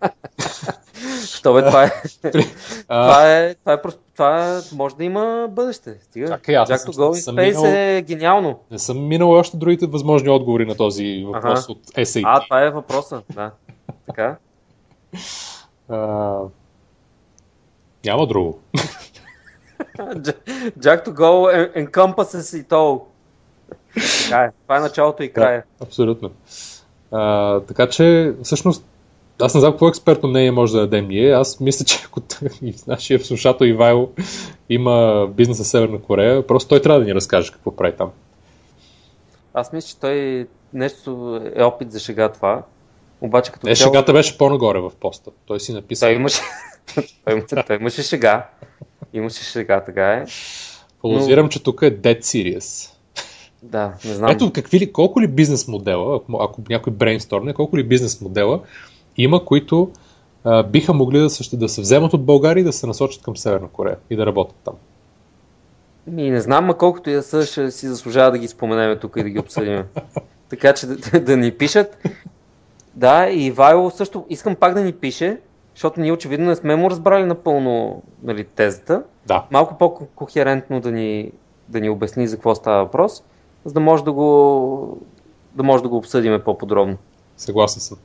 Това може да има бъдеще. Jack to Go in Space е гениално. Не съм минал още другите възможни отговори на този въпрос от SAT. Това е въпроса, да. Така. Няма друго. Jack to Go encompasses it all. Това е началото и края. Да, абсолютно. Така че, всъщност, аз не знам какво експертно мнение може да дадем ние. Аз мисля, че ако нашия слушател Ивайло има бизнес в Северна Корея, просто той трябва да ни разкаже какво прави там. Аз мисля, че той нещо е опит за шега това. Обаче, като шегата беше по-нагоре в поста. Той си написа... Той имаше шега. Имаше шега, така е. Полозирам, че тук е Dead Serious. Да, не знам. Ето колко ли бизнес модела, ако някой брейнсторне, колко ли бизнес модела има, които биха могли да се вземат от България и да се насочат към Северна Корея и да работят там? Не знам, колкото и да също си заслужава да ги споменем тук и да ги обсъдим. Така че да ни пишат. Да, и Вайло също искам пак да ни пише, защото ние очевидно не сме му разбрали напълно, нали, тезата. Да. Малко по-кохерентно да ни обясни за какво става въпрос, за да може да го обсъдим по-подробно. Съгласен съм.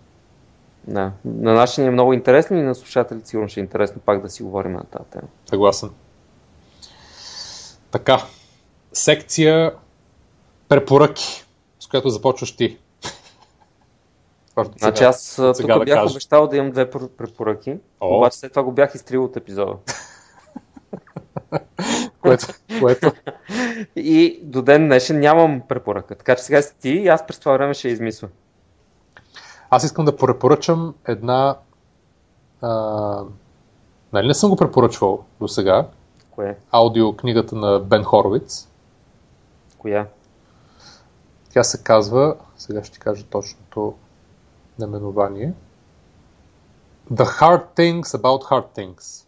Да. На нашия е много интересно и на слушателите сигурно ще е интересно пак да си говорим на тази тема. Съгласен. Така, секция препоръки, с която започваш ти. Значи аз тук бях обещал да имам 2 препоръки, обаче след това го бях изтрил от епизода. Което? И до ден днешен нямам препоръка. Така че сега си ти и аз през това време ще измисля. Аз искам да препоръчам една... Нали не съм го препоръчвал до сега? Кое? Аудиокнигата на Бен Хоровиц. Коя? Тя се казва... Сега ще ти кажа точното наименование. The Hard Things About Hard Things.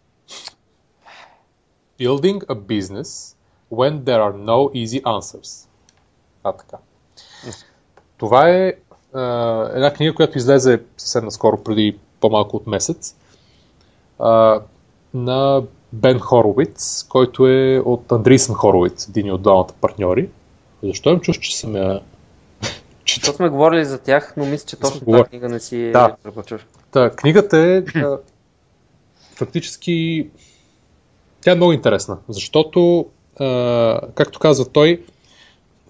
Building a business when there are no easy answers. Така. Това е една книга, която излезе съвсем наскоро, преди по-малко от месец, на Бен Хоровиц, който е от Андрийсън Хоровиц, един от двамата партньори. Защо им чуш, че съм я... Защото сме говорили за тях, но мисля, че точно тази книга не си препоръчваш. Да, книгата е фактически... Тя е много интересна, защото, както казва той,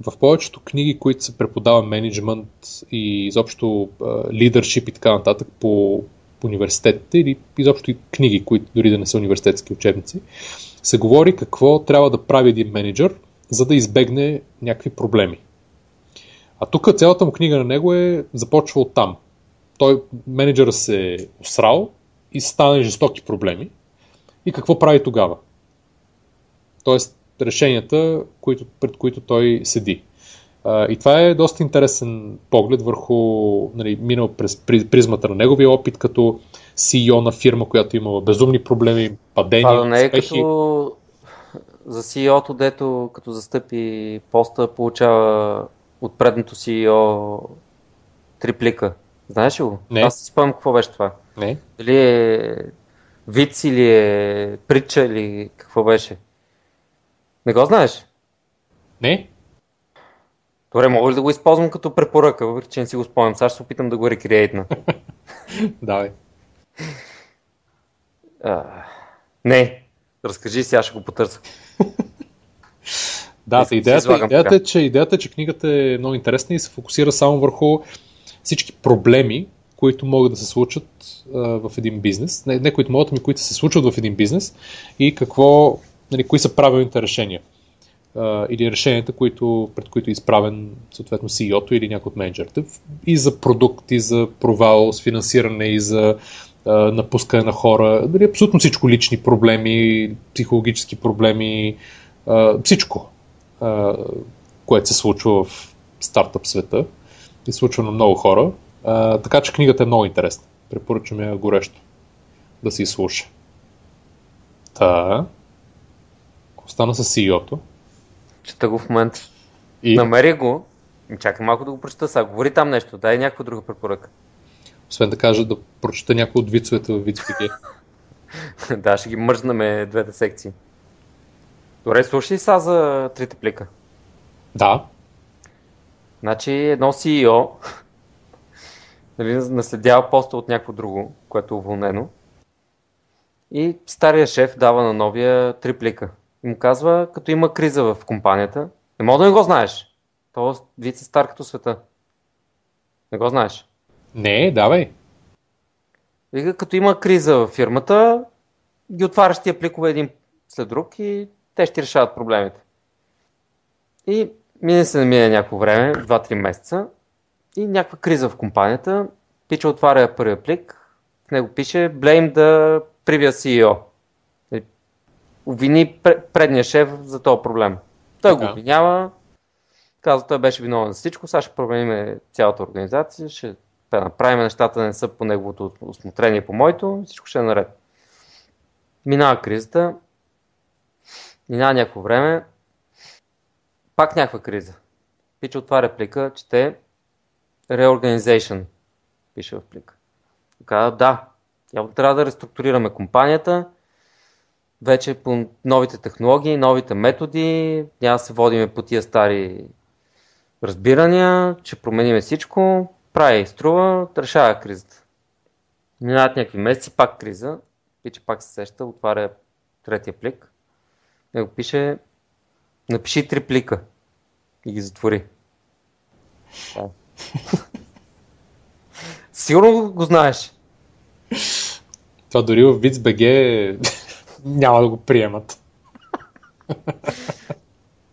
в повечето книги, които се преподава менеджмент и изобщо лидършип и така нататък по университетите или изобщо и книги, които дори да не са университетски учебници, се говори какво трябва да прави един менеджер, за да избегне някакви проблеми. А тук цялата му книга на него започва от там. той менеджера се е усрал и стане жестоки проблеми. И какво прави тогава? Тоест решенията, пред които той седи. И това е доста интересен поглед върху, нали, минал през призмата на неговия опит като CEO на фирма, която имала безумни проблеми, падения, успехи. Не е като за CEO-то, дето като застъпи поста, получава от предното CEO триплика. Знаеш ли го? Не. Аз си спомням какво беше това. Не. Дали е виц или е притча или какво беше? Не го знаеш? Не. Добре, мога ли да го използвам като препоръка, въпреки че не си го спомням? Сега ще се опитам да го рекреейтна. Давай. Не, разкажи си, аз ще го потърся. Да, идеята е, че книгата е много интересна и се фокусира само върху всички проблеми, които могат да се случат в един бизнес. Не които могат, но които се случват в един бизнес и какво, нали, кои са правилните решения. Или решенията, пред които е изправен съответно CEO-то или някой от менеджерите. И за продукт, и за провал с финансиране, и за напускане на хора. Дали абсолютно всичко, лични проблеми, психологически проблеми, всичко, което се случва в стартъп света и случва на много хора. Така че книгата е много интересна. Препоръчвам я горещо да се изслуша. Та, остана с CEO-то. Чета го в момента. И? Намери го. Чакай малко да го прочета сега. Говори там нещо. Дай някаква друга препоръка. Освен да кажа да прочета някои от вицовете в вицовите. Да, ще ги мръзнаме двете секции. Добре, слушай сега за трите плика. Да. Значи едно CEO наследява поста от някакво друго, което е уволнено. И стария шеф дава на новия три плика. И му казва, като има криза в компанията, не мога да не го знаеш. То вице стар като света. Не го знаеш. Не, давай. Вика, като има криза в фирмата, ги отваряш тия пликове един след друг и те ще решават проблемите. И мине някакво време, 2-3 месеца, и някаква криза в компанията. Пича отваря първия плик, в него пише Blame the previous CEO. Обвини предния шеф за този проблем. Той го обвинява, казва, той беше виновен за всичко, сега ще променим цялата организация, ще направим нещата, не са по неговото усмотрение, по моето, всичко ще е наред. Минава кризата, минава някакво време, пак някаква криза. Пича отваря плика, чете Reorganization, пише в плика. Казва, да, явно трябва да реструктурираме компанията, вече по новите технологии, новите методи, няма да се водиме по тия стари разбирания, че промениме всичко, прави, струва, решава кризата. Минават някакви месеци, пак криза, пича пак се сеща, отваря третия плик, него пише, напиши три плика и ги затвори. Сигурно го знаеш. Това дори в Вицбг е... Няма да го приемат.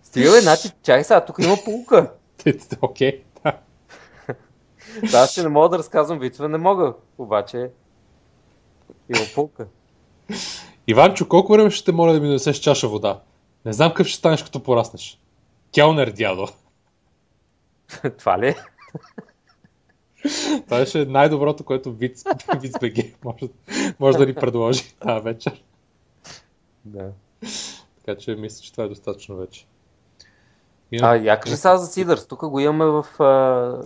Стига, значи, чай сега, тук има полука. Окей, да. Да, ще не мога да разказвам вицове, не мога, обаче има полука. Иванчо, колко време ще те моля да ми донесеш чаша вода? Не знам къв ще станеш като пораснеш. Келнер, дядо. Това ли е? Това ще е най-доброто, което Вицбг може да ни предложи тази вечер. Да. Така че мисля, че това е достатъчно вече. Я кажа сега за Сидърс, тук го имаме в...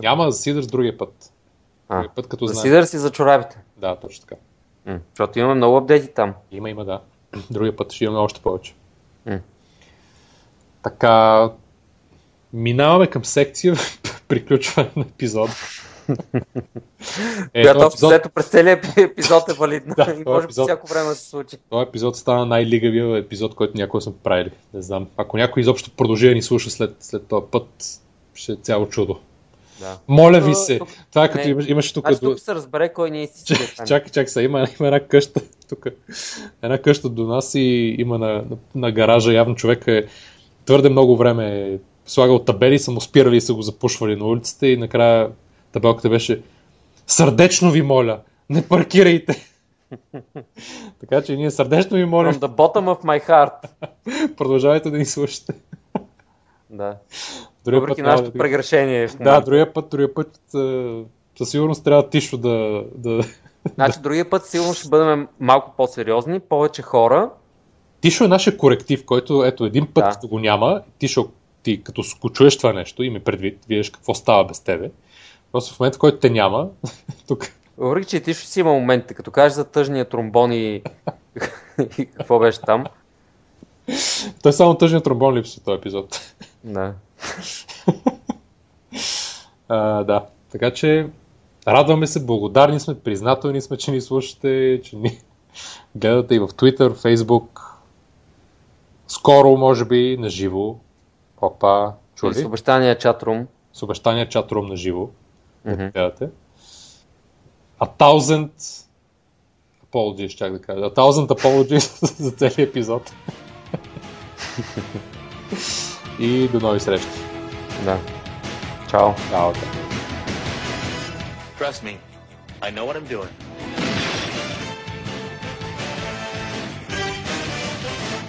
Няма за Сидърс другия път. Другия път като за Сидърс и за чорабите. Да, точно така. Защото имаме много апдейти там. Има, да. Другия път ще имаме още повече. Така, минаваме към секция приключване на епизод. Която общо през целият епизод е валидна. Да, и може по всяко време да се случи. Този епизод стана най-лигавия епизод, който някога сме правили. Не знам. Ако някой изобщо продължи да ни слуша след този път, ще е цяло чудо. Да. Моля ви се. Тук... Това е като имаше тук... Тук се разбере кой не е си. Чакай сега. Има една къща тук. Една къща до нас и има на гаража. Явно човек е твърде много време слагал табели, са му спирали и са го запушвали на улицата и накрая табелката беше Сърдечно ви моля, не паркирайте. Така че ние сърдечно ви молим. From the bottom of my heart. Продължавайте да ни слушате. Да. Въпреки нашето прегрешение. Да, другия път със сигурност трябва тишо да... Значи другия път сигурно ще бъдем малко по-сериозни, повече хора. Тишо е нашия коректив, който ето един път, като го няма, Тишо, ти като чуеш това нещо и ми предвид, видиш какво става без тебе. Просто в момента, в който те няма, тук... Въпреки че Тишо си има моментите, като кажеш за тъжния тромбон и какво беше там. Той само тъжния тромбон липсва този епизод. Да. Да, така че радваме се, благодарни сме, признателни сме, че ни слушате, че ни гледате и в Twitter, Facebook. Скоро, може би, на живо. Опа, чули? С обещания чатрум. С обещания чатрум на живо. Гледате. A thousand apologies, щях да кажа. A thousand apologies за целият епизод. И до нови срещи. Да. Чао. Trust me, I know what I'm doing.